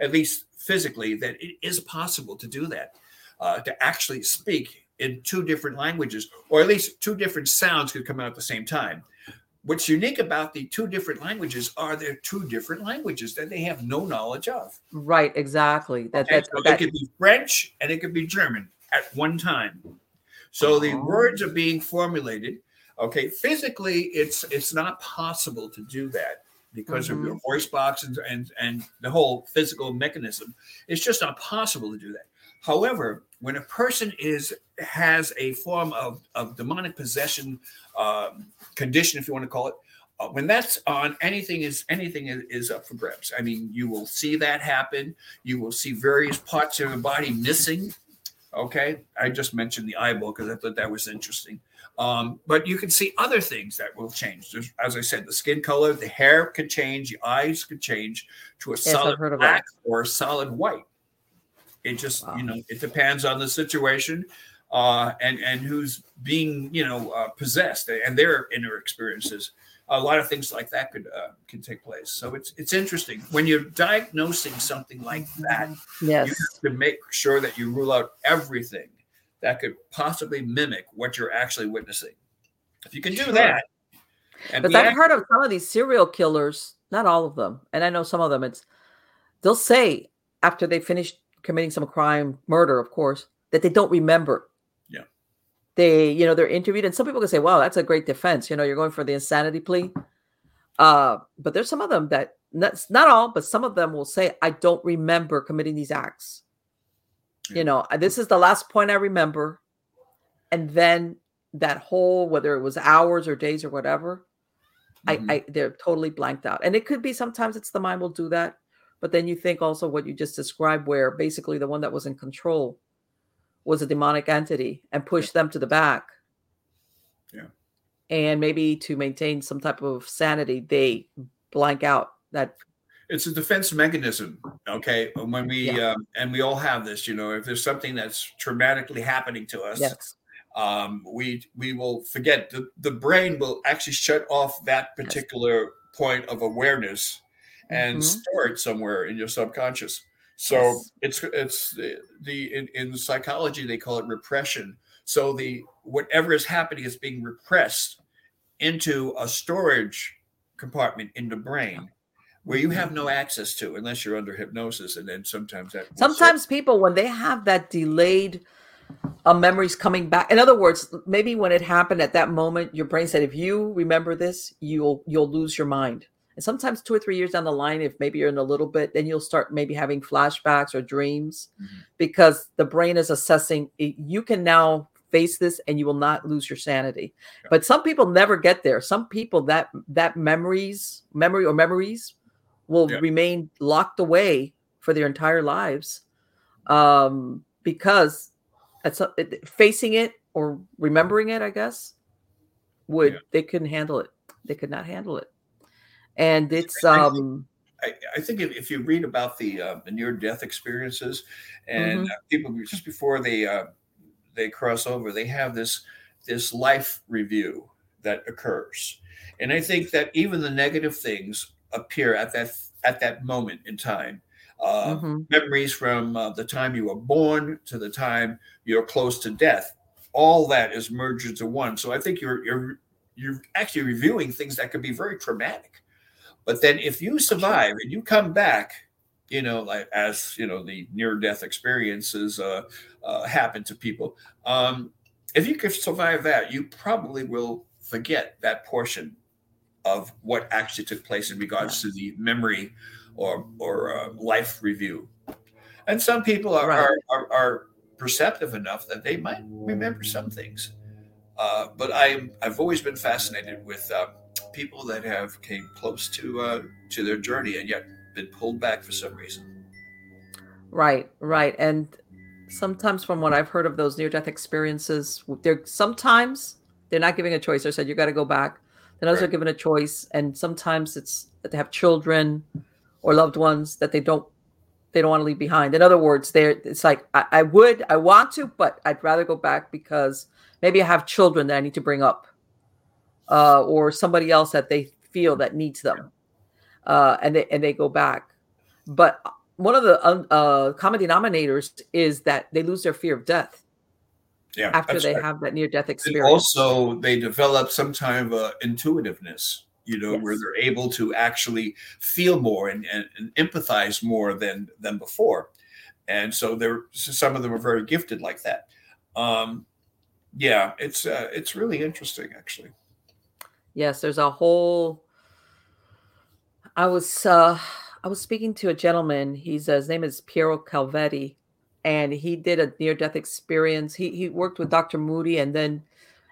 at least physically, that it is possible to do that, uh, to actually speak in two different languages, or at least two different sounds could come out at the same time. What's unique about the two different languages are they're two different languages that they have no knowledge of. Right, exactly. That, okay, that, so that, it could be French and it could be German at one time. So the oh. words are being formulated. Okay, physically, it's it's not possible to do that. Because mm-hmm. of your voice box and, and and the whole physical mechanism, it's just not possible to do that. However, when a person is has a form of, of demonic possession um, condition, if you want to call it, uh, when that's on, anything is anything is, is up for grabs. I mean, you will see that happen. You will see various parts of your body missing. Okay, I just mentioned the eyeball because I thought that was interesting. Um, but you can see other things that will change. There's, as I said, the skin color, the hair could change, the eyes could change to a yes, solid black or a solid white. It just, wow. you know, it depends on the situation uh, and, and who's being, you know, uh, possessed and their inner experiences. A lot of things like that could uh, can take place. So it's it's interesting. When you're diagnosing something like that, yes. you have to make sure that you rule out everything that could possibly mimic what you're actually witnessing. If you can do sure. that. Because I've act- heard of some of these serial killers, not all of them, and I know some of them, it's they'll say after they finish committing some crime, murder, of course, that they don't remember. They, you know, they're interviewed, and some people can say, wow, that's a great defense. You know, you're going for the insanity plea. Uh, but there's some of them that, that's not all, but some of them will say, I don't remember committing these acts. Yeah. You know, this is the last point I remember. And then that whole, whether it was hours or days or whatever, mm-hmm. I, I they're totally blanked out. And it could be sometimes it's the mind will do that. But then you think also what you just described, where basically the one that was in control was a demonic entity and pushed them to the back. Yeah. And maybe to maintain some type of sanity, they blank out that. It's a defense mechanism, okay? When we yeah. um, and we all have this, you know, if there's something that's traumatically happening to us, yes. um, we we will forget. The, the brain will actually shut off that particular yes. point of awareness and mm-hmm. store it somewhere in your subconscious. So yes. it's it's the, the in, in psychology they call it repression. So the whatever is happening is being repressed into a storage compartment in the brain where you have no access to unless you're under hypnosis. And then sometimes that sometimes people, when they have that delayed uh, memories coming back. In other words, maybe when it happened at that moment, your brain said, if you remember this, you'll you'll lose your mind. And sometimes two or three years down the line, if maybe you're in a little bit, then you'll start maybe having flashbacks or dreams mm-hmm. because the brain is assessing it. You can now face this and you will not lose your sanity. Yeah. But some people never get there. Some people that that memories, memory or memories will yeah. remain locked away for their entire lives um, because that's, facing it or remembering it, I guess, would yeah. they couldn't handle it. They could not handle it. And it's um I, I think if, if you read about the uh, the near-death experiences and mm-hmm. people just before they uh, they cross over, they have this this life review that occurs. And I think that even the negative things appear at that at that moment in time. Uh, mm-hmm. Memories from uh, the time you were born to the time you're close to death, all that is merged into one. So I think you're you're you're actually reviewing things that could be very traumatic. But then if you survive and you come back, you know, like as, you know, the near-death experiences uh, uh, happen to people, um, if you could survive that, you probably will forget that portion of what actually took place in regards to the memory or or uh, life review. And some people are, right. are, are, are perceptive enough that they might remember some things. Uh, but I'm, I've always been fascinated with uh, people that have came close to uh, to their journey and yet been pulled back for some reason. Right, right. And sometimes from what I've heard of those near-death experiences, they're sometimes they're not giving a choice. They're said, you got to go back. Then others right. are given a choice. And sometimes it's that they have children or loved ones that they don't they don't want to leave behind. In other words, they're it's like, I, I would, I want to, but I'd rather go back because maybe I have children that I need to bring up. Uh, or somebody else that they feel that needs them, uh, and they and they go back. But one of the uh, uh, common denominators is that they lose their fear of death. Yeah, after they right. have that near-death experience. And also, they develop some kind of uh, intuitiveness, you know, yes. where they're able to actually feel more and, and, and empathize more than than before. And so, there some of them are very gifted like that. Um, yeah, it's uh, it's really interesting, actually. Yes, there's a whole. I was uh, I was speaking to a gentleman. He's uh, his name is Piero Calvetti, and he did a near-death experience. He he worked with Doctor Moody, and then,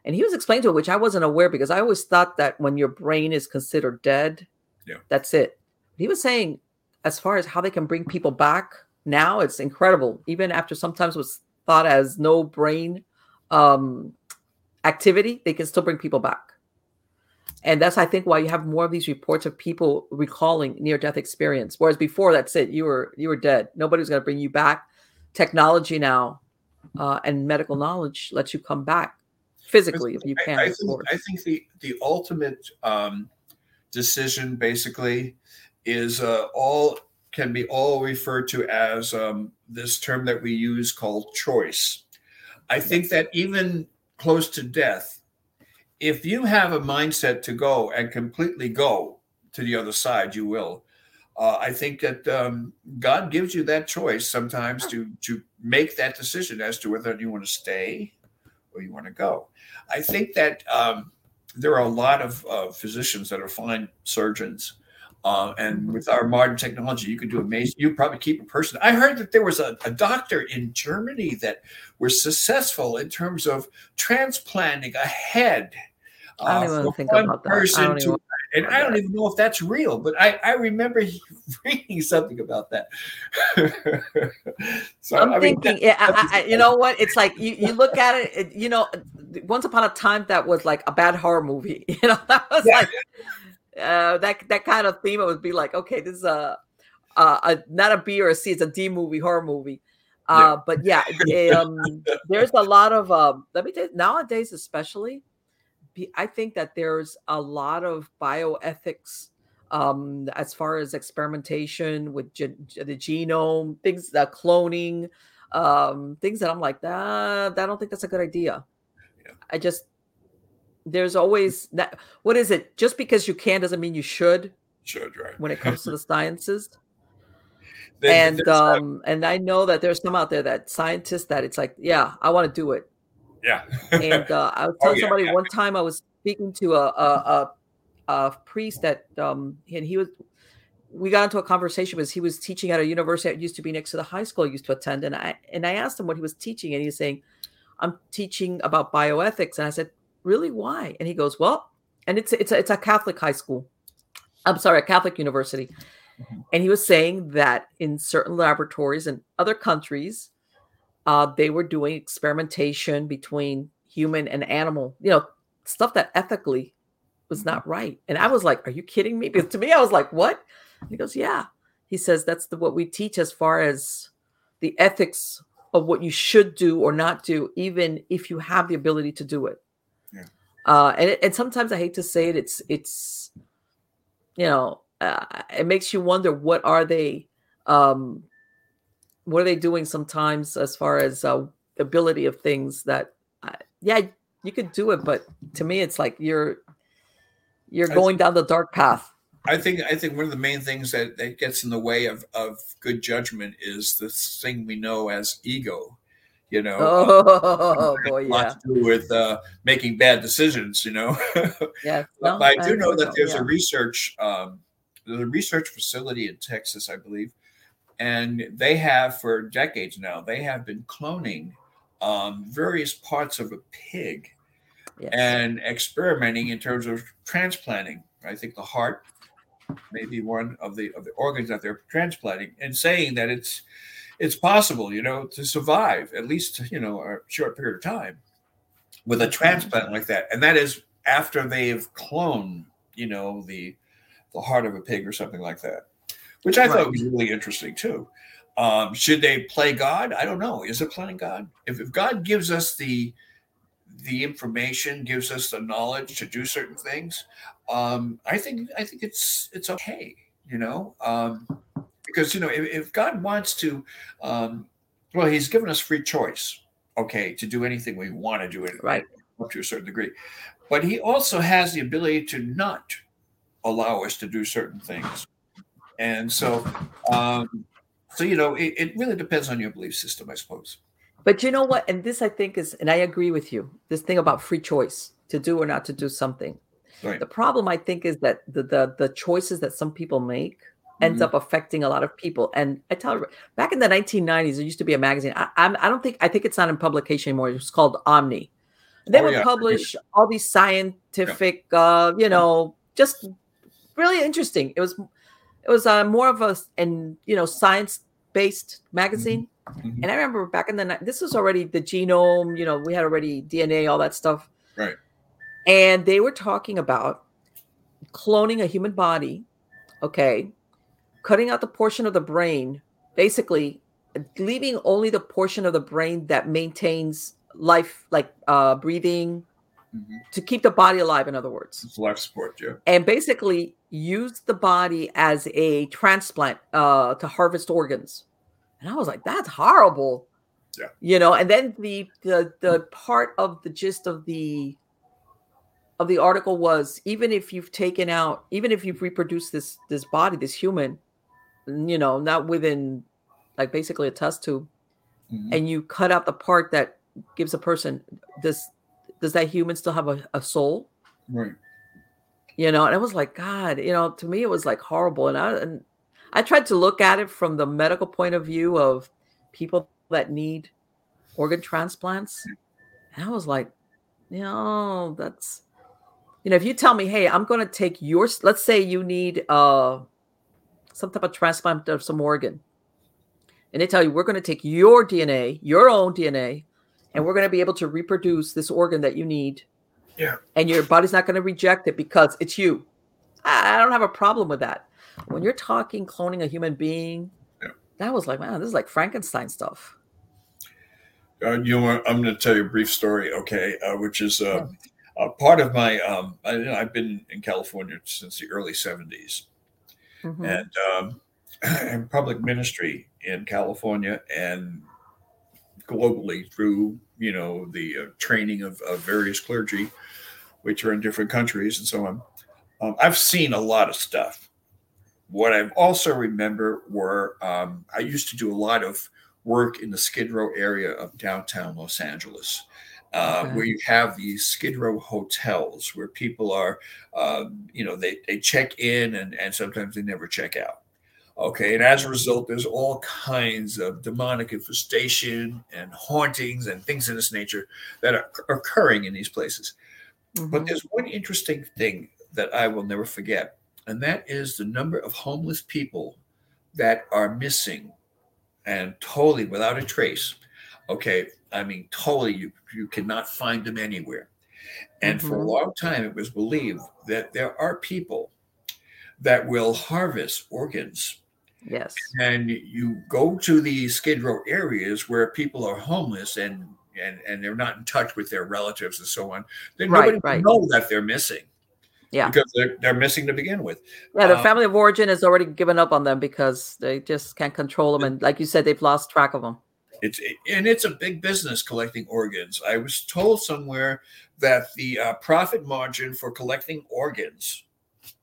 and he was explaining to it, which I wasn't aware because I always thought that when your brain is considered dead, yeah. that's it. He was saying, as far as how they can bring people back now, it's incredible. Even after sometimes was thought as no brain um, activity, they can still bring people back. And that's, I think, why you have more of these reports of people recalling near-death experience. Whereas before, that's it. You were you were dead. Nobody's going to bring you back. Technology now uh, and medical knowledge lets you come back physically if you can. I, I, think, I think the, the ultimate um, decision, basically, is uh, all can be all referred to as um, this term that we use called choice. I think that even close to death, if you have a mindset to go and completely go to the other side, you will. Uh, I think that um, God gives you that choice sometimes to to make that decision as to whether you want to stay or you want to go. I think that um, there are a lot of uh, physicians that are fine surgeons. Uh, and with our modern technology, you could do amazing. You probably keep a person. I heard that there was a, a doctor in Germany that was successful in terms of transplanting a head I don't uh, even think about that. I don't even to, and I don't even know if that's real, but I, I remember reading something about that. So I'm I thinking, mean, that, yeah, I, I, you know what? It's like you, you look at it, it, you know, once upon a time that was like a bad horror movie. You know, that was yeah. like uh, that that kind of theme. It would be like, okay, this is a, a, a not a B or a C, it's a D movie, horror movie. Uh, yeah. But yeah, it, um, there's a lot of, uh, let me tell you, nowadays especially, I think that there's a lot of bioethics um, as far as experimentation with ge- the genome, things that cloning, um, things that I'm like, nah, I don't think that's a good idea. Yeah. I just, there's always that. What is it? Just because you can doesn't mean you should. Should, right. When it comes to the sciences. They, and um, and I know that there's some out there that scientists that it's like, yeah, I want to do it. Yeah. And uh, I was telling oh, yeah, somebody yeah. one time I was speaking to a a, a, a priest that um and he was we got into a conversation because he was teaching at a university that used to be next to the high school I used to attend, and I and I asked him what he was teaching, and he was saying, I'm teaching about bioethics. And I said, really, why? And he goes, well, and it's it's a, it's a Catholic high school. I'm sorry, a Catholic university. And he was saying that in certain laboratories in other countries, uh, they were doing experimentation between human and animal, you know, stuff that ethically was not right. And I was like, are you kidding me? Because to me, I was like, what? And he goes, yeah. He says, that's the, what we teach as far as the ethics of what you should do or not do, even if you have the ability to do it. Yeah. Uh, and, it, and sometimes I hate to say it, it's, it's, you know, Uh, it makes you wonder, what are they, um, what are they doing sometimes as far as uh, ability of things that, uh, yeah, you could do it, but to me, it's like you're you're going th- down the dark path. I think I think one of the main things that, that gets in the way of, of good judgment is this thing we know as ego. You know, oh, uh, boy, yeah. to do with uh, making bad decisions. You know, yeah. No, I do I know that there's yeah. a research. Um, There's a research facility in Texas, I believe, and they have for decades now, they have been cloning um, various parts of a pig yes. and experimenting in terms of transplanting. I think the heart may be one of the of the organs that they're transplanting, and saying that it's it's possible, you know, to survive at least, you know, a short period of time with a transplant like that. And that is after they've cloned, you know, the the heart of a pig or something like that, which I right. thought was really interesting too. Um, should they play God? I don't know. Is it playing God? If, if God gives us the the information, gives us the knowledge to do certain things, um, I think I think it's it's okay, you know, um, because you know if, if God wants to, um, well, He's given us free choice, okay, to do anything we want to do it right up to a certain degree, but He also has the ability to not allow us to do certain things. And so, um, so, you know, it, it really depends on your belief system, I suppose. But you know what? And this, I think is, and I agree with you, this thing about free choice to do or not to do something. Right. The problem I think is that the, the, the choices that some people make ends mm-hmm. up affecting a lot of people. And I tell you, back in the nineteen nineties, there used to be a magazine. I, I'm, I don't think, I think it's not in publication anymore. It's called Omni. They oh, would yeah. publish all these scientific, yeah. uh, you know, just really interesting. It was, it was uh, more of a and you know science based magazine. Mm-hmm. And I remember back in the night, this was already the genome. You know, we had already D N A, all that stuff. Right. And they were talking about cloning a human body. Okay, cutting out the portion of the brain, basically leaving only the portion of the brain that maintains life, like uh, breathing. Mm-hmm. To keep the body alive, in other words. It's life support, yeah. And basically use the body as a transplant uh, to harvest organs. And I was like, that's horrible. Yeah. You know, and then the the the part of the gist of the of the article was, even if you've taken out, even if you've reproduced this this body, this human, you know, not within like basically a test tube, mm-hmm. and you cut out the part that gives a person this, does that human still have a, a soul? Right. You know, and it was like, God, you know, to me, it was like horrible. And I, and I tried to look at it from the medical point of view of people that need organ transplants. And I was like, you know, that's, you know, if you tell me, hey, I'm going to take your, let's say you need uh, some type of transplant of some organ. And they tell you, we're going to take your D N A, your own D N A, and we're going to be able to reproduce this organ that you need. Yeah. And your body's not going to reject it because it's you. I, I don't have a problem with that. When you're talking cloning a human being, yeah. that was like, man, this is like Frankenstein stuff. Uh, you know what? I'm going to tell you a brief story, okay, uh, which is uh, yeah. uh, part of my um, – you know, I've been in California since the early seventies. Mm-hmm. And um, in public ministry in California and globally through, you know, the uh, training of, of various clergy, which are in different countries and so on. Um, I've seen a lot of stuff. What I also remember were um, I used to do a lot of work in the Skid Row area of downtown Los Angeles, uh, okay. where you have these Skid Row hotels where people are, um, you know, they, they check in and, and sometimes they never check out. Okay. And as a result, there's all kinds of demonic infestation and hauntings and things of this nature that are occurring in these places. Mm-hmm. But there's one interesting thing that I will never forget, and that is the number of homeless people that are missing and totally without a trace. Okay, I mean, totally, you, you cannot find them anywhere. And mm-hmm. for a long time, it was believed that there are people that will harvest organs. Yes. And you go to the Skid Row areas where people are homeless and, and, and they're not in touch with their relatives and so on. Then right, nobody right. will know that they're missing. Yeah, because they're, they're missing to begin with. Yeah, their um, family of origin has already given up on them because they just can't control them. And like you said, they've lost track of them. It's it, And it's a big business collecting organs. I was told somewhere that the uh, profit margin for collecting organs,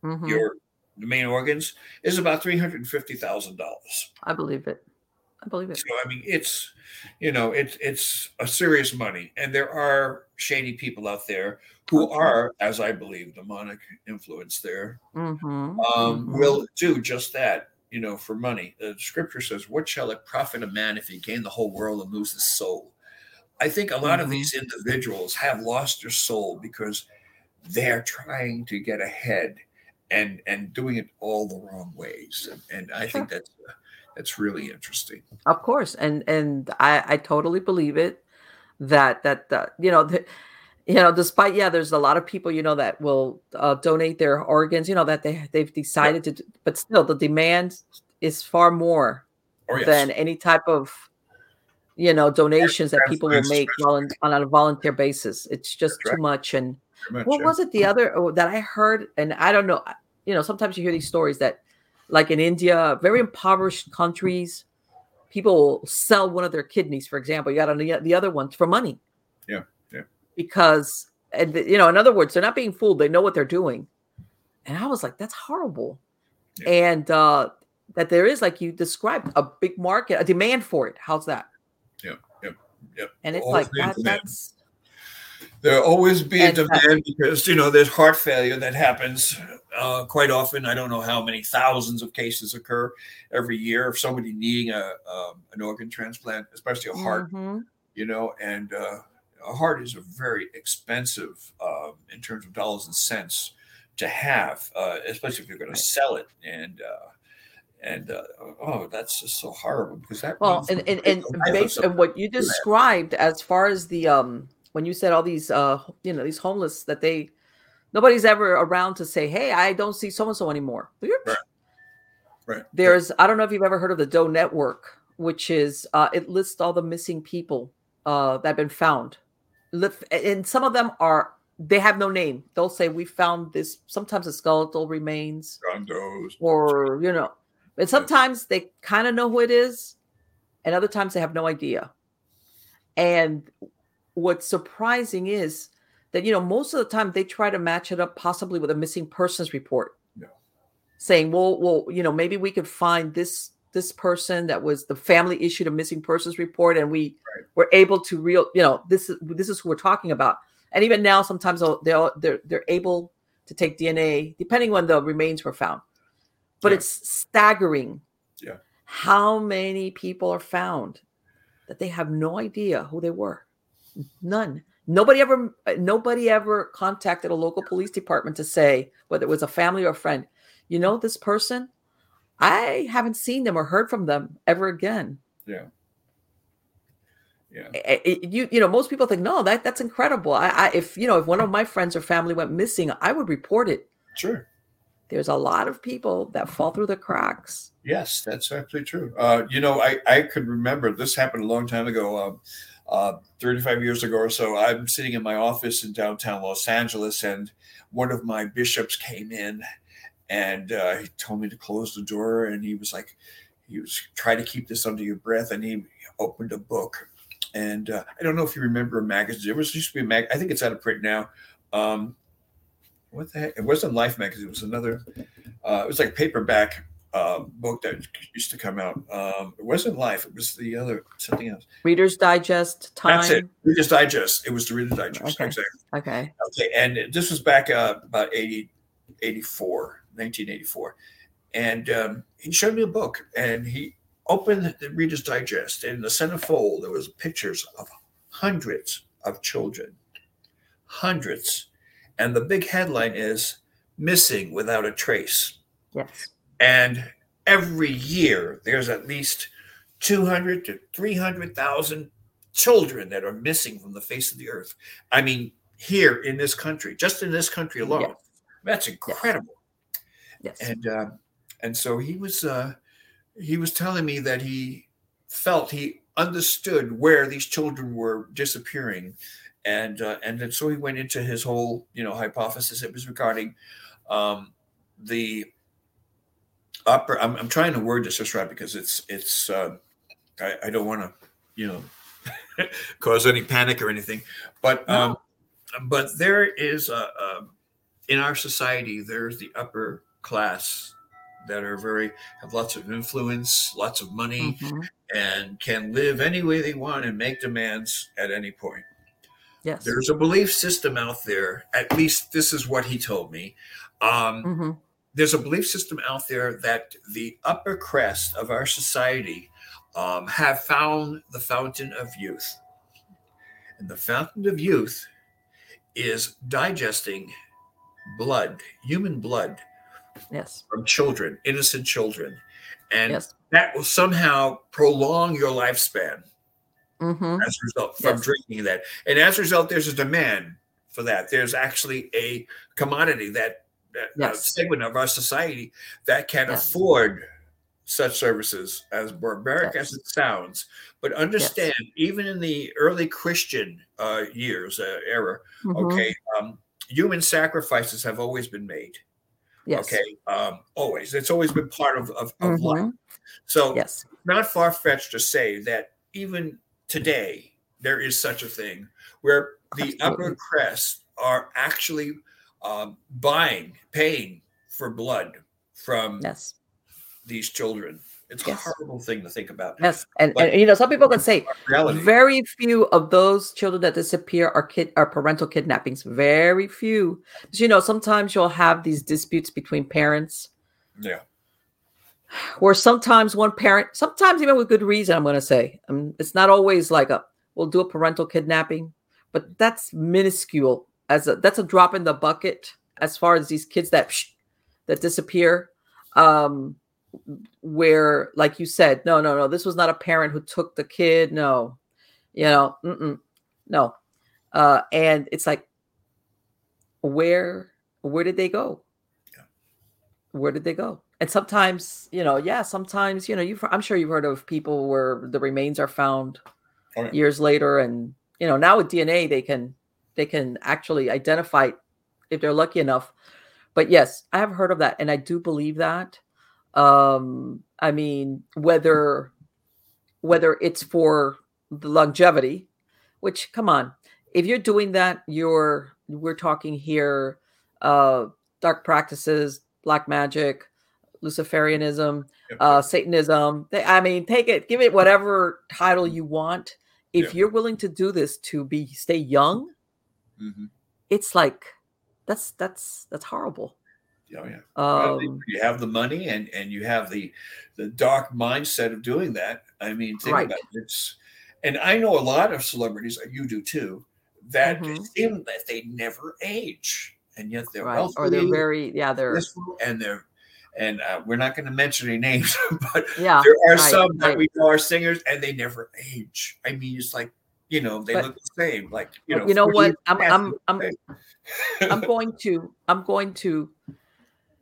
mm-hmm. your the main organs, is about three hundred fifty thousand dollars. I believe it. I believe it. So, I mean, it's, you know, it's it's a serious money. And there are shady people out there who are, as I believe, demonic influence there, mm-hmm. Um, mm-hmm. will do just that, you know, for money. The scripture says, what shall it profit a man if he gain the whole world and lose his soul? I think a lot mm-hmm. of these individuals have lost their soul because they're trying to get ahead and, and doing it all the wrong ways. And, and I sure. think that's... Uh, That's really interesting. Of course. And and I, I totally believe it that, that uh, you know, the, you know, despite, yeah, there's a lot of people, you know, that will uh, donate their organs, you know, that they, they've decided yeah. to, but still the demand is far more oh, yes. than any type of, you know, donations that's, that people will make volu- on a volunteer basis. It's just that's too right. much. And too much, what yeah. was it the other oh, that I heard? And I don't know, you know, sometimes you hear these stories that, like in India, very impoverished countries, people sell one of their kidneys, for example. You got on the, the other one for money. Yeah, yeah. Because, and you know, in other words, they're not being fooled. They know what they're doing. And I was like, that's horrible. Yeah. And uh, that there is, like you described, a big market, a demand for it. How's that? Yeah, yeah, yeah. And it's always like, that, that's... There'll always be a demand because, you know, there's heart failure that happens uh, quite often. I don't know how many thousands of cases occur every year of somebody needing a um, an organ transplant, especially a heart, mm-hmm. you know, and uh, a heart is a very expensive um, in terms of dollars and cents to have, uh, especially if you're going right. to sell it. And uh, and uh, oh, that's just so horrible because that. Well, and, and, and based on what you described as far as the um. when you said all these, uh, you know, these homeless that they, nobody's ever around to say, hey, I don't see so-and-so anymore. Right. Right. There's, I don't know if you've ever heard of the Doe Network, which is, uh, it lists all the missing people uh, that have been found. And some of them are, they have no name. They'll say, we found this, sometimes the skeletal remains. Gondos. Or, you know, and sometimes they kind of know who it is. And other times they have no idea. And what's surprising is that, you know, most of the time they try to match it up possibly with a missing persons report. Yeah. Saying, well, well, you know, maybe we could find this this person that was the family issued a missing persons report and we right. were able to real, you know, this is this is who we're talking about. And even now sometimes they're they're they're able to take D N A depending on the remains were found. But yeah. it's staggering yeah. how many people are found that they have no idea who they were. None. Nobody ever, nobody ever contacted a local police department to say, whether it was a family or a friend, you know, this person, I haven't seen them or heard from them ever again. Yeah. Yeah. It, it, you, you know, most people think, no, that that's incredible. I, I, if, you know, if one of my friends or family went missing, I would report it. Sure. There's a lot of people that fall through the cracks. Yes, that's absolutely true. Uh, you know, I, I could remember this happened a long time ago. Um, Uh, thirty-five years ago or so, I'm sitting in my office in downtown Los Angeles, and one of my bishops came in, and uh, he told me to close the door. And he was like, he was trying to keep this under your breath. And he opened a book. And uh, I don't know if you remember a magazine. There was used to be a mag. I think it's out of print now. Um, what the heck? It wasn't Life magazine. It was another. Uh, it was like a paperback Uh, book that used to come out. Um, it wasn't Life. It was the other, something else. Reader's Digest. Time. That's it. Reader's Digest. It was the Reader's Digest. Okay. Exactly. Okay. Okay. And this was back uh, about eighty, eighty-four, nineteen eighty-four. And um, he showed me a book, and he opened the Reader's Digest, and in the centerfold, there was pictures of hundreds of children. Hundreds. And the big headline is Missing Without a Trace. Yes. And every year, there's at least two hundred to three hundred thousand children that are missing from the face of the earth. I mean, here in this country, just in this country alone. Yes. That's incredible. Yes. And uh, and so he was uh, he was telling me that he felt he understood where these children were disappearing, and uh, and then so he went into his whole you know hypothesis. It was regarding um, the Upper, I'm, I'm trying to word this just right because it's it's. Uh, I, I don't want to, you know, cause any panic or anything, but no. um, but there is a, a in our society there's the upper class that are very have lots of influence, lots of money, mm-hmm. and can live any way they want and make demands at any point. Yes, there's a belief system out there. At least this is what he told me. Um, mm-hmm. There's a belief system out there that the upper crust of our society um, have found the fountain of youth. And the fountain of youth is digesting blood, human blood, yes, from children, innocent children. And yes. that will somehow prolong your lifespan mm-hmm. as a result from yes. drinking that. And as a result, there's a demand for that. There's actually a commodity that Yes. segment of our society that can yes. afford such services, as barbaric yes. as it sounds. But understand, yes. even in the early Christian uh, years, uh, era, mm-hmm. okay, um, human sacrifices have always been made. Yes. Okay, um, always. It's always been part of, of, of mm-hmm. life. So yes. not far-fetched to say that even today there is such a thing where the Absolutely. upper crest are actually Um, buying, paying for blood from yes. these children. It's yes. a horrible thing to think about. Yes, and, and you know, some people can say reality. very few of those children that disappear are kid are parental kidnappings. Very few. Because, you know, sometimes you'll have these disputes between parents. Yeah. Or sometimes one parent, sometimes even with good reason, I'm going to say. I mean, it's not always like a, we'll do a parental kidnapping, but that's minuscule. As a, that's a drop in the bucket as far as these kids that psh, that disappear, um, where, like you said, no, no, no, this was not a parent who took the kid. No, you know, mm-mm, no. Uh, and it's like, where, where did they go? Yeah. Where did they go? And sometimes, you know, yeah, sometimes, you know, you've, I'm sure you've heard of people where the remains are found yeah. years later. And, you know, now with D N A, they can, They can actually identify if they're lucky enough. But yes, I have heard of that. And I do believe that. Um, I mean, whether whether it's for the longevity, which, come on, if you're doing that, you're we're talking here, uh, dark practices, black magic, Luciferianism, yep. uh, Satanism. They, I mean, take it, give it whatever title you want. If yep. you're willing to do this to be stay young, Mm-hmm. it's like that's that's that's horrible. Oh, yeah, um, well, you have the money and and you have the the dark mindset of doing that. I mean, think right. about it. It's, and I know a lot of celebrities, you do too, that mm-hmm. seem that they never age, and yet they're right. Or they're very yeah they're and they're and uh, we're not going to mention any names, but yeah, there are right, some right. that we know are singers and they never age. I mean, it's like, you know, they but, look the same. Like you know, you know what? I'm I'm I'm, I'm going to I'm going to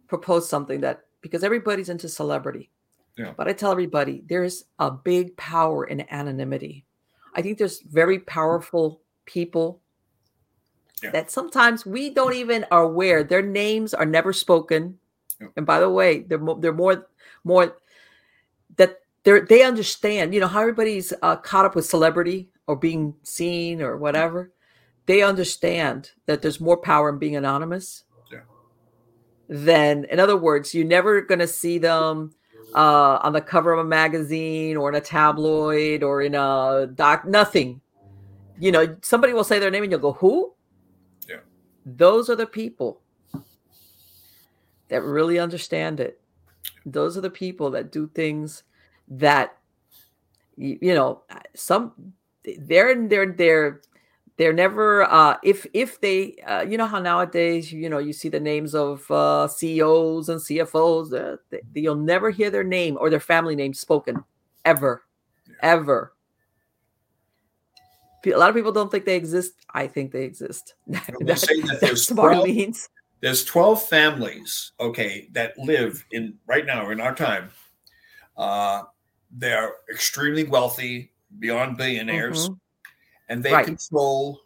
propose something that because everybody's into celebrity. Yeah. But I tell everybody there's a big power in anonymity. I think there's very powerful people yeah. that sometimes we don't even are aware. Their names are never spoken. Yeah. And by the way, they're more, they're more, more that they they understand, you know, how everybody's uh, caught up with celebrity or being seen or whatever. They understand that there's more power in being anonymous. Yeah. Than, in other words, you're never going to see them Uh, on the cover of a magazine or in a tabloid or in a doc, nothing. You know, somebody will say their name and you'll go, who? Yeah. Those are the people that really understand it. Those are the people that do things that, you, you know, some they're, they're, they're, they're never, uh, if, if they, uh, you know how nowadays, you know, you see the names of uh, C E Os and C F Os, uh, they, you'll never hear their name or their family name spoken ever, yeah. ever. A lot of people don't think they exist. I think they exist. That, that there's, twelve, there's twelve families, okay, that live in right now in our time. Uh, they're extremely wealthy, beyond billionaires. Mm-hmm. And they right. control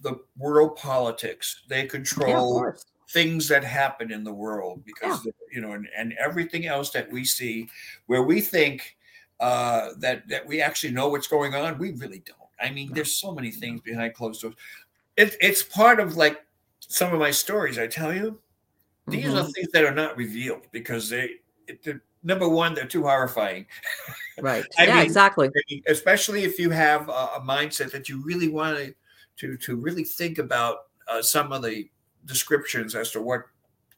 the world politics. They control yeah, things that happen in the world because, yeah. you know, and, and everything else that we see where we think uh, that, that we actually know what's going on. We really don't. I mean, there's so many things behind closed doors. It, it's part of like some of my stories. I tell you, these mm-hmm. are things that are not revealed because they, it, number one, they're too horrifying. Right. I yeah, mean, exactly. I mean, especially if you have a, a mindset that you really want to to, to really think about uh, some of the descriptions as to what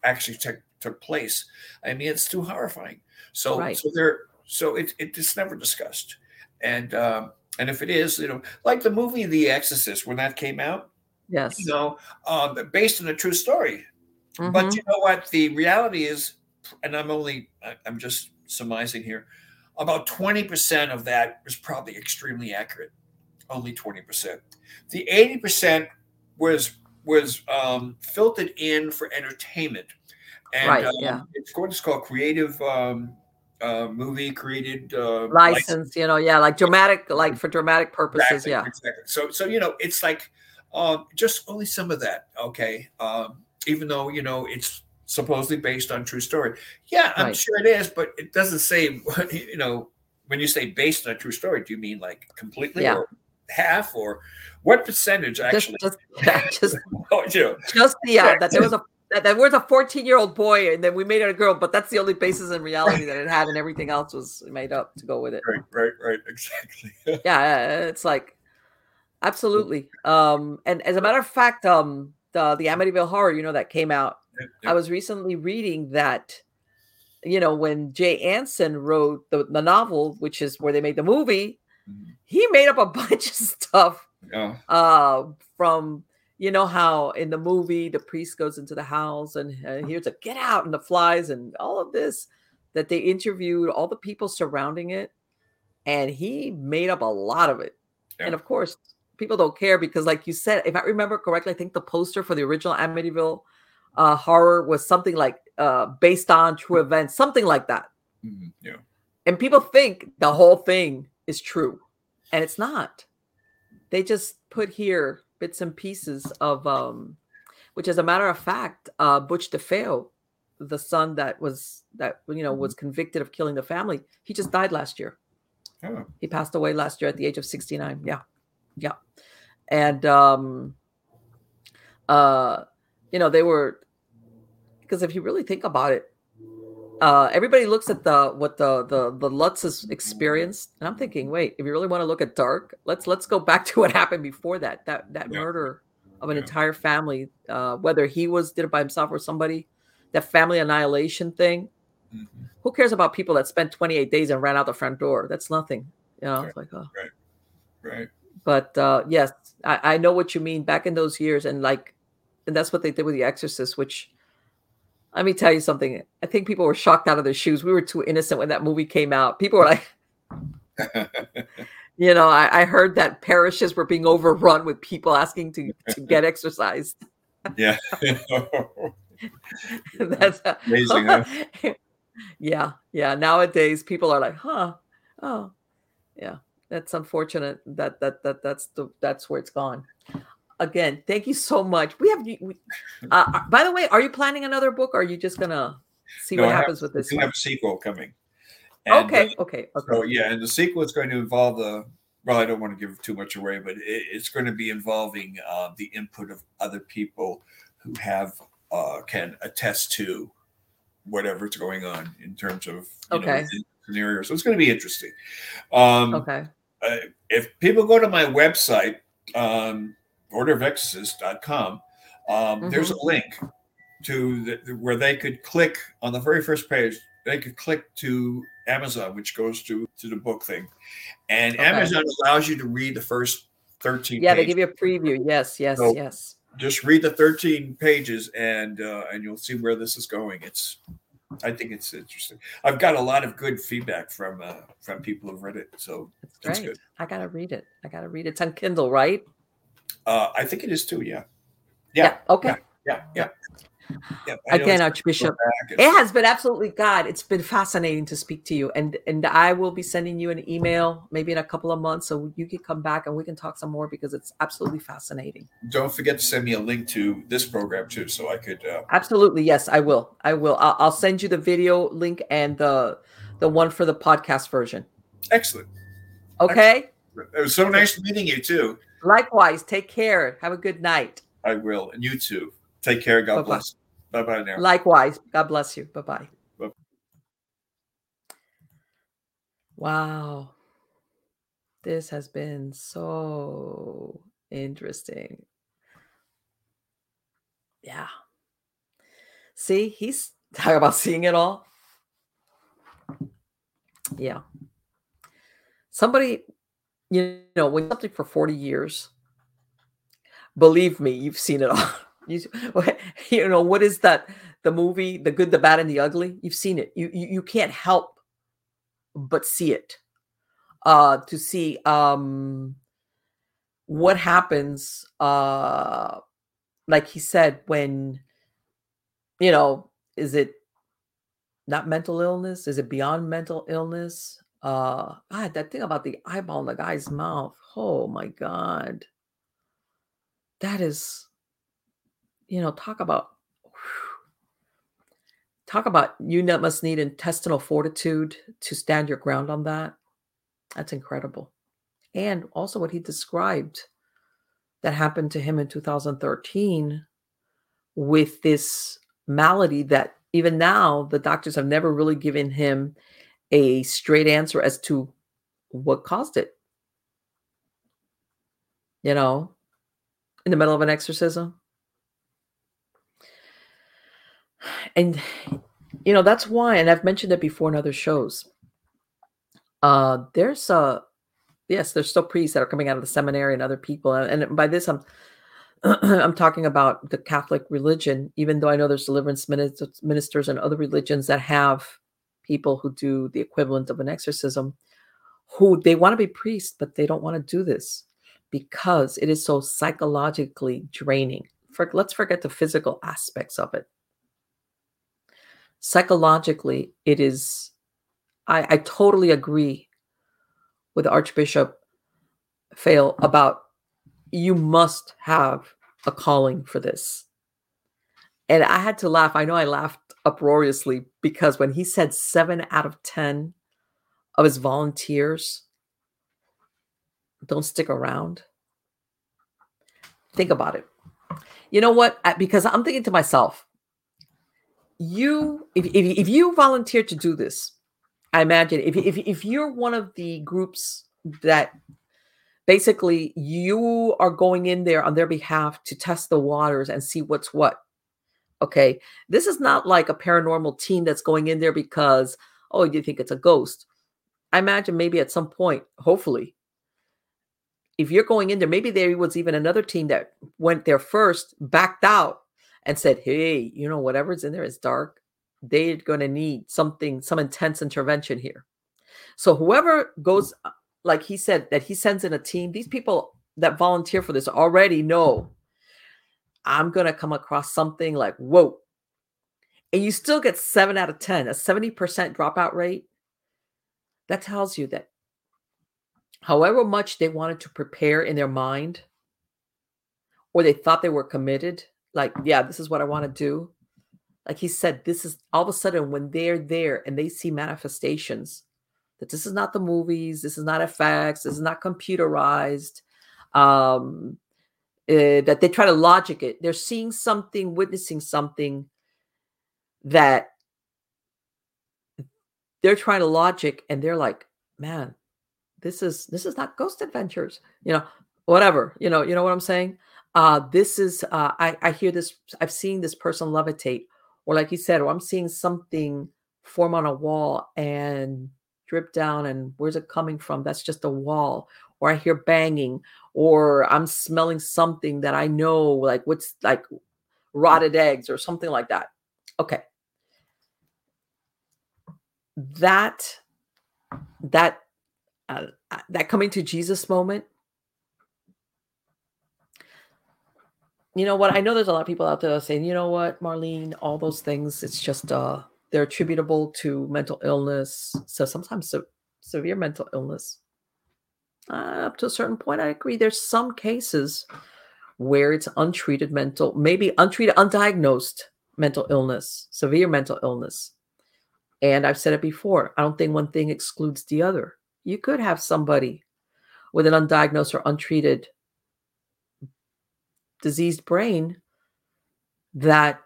actually took took place. I mean, it's too horrifying. So right. so there so it, it it's never discussed. And um, and if it is, you know, like the movie The Exorcist when that came out. Yes. You know, um, based on a true story. Mm-hmm. But you know what? The reality is, and I'm only I'm just surmising here. About twenty percent of that was probably extremely accurate. Only twenty percent. The eighty percent was was um, filtered in for entertainment. And right, um, yeah. it's called, it's called creative um, uh, movie, created uh, license, license, you know, yeah, like dramatic, like for dramatic purposes, exactly, yeah. Exactly. So, so you know, it's like um, just only some of that, okay? Um, even though, you know, it's supposedly based on true story. Yeah, I'm right. sure it is, but it doesn't say, you know, when you say based on a true story, do you mean like completely yeah. or half or what percentage actually? Just, just, yeah, just, oh, you know. just the, uh, that there was a, that there was a fourteen year old boy and then we made it a girl, but that's the only basis in reality that it had and everything else was made up to go with it. Right, right, right. Exactly. Yeah. It's like, absolutely. Um, and as a matter of fact, um, the, the Amityville Horror, you know, that came out, I was recently reading that, you know, when Jay Anson wrote the, the novel, which is where they made the movie, mm-hmm. he made up a bunch of stuff yeah. uh, from, you know, how in the movie, the priest goes into the house and, and here's a get out and the flies and all of this, that they interviewed all the people surrounding it. And he made up a lot of it. Yeah. And of course, people don't care because like you said, if I remember correctly, I think the poster for the original Amityville Uh, horror was something like uh, based on true events, something like that. Mm-hmm. Yeah. And people think the whole thing is true, and it's not. They just put here bits and pieces of, um, which, as a matter of fact, uh, Butch DeFeo, the son that was that you know was convicted of killing the family, he just died last year. Oh. He passed away last year at the age of sixty-nine. Yeah, yeah, and um, uh. You know, they were, because if you really think about it, uh, everybody looks at the what the, the the Lutz has experienced, and I'm thinking, wait, if you really want to look at dark, let's let's go back to what happened before that that that yeah. murder of an yeah. entire family, uh, whether he was did it by himself or somebody, that family annihilation thing. Mm-hmm. Who cares about people that spent twenty-eight days and ran out the front door? That's nothing, you know. Right. It's like, oh. right, right. But uh, yes, I, I know what you mean. Back in those years, and like, and that's what they did with The Exorcist, which, let me tell you something. I think people were shocked out of their shoes. We were too innocent when that movie came out. People were like, you know, I, I heard that parishes were being overrun with people asking to, to get exercised. Yeah. That's uh, amazing. Huh? Yeah. Yeah. Nowadays people are like, huh? Oh, yeah. That's unfortunate that, that, that, that's the, that's where it's gone. Again, thank you so much. We have, we, uh, by the way, are you planning another book, or are you just going to see no, what I happens have, with this? We have a sequel coming. And, okay, uh, okay, okay. So, yeah, and the sequel is going to involve the, well, I don't want to give too much away, but it, it's going to be involving uh, the input of other people who have, uh, can attest to whatever's going on in terms of, you okay. know, the scenario. So it's going to be interesting. Um, okay. Uh, if people go to my website, um, order of exorcists dot com, um, mm-hmm. there's a link to the, where they could click on the very first page. They could click to Amazon, which goes to, to the book thing. And okay. Amazon allows you to read the first thirteen yeah, pages. Yeah, they give you a preview. Yes, yes, so yes. Just read the thirteen pages, and uh, and you'll see where this is going. It's, I think it's interesting. I've got a lot of good feedback from uh, from people who've read it. So that's that's good. I got to read it. I got to read it. It's on Kindle, right? Uh, I think it is too, yeah. Yeah, yeah okay. Yeah, yeah. yeah. yeah Again, Archbishop, and- it has been absolutely, God, it's been fascinating to speak to you. And and I will be sending you an email maybe in a couple of months, so you can come back and we can talk some more, because it's absolutely fascinating. Don't forget to send me a link to this program too, so I could. Uh- absolutely, yes, I will. I will. I'll, I'll send you the video link and the, the one for the podcast version. Excellent. Okay. Excellent. It was so nice meeting you too. Likewise, take care. Have a good night. I will. And you too. Take care. God Bye-bye. bless. Bye-bye now. Likewise. God bless you. Bye-bye. Bye-bye. Wow. This has been so interesting. Yeah. See, he's talking about seeing it all. Yeah. Somebody... You know, when something for forty years, believe me, you've seen it all. You, you know, what is that? The movie, The Good, the Bad, and the Ugly. You've seen it. You you, you can't help but see it. Uh, to see um, what happens, uh, like he said, when, you know, is it not mental illness? Is it beyond mental illness? Uh, God, that thing about the eyeball in the guy's mouth. Oh my God. That is, you know, talk about, whew, talk about, you must need intestinal fortitude to stand your ground on that. That's incredible. And also what he described that happened to him in two thousand thirteen with this malady that even now the doctors have never really given him a straight answer as to what caused it. You know, in the middle of an exorcism. And, you know, that's why, and I've mentioned it before in other shows, uh, there's a, yes, there's still priests that are coming out of the seminary and other people. And, and by this, I'm, I'm talking about the Catholic religion, even though I know there's deliverance ministers and other religions that have people who do the equivalent of an exorcism, who they want to be priests, but they don't want to do this because it is so psychologically draining. For, let's forget the physical aspects of it. Psychologically, it is, I, I totally agree with Archbishop Fail about, you must have a calling for this. And I had to laugh. I know I laughed uproariously, because when he said seven out of ten of his volunteers don't stick around, think about it. You know what? Because I'm thinking to myself, you, if if, if you volunteer to do this, I imagine if, if if you're one of the groups that basically you are going in there on their behalf to test the waters and see what's what. Okay, this is not like a paranormal team that's going in there because, oh, you think it's a ghost. I imagine maybe at some point, hopefully, if you're going in there, maybe there was even another team that went there first, backed out, and said, hey, you know, whatever's in there is dark. They're going to need something, some intense intervention here. So whoever goes, like he said, that he sends in a team, these people that volunteer for this already know I'm going to come across something like, whoa. And you still get seven out of ten, a seventy percent dropout rate. That tells you that however much they wanted to prepare in their mind, or they thought they were committed, like, yeah, this is what I want to do. Like he said, this is all of a sudden when they're there and they see manifestations, that this is not the movies, this is not F X, this is not computerized, um, uh, that they try to logic it. They're seeing something, witnessing something that they're trying to logic, and they're like, man, this is this is not Ghost Adventures, you know, whatever, you know, you know what I'm saying? Uh, this is, uh, I, I hear this, I've seen this person levitate, or like you said, or I'm seeing something form on a wall and drip down, and where's it coming from? That's just a wall. Or I hear banging, or I'm smelling something that I know, like what's like rotted eggs or something like that. Okay. That, that, uh, that coming to Jesus moment. You know what? I know there's a lot of people out there saying, you know what, Marlene, all those things, it's just, uh, they're attributable to mental illness. So sometimes se- severe mental illness. Uh, up to a certain point, I agree. There's some cases where it's untreated mental, maybe untreated, undiagnosed mental illness, severe mental illness. And I've said it before, I don't think one thing excludes the other. You could have somebody with an undiagnosed or untreated diseased brain that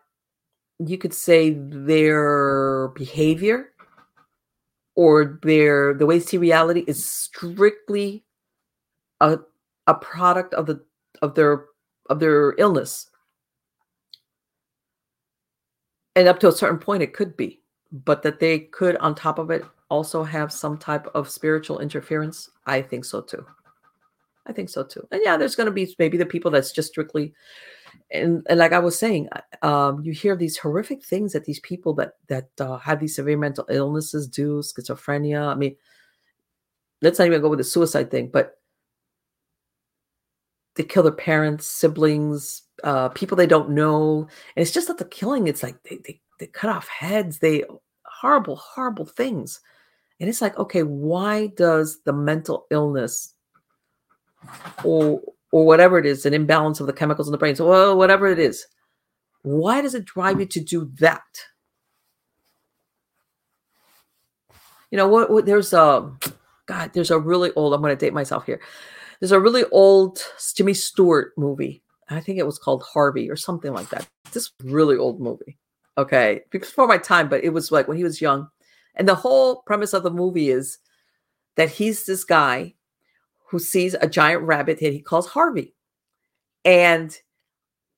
you could say their behavior or their the way they see reality is strictly a a product of the of their of their illness. And up to a certain point it could be, but that they could on top of it also have some type of spiritual interference. I think so too. I think so too. And yeah, there's going to be maybe the people that's just strictly, and, and like I was saying, um, you hear these horrific things that these people that that uh, have these severe mental illnesses do, schizophrenia. I mean, let's not even go with the suicide thing, but they kill their parents, siblings, uh, people they don't know. And it's just not the killing. It's like they, they, they cut off heads. They horrible, horrible things. And it's like, okay, why does the mental illness or or whatever it is, an imbalance of the chemicals in the brain, so well, whatever it is, why does it drive you to do that? You know what, what there's a God there's a really old, I'm going to date myself here, there's a really old Jimmy Stewart movie, I think it was called Harvey or something like that. This really old movie, okay, before my time, but it was like when he was young, and the whole premise of the movie is that he's this guy who sees a giant rabbit that he calls Harvey. And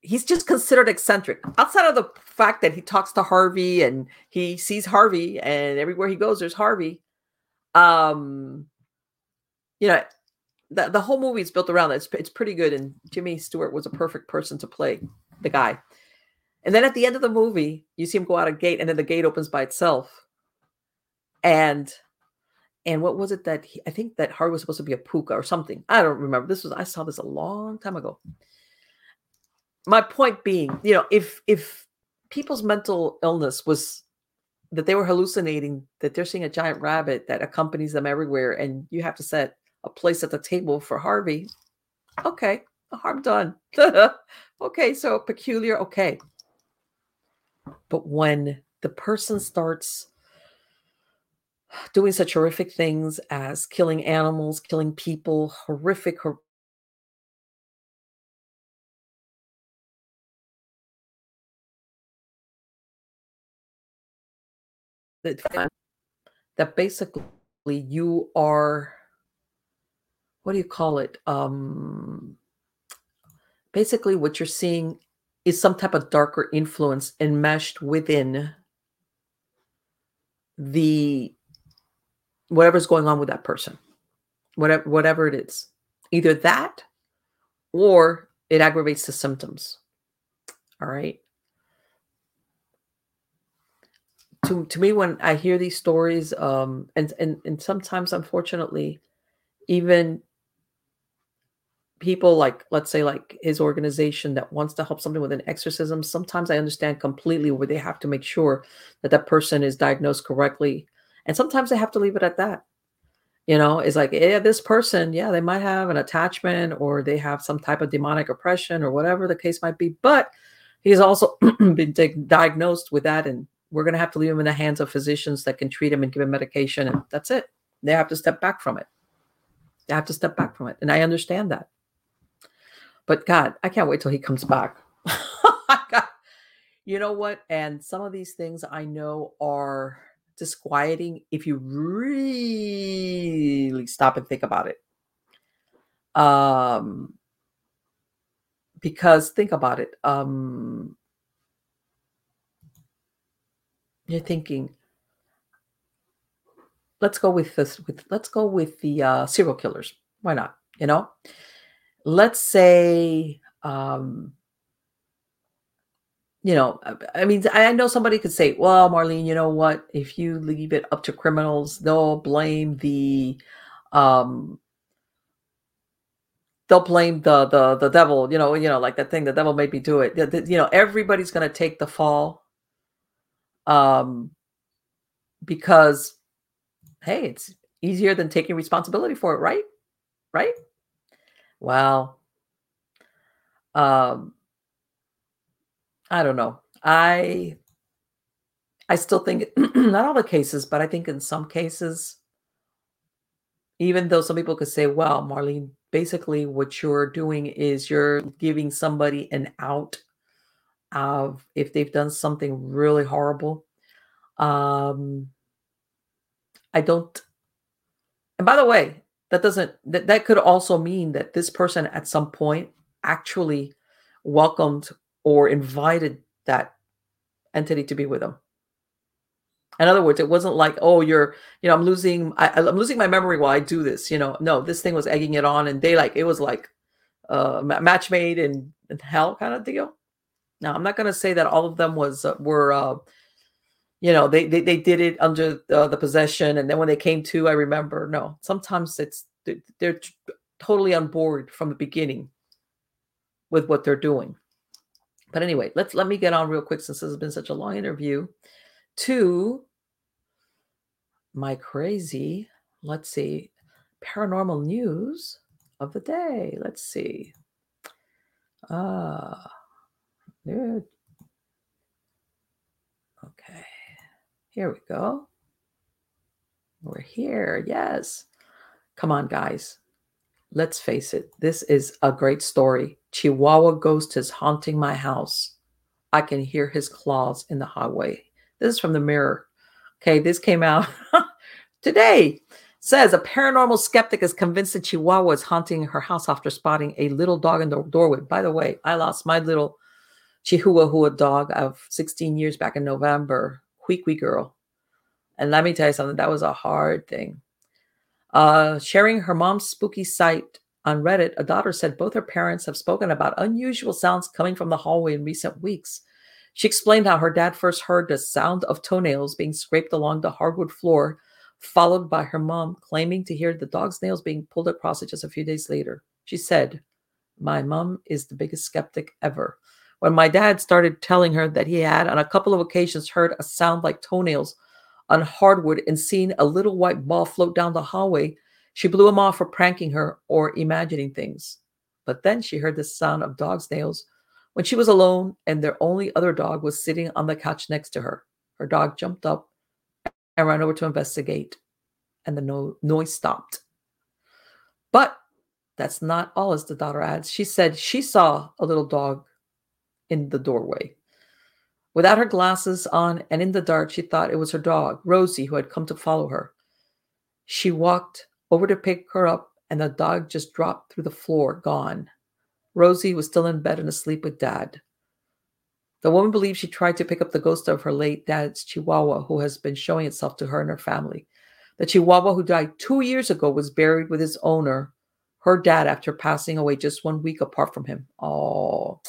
he's just considered eccentric. Outside of the fact that he talks to Harvey and he sees Harvey and everywhere he goes, there's Harvey. Um, you know, the, the whole movie is built around that. It's, it's pretty good. And Jimmy Stewart was a perfect person to play the guy. And then at the end of the movie, you see him go out a gate, and then the gate opens by itself. And And what was it that he, I think that Harvey was supposed to be a puka or something. I don't remember. This was, I saw this a long time ago. My point being, you know, if, if people's mental illness was that they were hallucinating, that they're seeing a giant rabbit that accompanies them everywhere, and you have to set a place at the table for Harvey. Okay. Harm done. Okay. So peculiar. Okay. But when the person starts doing such horrific things as killing animals, killing people, horrific, hor- that, that basically you are, what do you call it? Um, basically what you're seeing is some type of darker influence enmeshed within the whatever's going on with that person, whatever, whatever it is, Either that or it aggravates the symptoms. All right. To to me, when I hear these stories, um, and, and, and sometimes, unfortunately, even people like, let's say, like his organization that wants to help somebody with an exorcism, sometimes I understand completely where they have to make sure that that person is diagnosed correctly. And sometimes they have to leave it at that. You know, it's like, yeah, this person, yeah, they might have an attachment or they have some type of demonic oppression or whatever the case might be. But he's also been di- diagnosed with that, and we're going to have to leave him in the hands of physicians that can treat him and give him medication. And that's it. They have to step back from it. They have to step back from it. And I understand that. But God, I can't wait till he comes back. God. You know what? And some of these things I know are disquieting if you really stop and think about it. Um, because think about it. Um, You're thinking, let's go with this. With let's go with the uh, serial killers. Why not? You know, let's say, um, you know, I, I mean, I know somebody could say, well, Marlene, you know what? If you leave it up to criminals, they'll blame the, um, they'll blame the the the devil. You know, you know, like that thing. The devil made me do it. The, the, you know, everybody's gonna take the fall. Um, because, hey, it's easier than taking responsibility for it, right? Right? Well, um, I don't know. I, I still think, not all the cases, but I think in some cases, even though some people could say, well, Marlene, basically what you're doing is you're giving somebody an out of if they've done something really horrible. Um, I don't, and by the way, that doesn't, that, that could also mean that this person at some point actually welcomed or invited that entity to be with them. In other words, it wasn't like, oh, you're, you know, I'm losing, I, I'm losing my memory while I do this, you know, no, this thing was egging it on, and they like, it was like uh match made in, in hell kind of deal. Now, I'm not going to say that all of them was uh, were, uh, you know, they, they they did it under uh, the possession. And then when they came to, I remember, no, sometimes it's they're totally on board from the beginning with what they're doing. But anyway, let's let me get on real quick, since this has been such a long interview, to my crazy, let's see, paranormal news of the day. Let's see. Ah. Uh, Good. Okay, here we go. We're here. Yes. Come on, guys. Let's face it. This is a great story. Chihuahua ghost is haunting my house. I can hear his claws in the hallway. This is from the Mirror. Okay, this came out today. Says a paranormal skeptic is convinced that Chihuahua is haunting her house after spotting a little dog in the doorway. By the way, I lost my little Chihuahua dog of sixteen years back in November, Huikui girl. And let me tell you something, that was a hard thing. Uh, sharing her mom's spooky sight on Reddit, a daughter said both her parents have spoken about unusual sounds coming from the hallway in recent weeks. She explained how her dad first heard the sound of toenails being scraped along the hardwood floor, followed by her mom claiming to hear the dog's nails being pulled across it just a few days later. She said, "My mom is the biggest skeptic ever. When my dad started telling her that he had on a couple of occasions heard a sound like toenails on hardwood and seen a little white ball float down the hallway, she blew him off for pranking her or imagining things. But then she heard the sound of dog's nails when she was alone and their only other dog was sitting on the couch next to her. Her dog jumped up and ran over to investigate, and the no- noise stopped." But that's not all, as the daughter adds. She said she saw a little dog in the doorway. Without her glasses on and in the dark, she thought it was her dog, Rosie, who had come to follow her. She walked over to pick her up, and the dog just dropped through the floor, gone. Rosie was still in bed and asleep with Dad. The woman believes she tried to pick up the ghost of her late dad's Chihuahua, who has been showing itself to her and her family. The Chihuahua, who died two years ago, was buried with his owner, her dad after passing away just one week apart from him. Oh,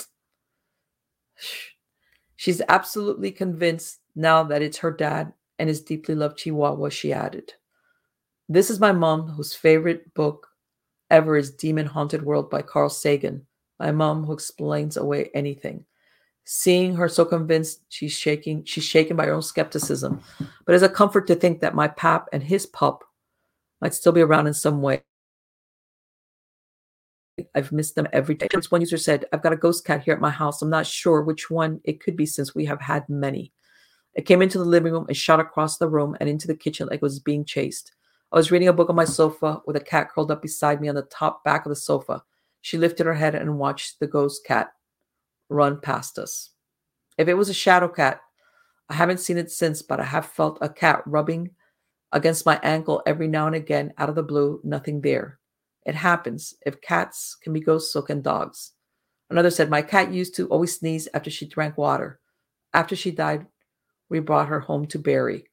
she's absolutely convinced now that it's her dad and his deeply loved Chihuahua, she added. This is my mom, whose favorite book ever is Demon Haunted World by Carl Sagan. My mom, who explains away anything. Seeing her so convinced, she's shaking. She's shaken by her own skepticism, but it's a comfort to think that my pap and his pup might still be around in some way. I've missed them every day. One user said, I've got a ghost cat here at my house. I'm not sure which one it could be since we have had many. It came into the living room and shot across the room and into the kitchen like it was being chased. I was reading a book on my sofa with a cat curled up beside me on the top back of the sofa. She lifted her head and watched the ghost cat run past us. If it was a shadow cat, I haven't seen it since, but I have felt a cat rubbing against my ankle every now and again out of the blue, nothing there. It happens. If cats can be ghosts, so can dogs. Another said, my cat used to always sneeze after she drank water. After she died, we brought her home to bury.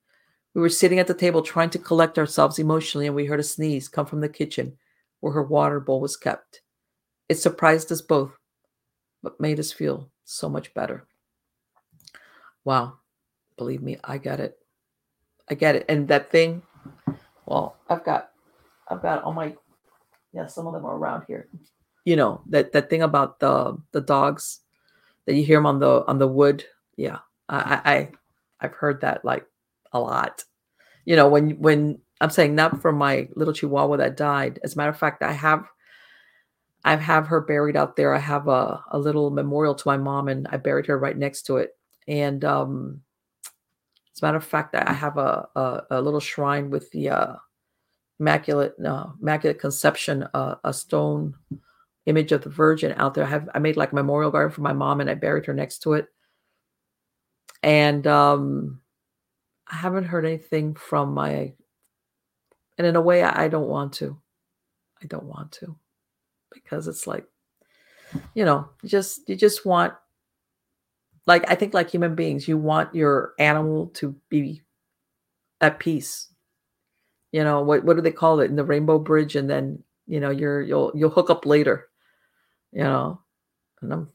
We were sitting at the table trying to collect ourselves emotionally, and we heard a sneeze come from the kitchen where her water bowl was kept. It surprised us both, but made us feel so much better. Wow. Believe me, I get it. I get it. And that thing, well, I've got, I've got all my, yeah, some of them are around here. You know, that, that thing about the, the dogs that you hear them on the, on the wood. Yeah. I, I, I've heard that like a lot, you know, when, when I'm saying not for my little Chihuahua that died. As a matter of fact, I have, I have her buried out there. I have a, a little memorial to my mom, and I buried her right next to it. And um, as a matter of fact, I have a a, a little shrine with the uh, Immaculate no, Immaculate Conception, uh, a stone image of the Virgin out there. I have I made like a memorial garden for my mom, and I buried her next to it. And um, I haven't heard anything from my, and in a way, I, I don't want to. I don't want to. Because it's like, you know, you just you just want, like, I think like human beings, you want your animal to be at peace. You know, what what do they call it in the Rainbow Bridge? And then, you know, you're you'll you'll hook up later. You know, and I'm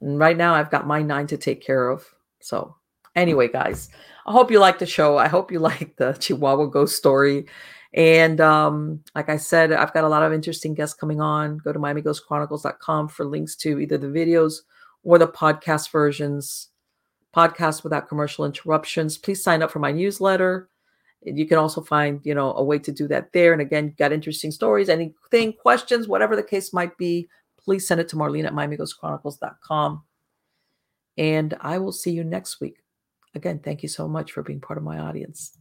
and right now I've got my nine to take care of. So anyway, guys, I hope you like the show. I hope you like the Chihuahua ghost story. And um, like I said, I've got a lot of interesting guests coming on. Go to Miami Ghost Chronicles dot com for links to either the videos or the podcast versions, podcasts without commercial interruptions. Please sign up for my newsletter. You can also find, you know, a way to do that there. And again, got interesting stories, anything, questions, whatever the case might be, please send it to Marlene at Miami Ghost Chronicles dot com. And I will see you next week. Again, thank you so much for being part of my audience.